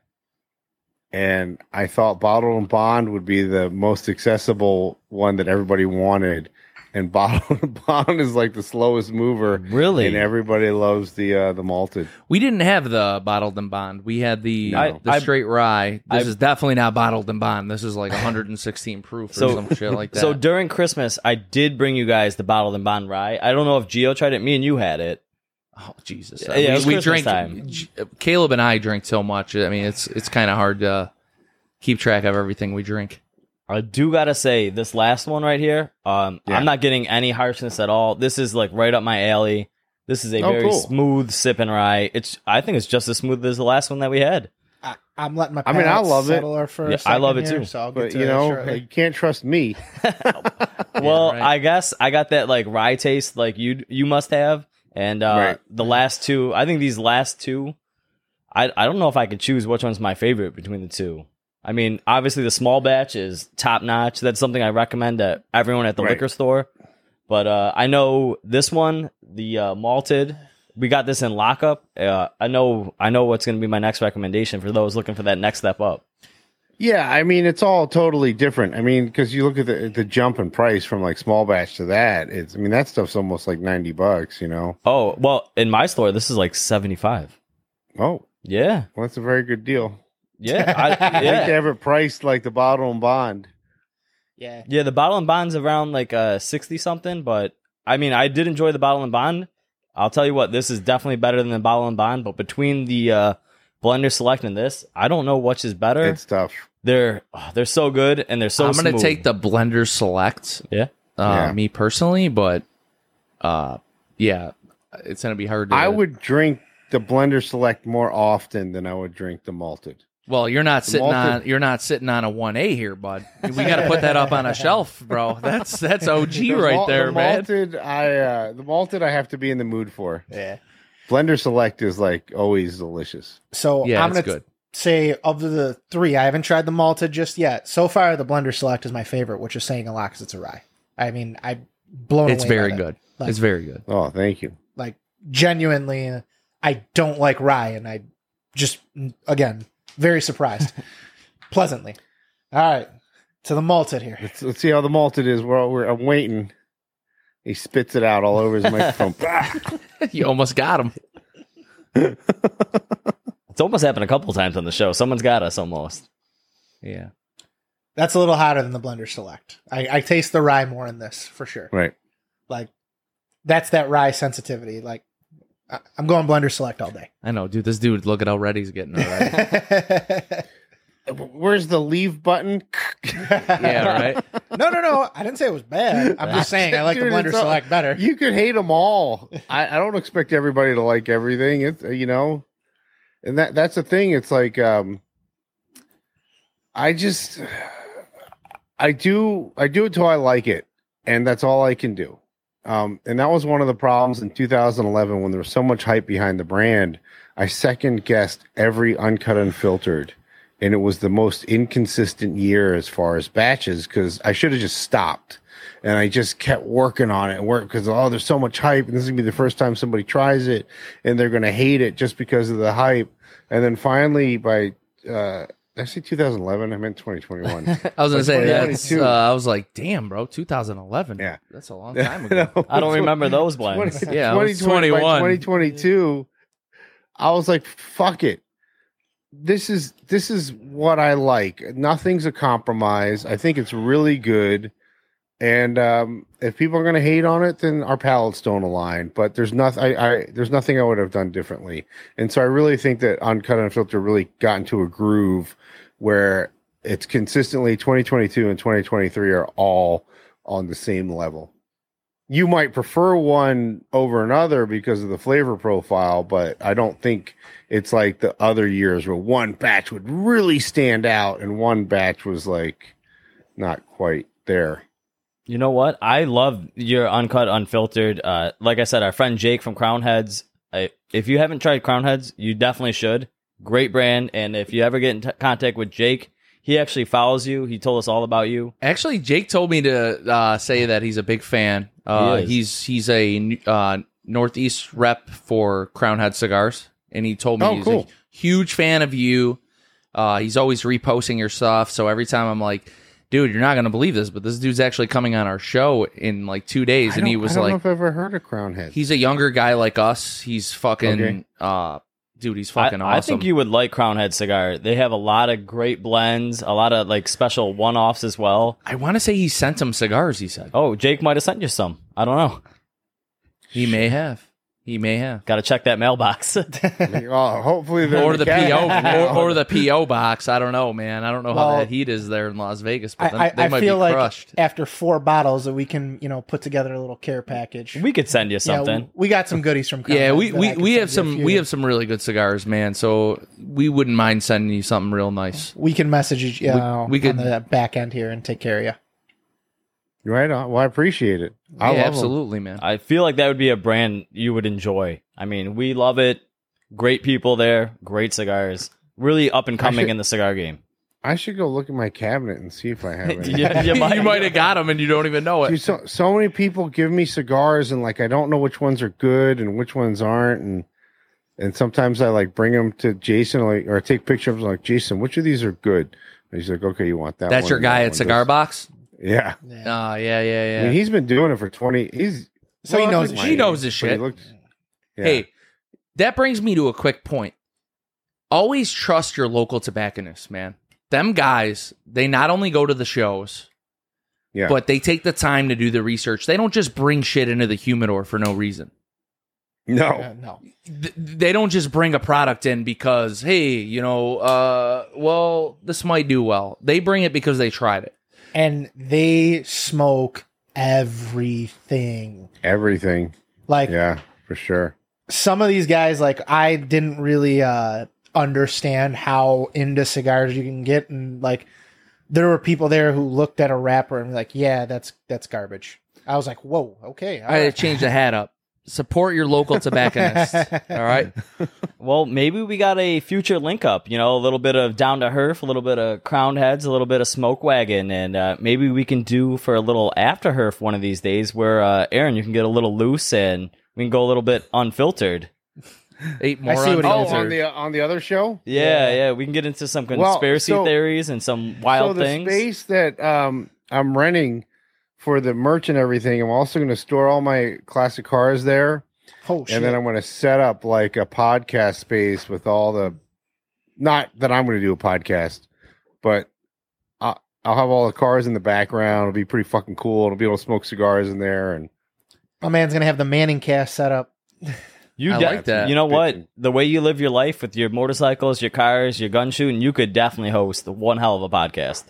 and I thought Bottle and Bond would be the most accessible one that everybody wanted, and Bottle and Bond is like the slowest mover. Really? And everybody loves the malted. We didn't have the Bottled and Bond. We had the straight rye. This is definitely not Bottled and Bond. This is like 116 proof or some shit like that. So during Christmas, I did bring you guys the Bottled and Bond rye. I don't know if Gio tried it. Me and you had it. Oh, Jesus. Yeah, it was Christmas time. Caleb and I drink so much. I mean, it's kind of hard to keep track of everything we drink. I do gotta say, this last one right here, I'm not getting any harshness at all. This is like right up my alley. This is a very smooth sip and rye. I think it's just as smooth as the last one that we had. I'm letting my I love it. I love it too. So I'll get to you can't trust me. Well, right. I guess I got that like rye taste like you must have, and the last two. I think these last two. I don't know if I could choose which one's my favorite between the two. I mean, obviously, the small batch is top-notch. That's something I recommend to everyone at the liquor store. But I know this one, the malted, we got this in lockup. I know what's going to be my next recommendation for those looking for that next step up. Yeah, I mean, it's all totally different. I mean, because you look at the jump in price from, like, small batch to that. That stuff's almost like $90, you know? Oh, well, in my store, this is like $75. Oh. Yeah. Well, that's a very good deal. Yeah, I think they have it priced like the bottle and bond. Yeah, yeah, the bottle and bond's around like 60 something. But I mean, I did enjoy the bottle and bond. I'll tell you what, this is definitely better than the bottle and bond. But between the blender select and this, I don't know which is better. It's tough. They're so good and they're so. I'm gonna take the blender select. Yeah. Me personally, but yeah, it's gonna be hard. I would drink the blender select more often than I would drink the malted. Well, you're not sitting on a 1A here, bud. We got to put that up on a shelf, bro. That's OG right there, man. The malted I have to be in the mood for. Yeah. Blender select is like always delicious. So yeah, I'm gonna say of the three, I haven't tried the malted just yet. So far, the blender select is my favorite, which is saying a lot because it's a rye. I mean, I'm blown away. It's very good. Like, it's very good. Oh, thank you. Like genuinely, I don't like rye, and I just again. Very surprised. Pleasantly. All right. To the malted here. Let's see how the malted is. I'm waiting. He spits it out all over his microphone. You almost got him. It's almost happened a couple times on the show. Someone's got us almost. Yeah. That's a little hotter than the blender select. I taste the rye more in this for sure. Right. Like, that's that rye sensitivity. Like, I'm going blender select all day. I know, dude. This dude, look at how red he's getting already. Where's the leave button? Yeah, right? No. I didn't say it was bad. I'm just saying I like the blender select better. You could hate them all. I don't expect everybody to like everything. It's, you know, and that's the thing. It's like, I do it till I like it. And that's all I can do. And that was one of the problems in 2011 when there was so much hype behind the brand. I second guessed every Uncut Unfiltered, and it was the most inconsistent year as far as batches because I should have just stopped, and I just kept working on it and work because there's so much hype, and this is gonna be the first time somebody tries it, and they're gonna hate it just because of the hype. And then finally by I say 2011. I meant 2021. I was gonna say that. I was like, "Damn, bro, 2011. Yeah, that's a long time ago. No, I don't remember those blends. 2021, 2022. I was like, "Fuck it. This is what I like. Nothing's a compromise. I think it's really good. And if people are gonna hate on it, then our palates don't align. But there's nothing. There's nothing I would have done differently. And so I really think that Uncut Unfiltered really got into a groove." Where it's consistently 2022 and 2023 are all on the same level. You might prefer one over another because of the flavor profile, but I don't think it's like the other years where one batch would really stand out and one batch was like not quite there. You know what? I love your Uncut Unfiltered. Like I said, our friend Jake from Crownheads. If you haven't tried Crownheads, you definitely should. Great brand, and if you ever get in contact with Jake, he actually follows you. He told us all about you. Actually, Jake told me to say that he's a big fan. He's a Northeast rep for Crownhead Cigars, and he told me he's a huge fan of you. He's always reposting your stuff, so every time I'm like, dude, you're not going to believe this, but this dude's actually coming on our show in like 2 days, and he was like... I don't know if I've ever heard of Crownhead. He's a younger guy like us. He's fucking... Okay. Dude, he's fucking awesome. I think you would like Crownhead Cigar. They have a lot of great blends, a lot of like special one-offs as well. I want to say he sent some cigars, he said. Oh, Jake might have sent you some. I don't know. He may have. He may have. Got to check that mailbox. Hopefully they're or the PO or the PO box. I don't know, man. I don't know how that heat is there in Las Vegas, but they might feel be crushed. Like after 4 bottles that we can, put together a little care package. We could send you something. Yeah, we got some goodies from Crownheads. Yeah, we have some really good cigars, man. So we wouldn't mind sending you something real nice. We can message you on the back end here and take care of you. Right on. Well, I appreciate it. I love them, man. I feel like that would be a brand you would enjoy. I mean, we love it. Great people there. Great cigars. Really up and coming in the cigar game. I should go look at my cabinet and see if I have it. You might have got them and you don't even know it. Dude, so many people give me cigars and like I don't know which ones are good and which ones aren't. And sometimes I like bring them to Jason or I take pictures like, Jason, which of these are good? And he's like, okay, you want that That's one, your guy at Cigar Box? Yeah. Yeah. I mean, he's been doing it for 20. He knows his shit. Hey, that brings me to a quick point. always trust your local tobacconist, man. Them guys, they not only go to the shows, yeah, but they take the time to do the research. They don't just bring shit into the humidor for no reason. No. No. They don't just bring a product in because, hey, you know, well, this might do well. They bring it because they tried it. And they smoke everything. Everything. Like, yeah, for sure. Some of these guys, like, I didn't really understand how into cigars you can get. And, like, there were people there who looked at a wrapper and were like, yeah, that's garbage. I was like, whoa, okay. I had to change the hat up. Support your local tobacconist. All right. Well, maybe we got a future link up, you know, a little bit of Down to Herf, a little bit of Crownheads, a little bit of Smoke Wagon. And maybe we can do for a little After Herf one of these days where, Aaron, you can get a little loose and we can go a little bit unfiltered. Eight more on the other show. Yeah. We can get into some conspiracy theories and some wild things. The space that I'm renting for the merch and everything, I'm also going to store all my classic cars there. Oh, shit. And then I'm going to set up like a podcast space with all the, not that I'm going to do a podcast, but I'll have all the cars in the background. It'll be pretty fucking cool. It'll be able to smoke cigars in there. And my man's going to have the Manning cast set up. I like that. You know what? The way you live your life with your motorcycles, your cars, your gun shooting, you could definitely host one hell of a podcast.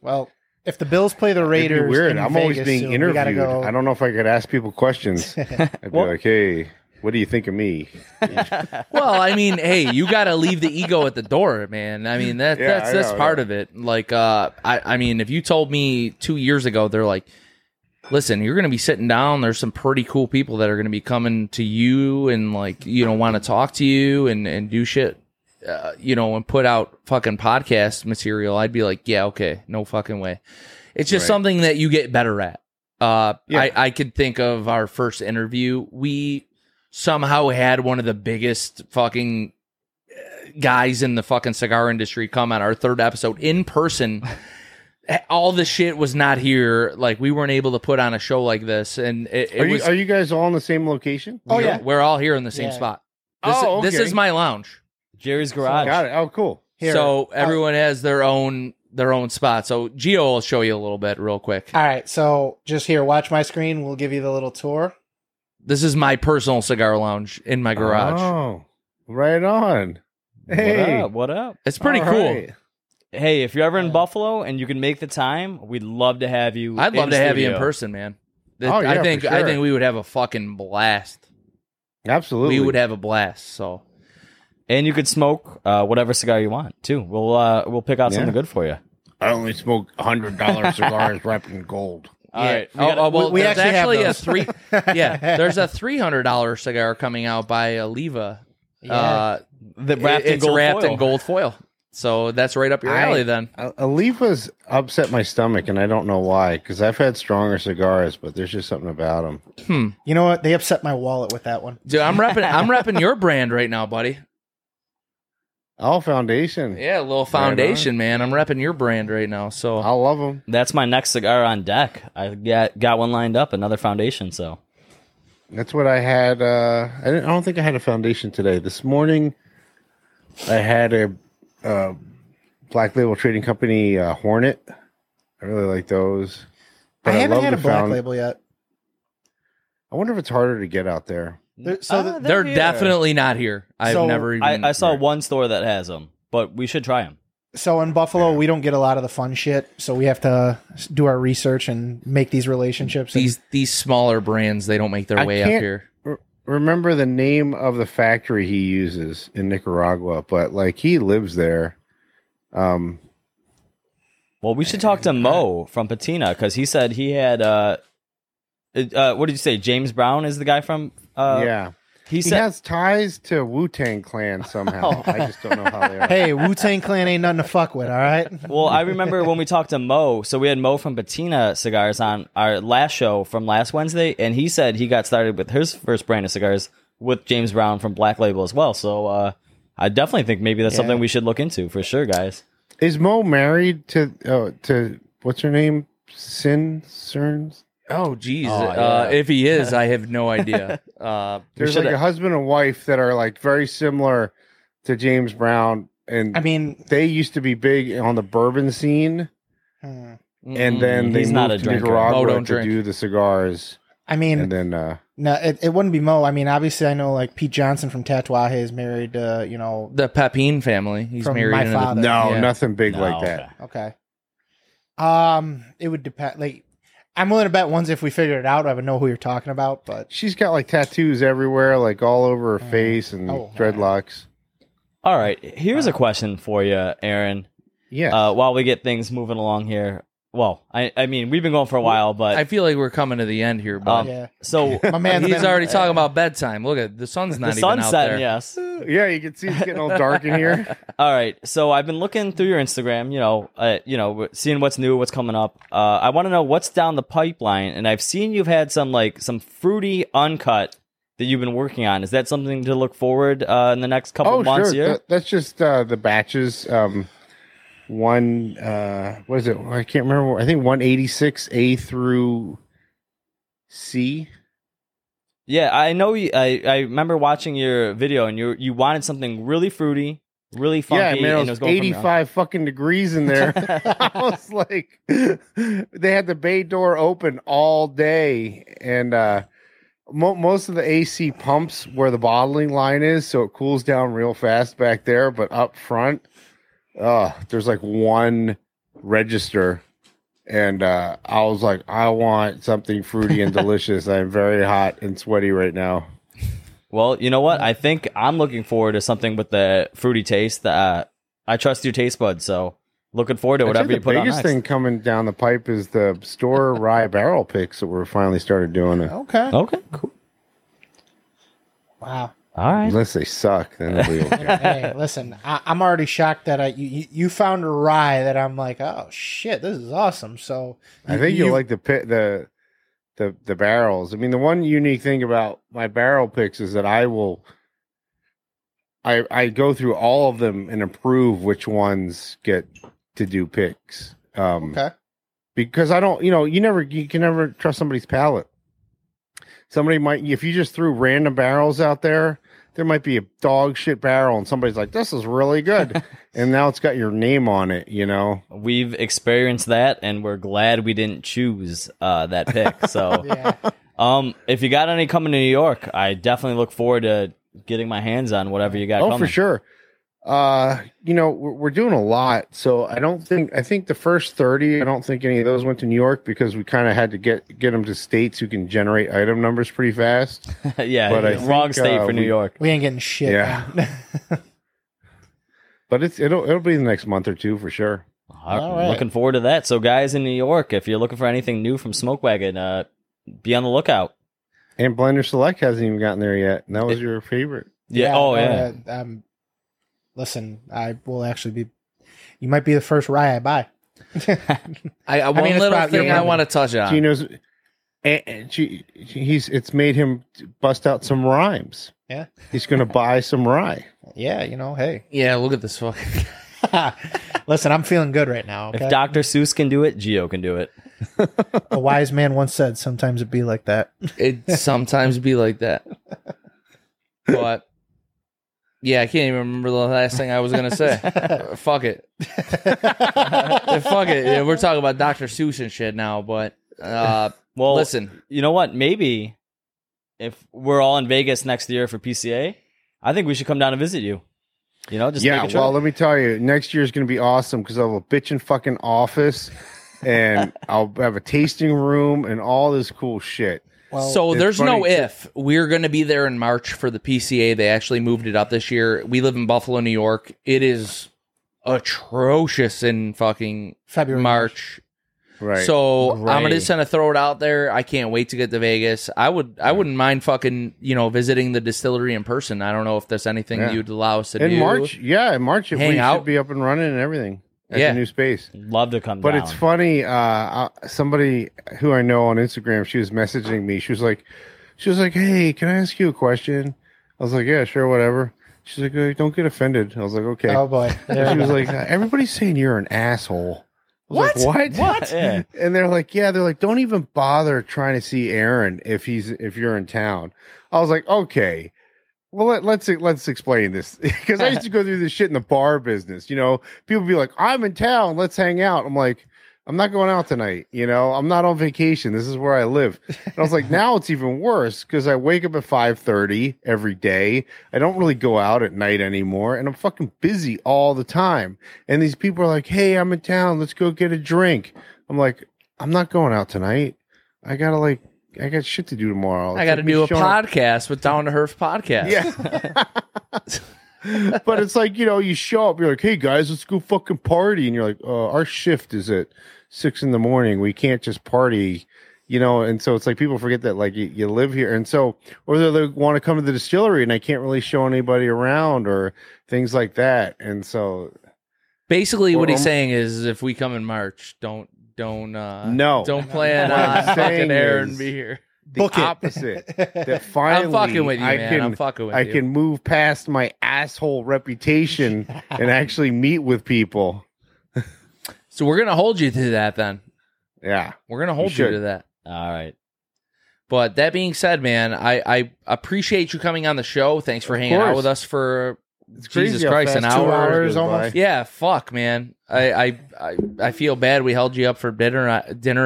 Well, if the Bills play the Raiders, weird. I'm Vegas always being interviewed. Go. I don't know if I could ask people questions. I'd be like, hey, what do you think of me? Well, I mean, hey, you got to leave the ego at the door, man. I mean, that's part of it. Like, I mean, if you told me 2 years ago, they're like, listen, you're going to be sitting down. There's some pretty cool people that are going to be coming to you and, like, you know, want to talk to you and do shit. You know, and put out fucking podcast material, I'd be like, yeah, okay, no fucking way. It's just something that you get better at. I could think of our first interview. We somehow had one of the biggest fucking guys in the fucking cigar industry come on our third episode in person. All the shit was not here. Like, we weren't able to put on a show like this. And are you guys all in the same location? Oh, yeah. We're all here in the same spot. This is my lounge. Jerry's garage. Got it. Oh, cool. Here. So everyone has their own spot. So Gio will show you a little bit real quick. All right. So just here, watch my screen. We'll give you the little tour. This is my personal cigar lounge in my garage. Oh, right on. Hey, what up? It's pretty cool. Right. Hey, if you're ever in Buffalo and you can make the time, we'd love to have you. I'd love to have you in person, man. I think we would have a fucking blast. Absolutely. We would have a blast. So. And you could smoke whatever cigar you want, too. We'll pick out something good for you. I only smoke $100 cigars wrapped in gold. All right. There's a $300 cigar coming out by Oliva. Yeah. Wrapped in gold foil. So that's right up your alley then. Oliva's upset my stomach, and I don't know why, because I've had stronger cigars, but there's just something about them. You know what? They upset my wallet with that one. Dude, I'm repping your brand right now, buddy. Oh, Foundation. Yeah, a little Foundation, right, man. I'm repping your brand right now, so I love them. That's my next cigar on deck. I got one lined up, another Foundation, so. That's what I had. I don't think I had a Foundation today. This morning, I had a Black Label Trading Company Hornet. I really like those. But I haven't had a Black Label yet. I wonder if it's harder to get out there. They're definitely not here. I saw one store that has them, but we should try them. So in Buffalo, we don't get a lot of the fun shit, so we have to do our research and make these relationships. These smaller brands, they don't make their way up here. Remember the name of the factory he uses in Nicaragua, but like he lives there. Well, we should talk to Mo from Patina, because he said he had what did you say? James Brown is the guy from. He has ties to Wu-Tang Clan somehow. I just don't know how they are. Hey, Wu-Tang Clan ain't nothing to fuck with, all right? Well, I remember when we talked to Mo, so we had Mo from Patina Cigars on our last show from last Wednesday, and he said he got started with his first brand of cigars with James Brown from Black Label as well. So I definitely think maybe that's something we should look into for sure, guys. Is Mo married to what's her name? Sin Cerns? Oh, geez. If he is, I have no idea. There's like a husband and wife that are like very similar to James Brown, and I mean, they used to be big on the bourbon scene, and then they moved to Nicaragua to do the cigars. I mean, and then no, it wouldn't be Mo. I mean, obviously, I know like Pete Johnson from Tatuaje is married. You know, the Papin family. He's married. My father. Nothing big like that. Okay. It would depend. Like, I'm willing to bet once if we figure it out, I would know who you're talking about. But she's got like tattoos everywhere, like all over her face and dreadlocks. All right, here's a question for you, Aaron. Yes. While we get things moving along here, well, I mean, we've been going for a while, but I feel like we're coming to the end here. But so my man, he's already talking about bedtime. Look at the sun's not the even sun's out setting, there. Yes. Yeah, you can see it's getting all dark in here. All right, so I've been looking through your Instagram, seeing what's new, what's coming up. I want to know what's down the pipeline, and I've seen you've had some fruity uncut that you've been working on. Is that something to look forward in the next couple months? Sure. Here, that's just the batches. One, what is it? I can't remember. I think 186 A through C. Yeah, I know. I remember watching your video, and you wanted something really fruity, really funky. Yeah, I mean, it was 85 fucking degrees in there. I was like, they had the bay door open all day, and most of the AC pumps where the bottling line is, so it cools down real fast back there. But up front, there's like one register, and I was like, I want something fruity and delicious. I'm very hot and sweaty right now. Well, you know what? I think I'm looking forward to something with the fruity taste. I trust your taste buds, so looking forward to whatever you put on next. The biggest thing coming down the pipe is the store rye barrel picks that we're finally started doing. Okay, cool. Wow. All right. Unless they suck, then it'll be okay. Hey, listen, I'm already shocked that you found a rye that I'm like, oh shit, this is awesome. So I think you'll like the barrels. I mean, the one unique thing about my barrel picks is that I go through all of them and approve which ones get to do picks. Okay. Because I don't, you can never trust somebody's palate. Somebody might, if you just threw random barrels out there, there might be a dog shit barrel, and somebody's like, "This is really good," and now it's got your name on it. You know, we've experienced that, and we're glad we didn't choose that pick. So, if you got any coming to New York, I definitely look forward to getting my hands on whatever you got. Oh, coming. For sure. We're doing a lot, so I think the first 30, I don't think any of those went to New York because we kind of had to get them to states who can generate item numbers pretty fast. Yeah, but wrong state for New York. We ain't getting shit. Yeah. But it'll be the next month or two for sure. All right. Looking forward to that. So guys in New York, if you're looking for anything new from Smoke Wagon, be on the lookout. And Blender Select hasn't even gotten there yet, and that was your favorite. Yeah. Oh yeah. Listen, I will actually be. You might be the first rye I buy. One little thing I want to touch on. Gino's, it's made him bust out some rhymes. Yeah, he's going to buy some rye. Yeah, hey. Yeah, look at this one. Listen, I'm feeling good right now. Okay? If Dr. Seuss can do it, Gio can do it. A wise man once said, "Sometimes it be like that." It sometimes be like that, but. Yeah, I can't even remember the last thing I was going to say. Fuck it. Fuck it. Yeah, we're talking about Dr. Seuss and shit now, but well, listen. You know what? Maybe if we're all in Vegas next year for PCA, I think we should come down and visit you. Make a trip. Well, let me tell you, next year is going to be awesome because I'll have a bitchin' fucking office and I'll have a tasting room and all this cool shit. Well, so there's no if. We're going to be there in March for the PCA. They actually moved it up this year. We live in Buffalo, New York. It is atrocious in fucking February, March. Right. So I'm just going to throw it out there. I can't wait to get to Vegas. I wouldn't mind fucking, visiting the distillery in person. I don't know if there's anything you'd allow us to do. In March, we should be up and running and everything. That's a new space. Love to come down. But it's funny, somebody who I know on Instagram, she was messaging me. She was like, "Hey, can I ask you a question?" I was like, "Yeah, sure, whatever." She's like, "Hey, don't get offended." I was like, "Okay." Oh, boy. She was like, "Everybody's saying you're an asshole." I was like, what? Yeah. And they're like, "Don't even bother trying to see Aaron if you're in town." I was like, "Okay." Well, let's explain this, because I used to go through this shit in the bar business. You know, people be like, I'm in town, let's hang out. I'm like, I'm not going out tonight. You know, I'm not on vacation. This is where I live. And I was like, now it's even worse because I wake up at 5:30 every day. I don't really go out at night anymore, and I'm fucking busy all the time. And these people are like, hey, I'm in town, let's go get a drink. I'm like, I'm not going out tonight. I got shit to do tomorrow. I got to do a podcast with Down to Herf Podcast. Yeah. But it's like, you know, you show up, you're like, hey, guys, let's go fucking party. And you're like, our shift is at 6 a.m. We can't just party, you know. And so it's like people forget that, like, you live here. And so, or they want to come to the distillery and I can't really show anybody around or things like that. And so basically what he's saying is, if we come in March, don't plan on fucking Aaron be here. Book the opposite. That finally, I'm fucking with you, man. I can move past my asshole reputation and actually meet with people. So we're gonna hold you to that, then. Yeah, we're gonna hold you to that. All right. But that being said, man, I appreciate you coming on the show. Thanks for hanging out with us for. It's Jesus crazy Christ, an hour. 2 hours almost. Yeah, fuck, man. I feel bad we held you up for dinner.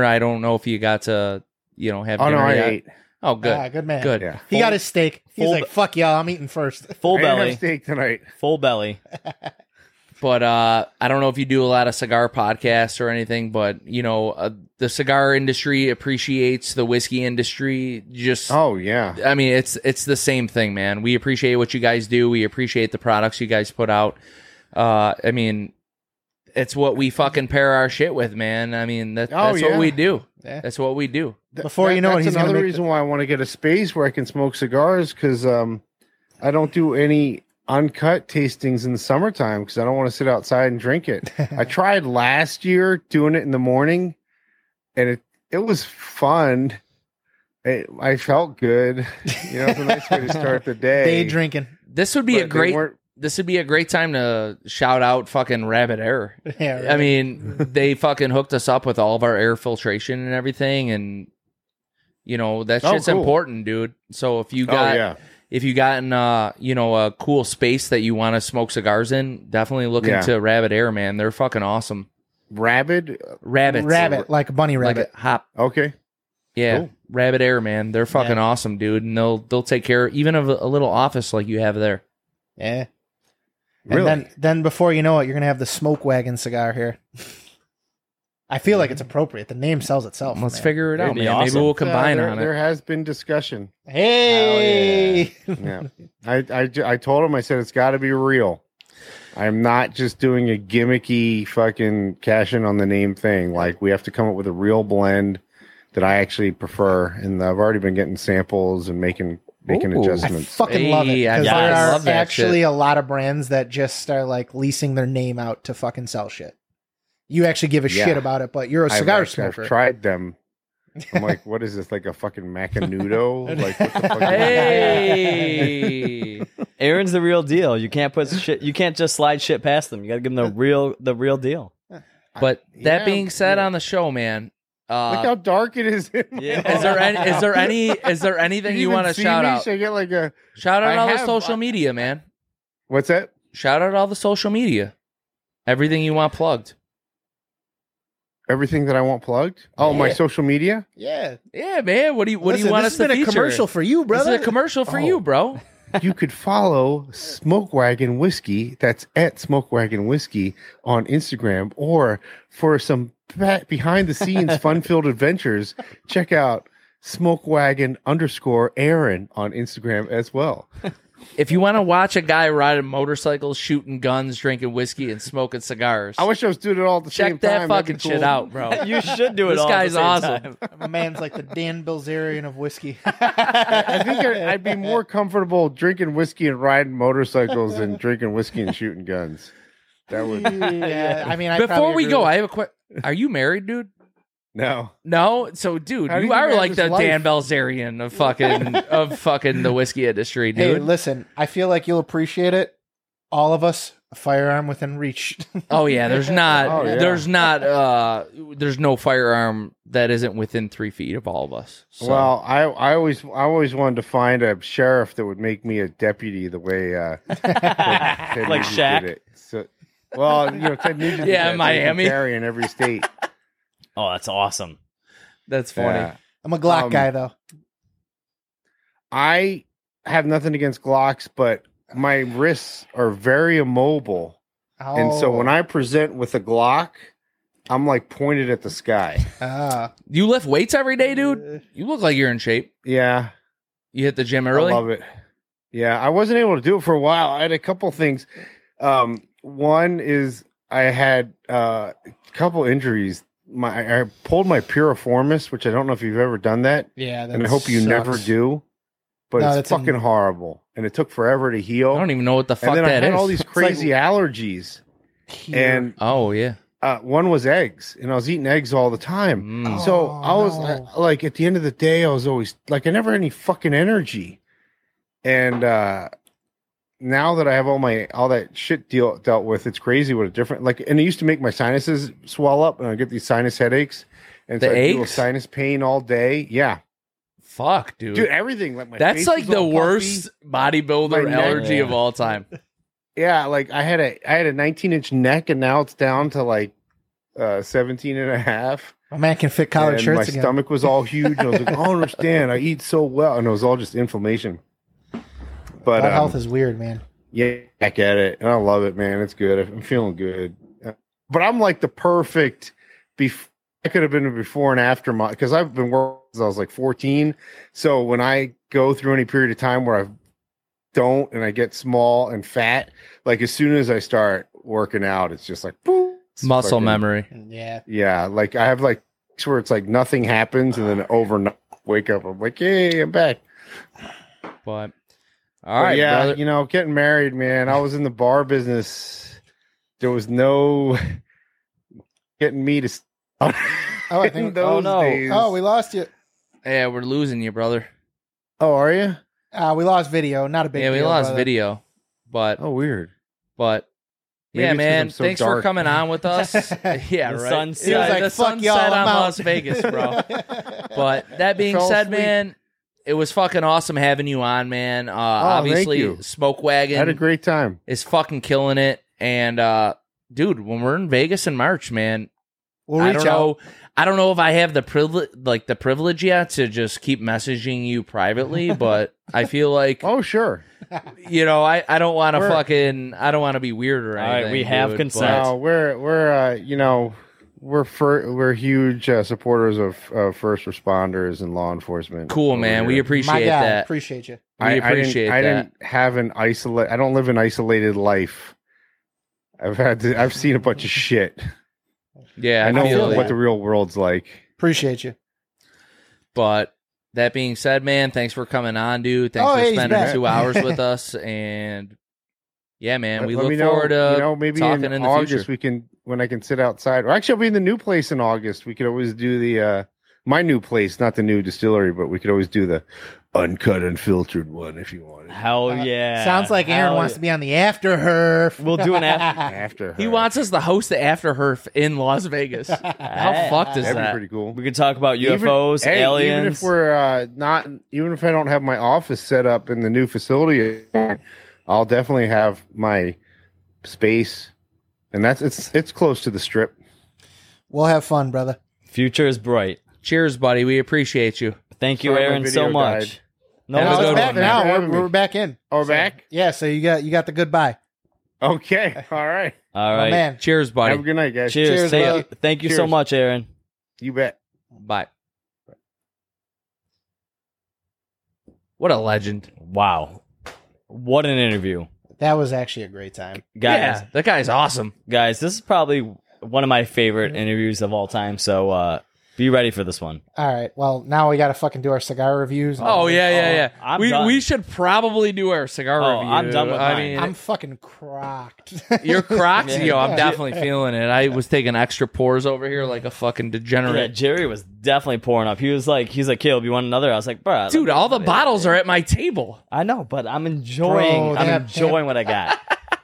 I don't know if you got to, you know, have dinner. No, I ate. Oh, good. Good man. Good. Yeah. He got his steak. He's like, fuck y'all, I'm eating first. Full belly. Steak tonight. Full belly. But I don't know if you do a lot of cigar podcasts or anything, but, you know, the cigar industry appreciates the whiskey industry. Just I mean, it's the same thing, man. We appreciate what you guys do. We appreciate the products you guys put out. I mean, it's what we fucking pair our shit with, man. I mean, that's what we do. Yeah. That's what we do. Before you know it, he's another reason why I want to get a space where I can smoke cigars, because I don't do any uncut tastings in the summertime because I don't want to sit outside and drink it. I tried last year doing it in the morning, and it was fun. I felt good. You know, it's a nice way to start the day. Day drinking. This would be a great time to shout out fucking Rabbit Air. Yeah, right. I mean, they fucking hooked us up with all of our air filtration and everything, and you know that shit's important, dude. So if you got. If you got in a cool space that you want to smoke cigars in, definitely look into Rabbit Air, man. They're fucking awesome. Rabbit, like a bunny rabbit, like a hop. Okay, yeah, cool. Rabbit Air, man. They're fucking awesome, dude, and they'll take care even of a little office like you have there. Yeah, really. And then before you know it, you're gonna have the Smoke Wagon cigar here. I feel like it's appropriate. The name sells itself. Let's figure it out, man. Awesome. Maybe we'll combine on it. There has been discussion. Hey! Yeah. I told him, I said, it's got to be real. I'm not just doing a gimmicky fucking cash-in on the name thing. Like, we have to come up with a real blend that I actually prefer. And I've already been getting samples and making adjustments. I fucking love it. Because there are actually a lot of brands that just are, like, leasing their name out to fucking sell shit. You actually give a shit about it, but you're a cigar smoker. I've tried them. I'm like, what is this, like a fucking Macanudo? Like, what the fuck? Hey! Aaron's the real deal. You can't put shit. You can't just slide shit past them. You got to give them the real deal. But that being said, on the show, man, look how dark it is. Is there anything you want to shout out? So get like a shout out all the social media, man. What's that? Shout out all the social media. Everything you want plugged. Everything that I want plugged? Oh, my social media? Yeah. Yeah, man. What do you want us to feature? This has been a commercial for you, brother. This is a commercial for you, bro. You could follow Smoke Wagon Whiskey. That's at Smoke Wagon Whiskey on Instagram. Or for some behind-the-scenes fun-filled adventures, check out Smoke Wagon_Aaron on Instagram as well. If you want to watch a guy ride a motorcycle, shooting guns, drinking whiskey, and smoking cigars. I wish I was doing it all at the same time. Check that fucking shit out, bro. You should do it all at the same time. This guy's awesome. My man's like the Dan Bilzerian of whiskey. I think I'd be more comfortable drinking whiskey and riding motorcycles than drinking whiskey and shooting guns. That would. Yeah, I mean, before we go, I have a question. Are you married, dude? No. So, dude, you are like the Dan Bilzerian of fucking the whiskey industry, dude. Hey, listen, I feel like you'll appreciate it. All of us a firearm within reach. Oh yeah, there's not. Oh, yeah. There's not. There's no firearm that isn't within 3 feet of all of us. So. Well, I always wanted to find a sheriff that would make me a deputy the way Ted like Nugent Shaq. Did it. So, well, you know, Ted Nugent. Yeah, did Miami carry in every state. Oh, that's awesome. That's funny. Yeah. I'm a Glock guy though. I have nothing against Glocks, but my wrists are very immobile. Oh. And so when I present with a Glock, I'm like pointed at the sky. You lift weights every day, dude? You look like you're in shape. Yeah. You hit the gym early? I love it. Yeah, I wasn't able to do it for a while. I had a couple things. One is I had a couple injuries. I pulled my piriformis, which I don't know if you've ever done that. Yeah, that and I hope you never do. But no, it's fucking horrible, and it took forever to heal. I don't even know what the fuck that is. And then I had all these crazy allergies. Here. And oh yeah, one was eggs, and I was eating eggs all the time. Mm. So I was like, at the end of the day, I was always like, I never had any fucking energy. And now that I have all that shit dealt with, it's crazy what a different like. And it used to make my sinuses swell up, and I get these sinus headaches, and so I deal with sinus pain all day. Yeah. Fuck, dude. Dude, everything. Like my That's face like the puffy. Worst bodybuilder allergy of all time. Yeah, like I had a 19-inch neck, and now it's down to like 17.5. My man can fit collared shirts again. My stomach was all huge. I was like, I don't understand. I eat so well, and it was all just inflammation. But health is weird, man. Yeah, I get it, and I love it, man. It's good. I'm feeling good. But I'm like the perfect. I could have been a before and after my because I've been working since I was like 14. So when I go through any period of time where I don't and I get small and fat, like as soon as I start working out, it's just like boom, muscle memory. Yeah. Yeah. Like I have like where it's like nothing happens and then overnight wake up, I'm like, yay, I'm back. But all right, yeah, brother. You know, getting married, man. I was in the bar business. There was no getting me to I think those days. Oh, we lost you. Yeah, we're losing you, brother. Oh, are you? We lost video. Not a big deal. Yeah, we lost video. But oh, weird. But yeah, man, thanks for coming on with us. Yeah, right. Sunset. It was like, the sunset on Las Vegas, bro. But that being said, man, it was fucking awesome having you on, man. Obviously, Smoke Wagon had a great time. Is fucking killing it. And dude, when we're in Vegas in March, man. We'll reach out. I don't know if I have the privilege yet to just keep messaging you privately, but I feel like oh sure, you know I don't want to be weird or anything. All right, we have consent. No, we're huge supporters of first responders and law enforcement. Cool, man. Here. We appreciate that. Appreciate you. I don't live an isolated life. I've seen a bunch of shit. Yeah, I know what the real world's like. Appreciate you. But that being said, man, thanks for coming on, dude. Thanks for spending 2 hours with us. And yeah, man, we look forward to maybe talking in the August future. We can when I can sit outside. Or actually, I'll be in the new place in August. We could always do the my new place, not the new distillery, but we could always do the uncut, unfiltered one if you want. Hell yeah! Sounds like Aaron wants to be on the After Herf. We'll do an After Herf. He wants us to host the After Herf in Las Vegas. How fucked is that? That'd be pretty cool. We could talk about UFOs, aliens. Even if we're not, even if I don't have my office set up in the new facility, I'll definitely have my space, and that's it's close to the Strip. We'll have fun, brother. Future is bright. Cheers, buddy. We appreciate you. Thank you, Aaron, so much. Died. No, we're back in. Oh, we're back? Yeah, so you got the goodbye. Okay. All right. All right. Oh, man. Cheers, buddy. Have a good night, guys. Cheers. Thank you so much, Aaron. You bet. Bye. What a legend. Wow. What an interview. That was actually a great time. Guys, yeah, that guy's awesome. Guys, this is probably one of my favorite interviews of all time, so be ready for this one. All right. Well, now we got to fucking do our cigar reviews. Oh, yeah. We should probably do our cigar review. I'm done with mine. I'm fucking crocked. You're crocked? Yeah. Yo, I'm definitely feeling it. I was taking extra pours over here like a fucking degenerate. Yeah, Jerry was definitely pouring up. He's like, Caleb, you want another? I was like, bro. Dude, all the bottles are at my table. I know, but I'm enjoying what I got.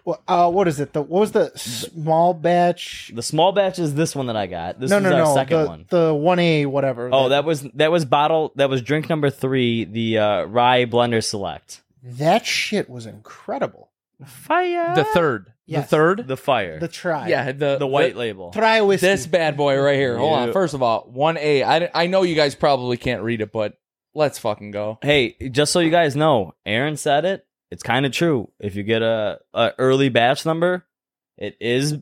What is it? What was the small batch? The small batch is this one that I got. This is our second one. The 1A whatever. Oh, that was drink number 3, the Rye Blender Select. That shit was incredible. Fire. The third. Yes. The third? The fire. The try. Yeah, the white label. Try whiskey. This bad boy right here. Hold on. First of all, 1A. I know you guys probably can't read it, but let's fucking go. Hey, just so you guys know, Aaron said it. It's kind of true. If you get a early batch number, it is...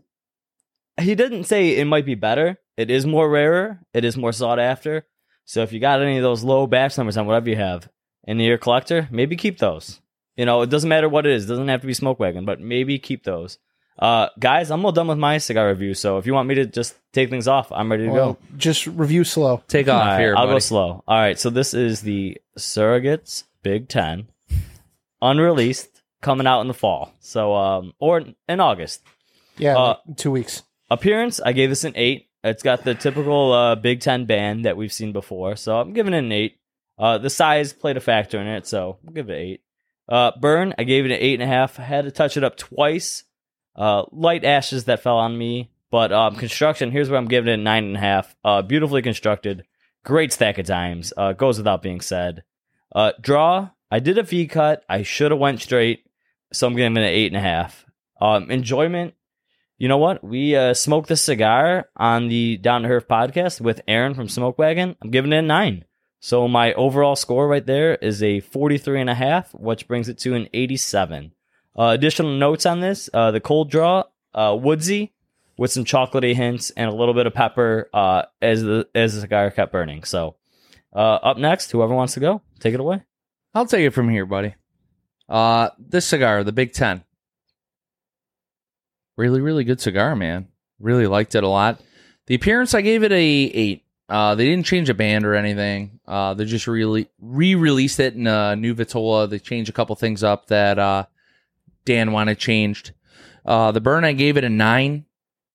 He didn't say it might be better. It is more rarer. It is more sought after. So if you got any of those low batch numbers on whatever you have and you're a collector, maybe keep those. You know, it doesn't matter what it is. It doesn't have to be Smoke Wagon, but maybe keep those. Guys, I'm all done with my cigar review, so if you want me to just take things off, I'm ready to go. Just review slow. Take off here, buddy. I'll go slow. All right, so this is the Surrogates Big Ten, unreleased, coming out in the fall, so or in August. Yeah, 2 weeks. Appearance, I gave this an 8. It's got the typical Big Ten band that we've seen before, so I'm giving it an 8. The size played a factor in it, so I'll give it an 8. Burn, I gave it an 8.5. I had to touch it up twice. Light ashes that fell on me, but construction, here's where I'm giving it a 9.5. Beautifully constructed, great stack of dimes, goes without being said. Draw, I did a V cut, I should have went straight, so I'm giving it an 8.5. Enjoyment, you know what, we smoked this cigar on the Down to Earth podcast with Aaron from Smoke Wagon. I'm giving it a 9, so my overall score right there is a 43.5, which brings it to an 87. Additional notes on this, the cold draw, woodsy with some chocolatey hints and a little bit of pepper as the cigar kept burning. So up next, whoever wants to go, take it away. I'll take it from here, buddy. This cigar, the Big Ten. Really, really good cigar, man. Really liked it a lot. The appearance, I gave it a 8. They didn't change a band or anything. They just really re-released it in a new Vitola. They changed a couple things up that... Dan wanted changed. The burn, I gave it a 9.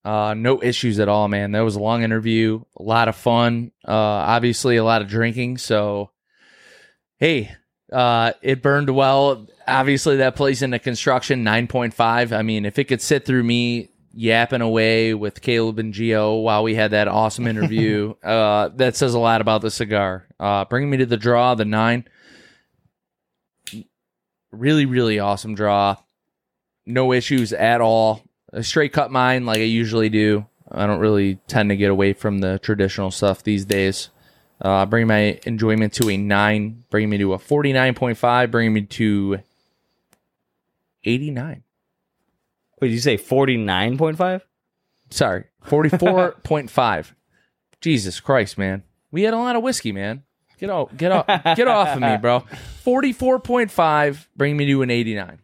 No issues at all, man. That was a long interview, a lot of fun, obviously a lot of drinking. So, hey, it burned well. Obviously, that plays into construction, 9.5. I mean, if it could sit through me yapping away with Caleb and Gio while we had that awesome interview, that says a lot about the cigar. Bringing me to the draw, the 9. Really, really awesome draw. No issues at all. A straight cut mine like I usually do. I don't really tend to get away from the traditional stuff these days. Bringing my enjoyment to a 9. Bringing me to a 49.5. Bringing me to 89. Wait, did you say 49.5? Sorry, 44.5. Jesus Christ, man. We had a lot of whiskey, man. Get off of me, bro. 44.5. Bringing me to an 89.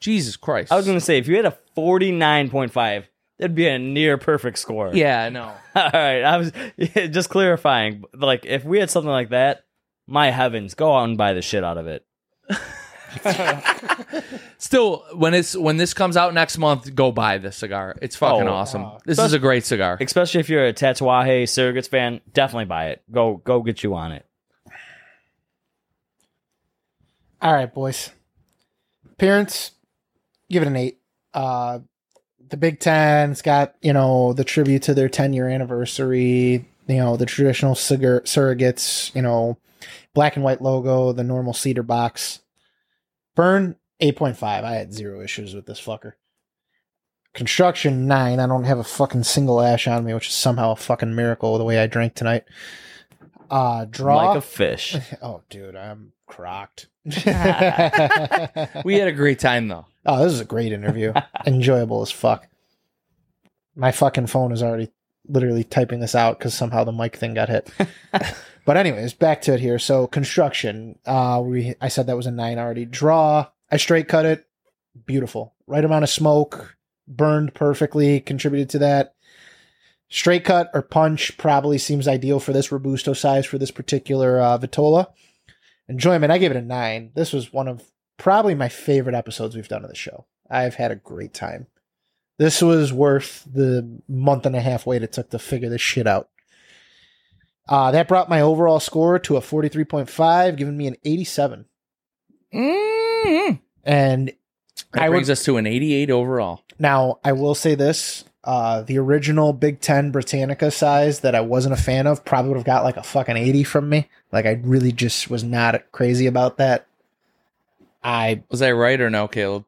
Jesus Christ. I was going to say, if you had a 49.5, that'd be a near perfect score. Yeah, I know. All right. I was just clarifying. Like, if we had something like that, my heavens, go out and buy the shit out of it. Still, when this comes out next month, go buy this cigar. It's fucking awesome. Wow. This is a great cigar. Especially if you're a Tatuaje Surrogates fan, definitely buy it. Go get you on it. All right, boys. Parents, give it an 8. The Big Ten's got, you know, the tribute to their 10-year anniversary, you know, the traditional Surrogates, you know, black and white logo, the normal cedar box. Burn, 8.5. I had 0 issues with this fucker. Construction, 9. I don't have a fucking single ash on me, which is somehow a fucking miracle the way I drank tonight. Draw. Like a fish. Oh, dude, I'm crocked. We had a great time, though. Oh, this is a great interview. Enjoyable as fuck. My fucking phone is already literally typing this out because somehow the mic thing got hit. But anyways, back to it here. So construction, I said that was a 9 already. Draw, I straight cut it. Beautiful. Right amount of smoke. Burned perfectly. Contributed to that. Straight cut or punch probably seems ideal for this Robusto size for this particular Vitola. Enjoyment, I gave it a 9. This was one of probably my favorite episodes we've done of the show. I've had a great time. This was worth the month and a half wait it took to figure this shit out. That brought my overall score to a 43.5, giving me an 87. Mm-hmm. And That brings us to an 88 overall. Now, I will say this. The original Big Ten Britannica size that I wasn't a fan of probably would have got like a fucking 80 from me. Like, I really just was not crazy about that. Was I right or no, Caleb?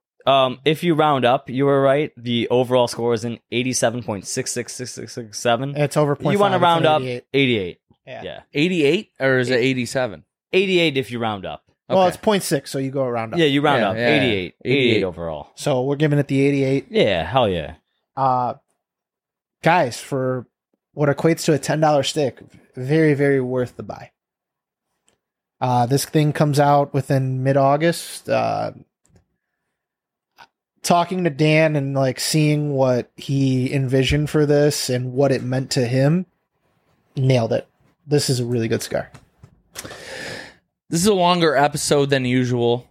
If you round up, you were right. The overall score is an 87.666667. It's over 0.5. You want to round up 88. Yeah. 88 or is it 87? 88 if you round up. Okay. Well, it's 0.6, so you go round up. Yeah, you round up. Yeah. 88 overall. So we're giving it the 88. Yeah, hell yeah. Guys, for what equates to a $10 stick, very, very worth the buy. This thing comes out within mid-August. Talking to Dan and like seeing what he envisioned for this and what it meant to him, nailed it. This is a really good cigar. This is a longer episode than usual.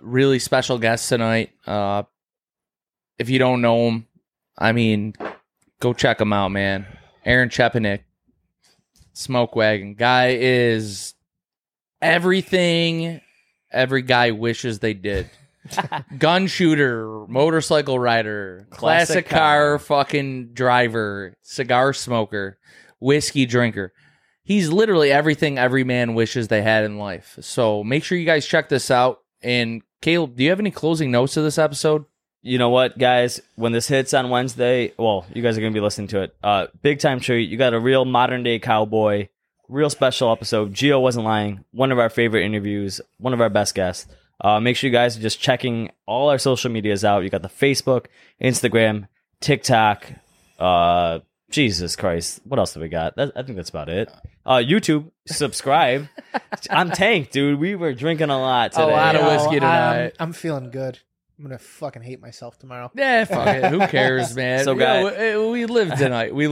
Really special guest tonight. If you don't know him, I mean, go check him out, man. Aaron Chepenik, Smoke Wagon. Guy is everything every guy wishes they did. Gun shooter, motorcycle rider, classic car fucking driver, cigar smoker, whiskey drinker. He's literally everything every man wishes they had in life. So make sure you guys check this out. And Caleb, do you have any closing notes to this episode? You know what, guys? When this hits on Wednesday, well, you guys are going to be listening to it. Big time treat. You got a real modern-day cowboy, real special episode. Gio wasn't lying. One of our favorite interviews, one of our best guests. Make sure you guys are just checking all our social medias out. You got the Facebook, Instagram, TikTok. Jesus Christ. What else do we got? I think that's about it. YouTube, subscribe. I'm tanked, dude. We were drinking a lot today. A lot of whiskey tonight. I'm feeling good. I'm going to fucking hate myself tomorrow. Yeah, fuck it. Who cares, man? So, guys, we lived tonight. We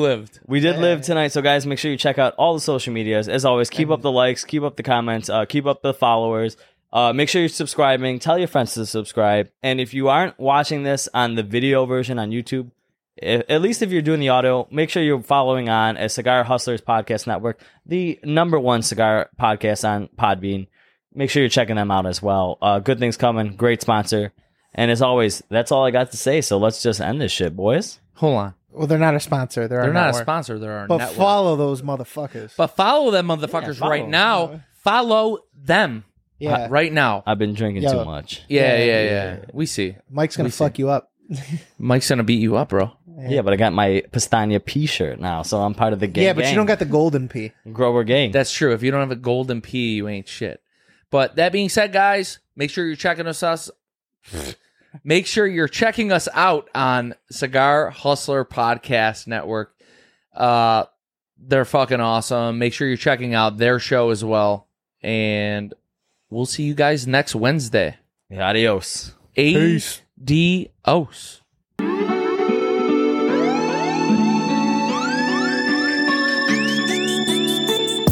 did live tonight. So, guys, make sure you check out all the social medias. As always, keep up the likes, keep up the comments, keep up the followers. Make sure you're subscribing. Tell your friends to subscribe. And if you aren't watching this on the video version on YouTube, at least if you're doing the audio, make sure you're following on a Cigar Hustlers Podcast Network, the #1 cigar podcast on Podbean. Make sure you're checking them out as well. Good things coming. Great sponsor. And as always, that's all I got to say. So let's just end this shit, boys. Hold on. Well, they're not a sponsor. They're not a sponsor. They're our network. But follow those motherfuckers. But follow them motherfuckers right now. Follow them. Yeah. Right now. I've been drinking too much. Yeah. We see. Mike's going to fuck you up. Mike's going to beat you up, bro. Yeah, but I got my Pistania P shirt now, so I'm part of the gang. Yeah, but you don't got the golden P. Grower gang. That's true. If you don't have a golden P, you ain't shit. But that being said, guys, make sure you're checking us out. Make sure you're checking us out on Cigar Hustler Podcast Network. They're fucking awesome. Make sure you're checking out their show as well. And we'll see you guys next Wednesday. Adios. Adios.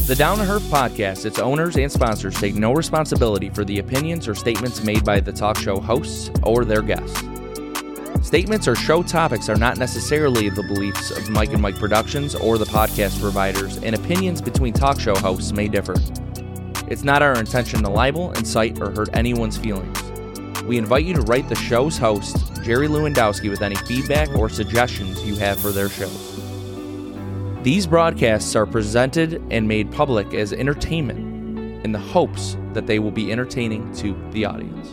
The Down to Herb podcast, its owners and sponsors take no responsibility for the opinions or statements made by the talk show hosts or their guests. Statements or show topics are not necessarily the beliefs of Mike and Mike Productions or the podcast providers, and opinions between talk show hosts may differ. It's not our intention to libel, incite, or hurt anyone's feelings. We invite you to write the show's host, Jerry Lewandowski, with any feedback or suggestions you have for their shows. These broadcasts are presented and made public as entertainment in the hopes that they will be entertaining to the audience.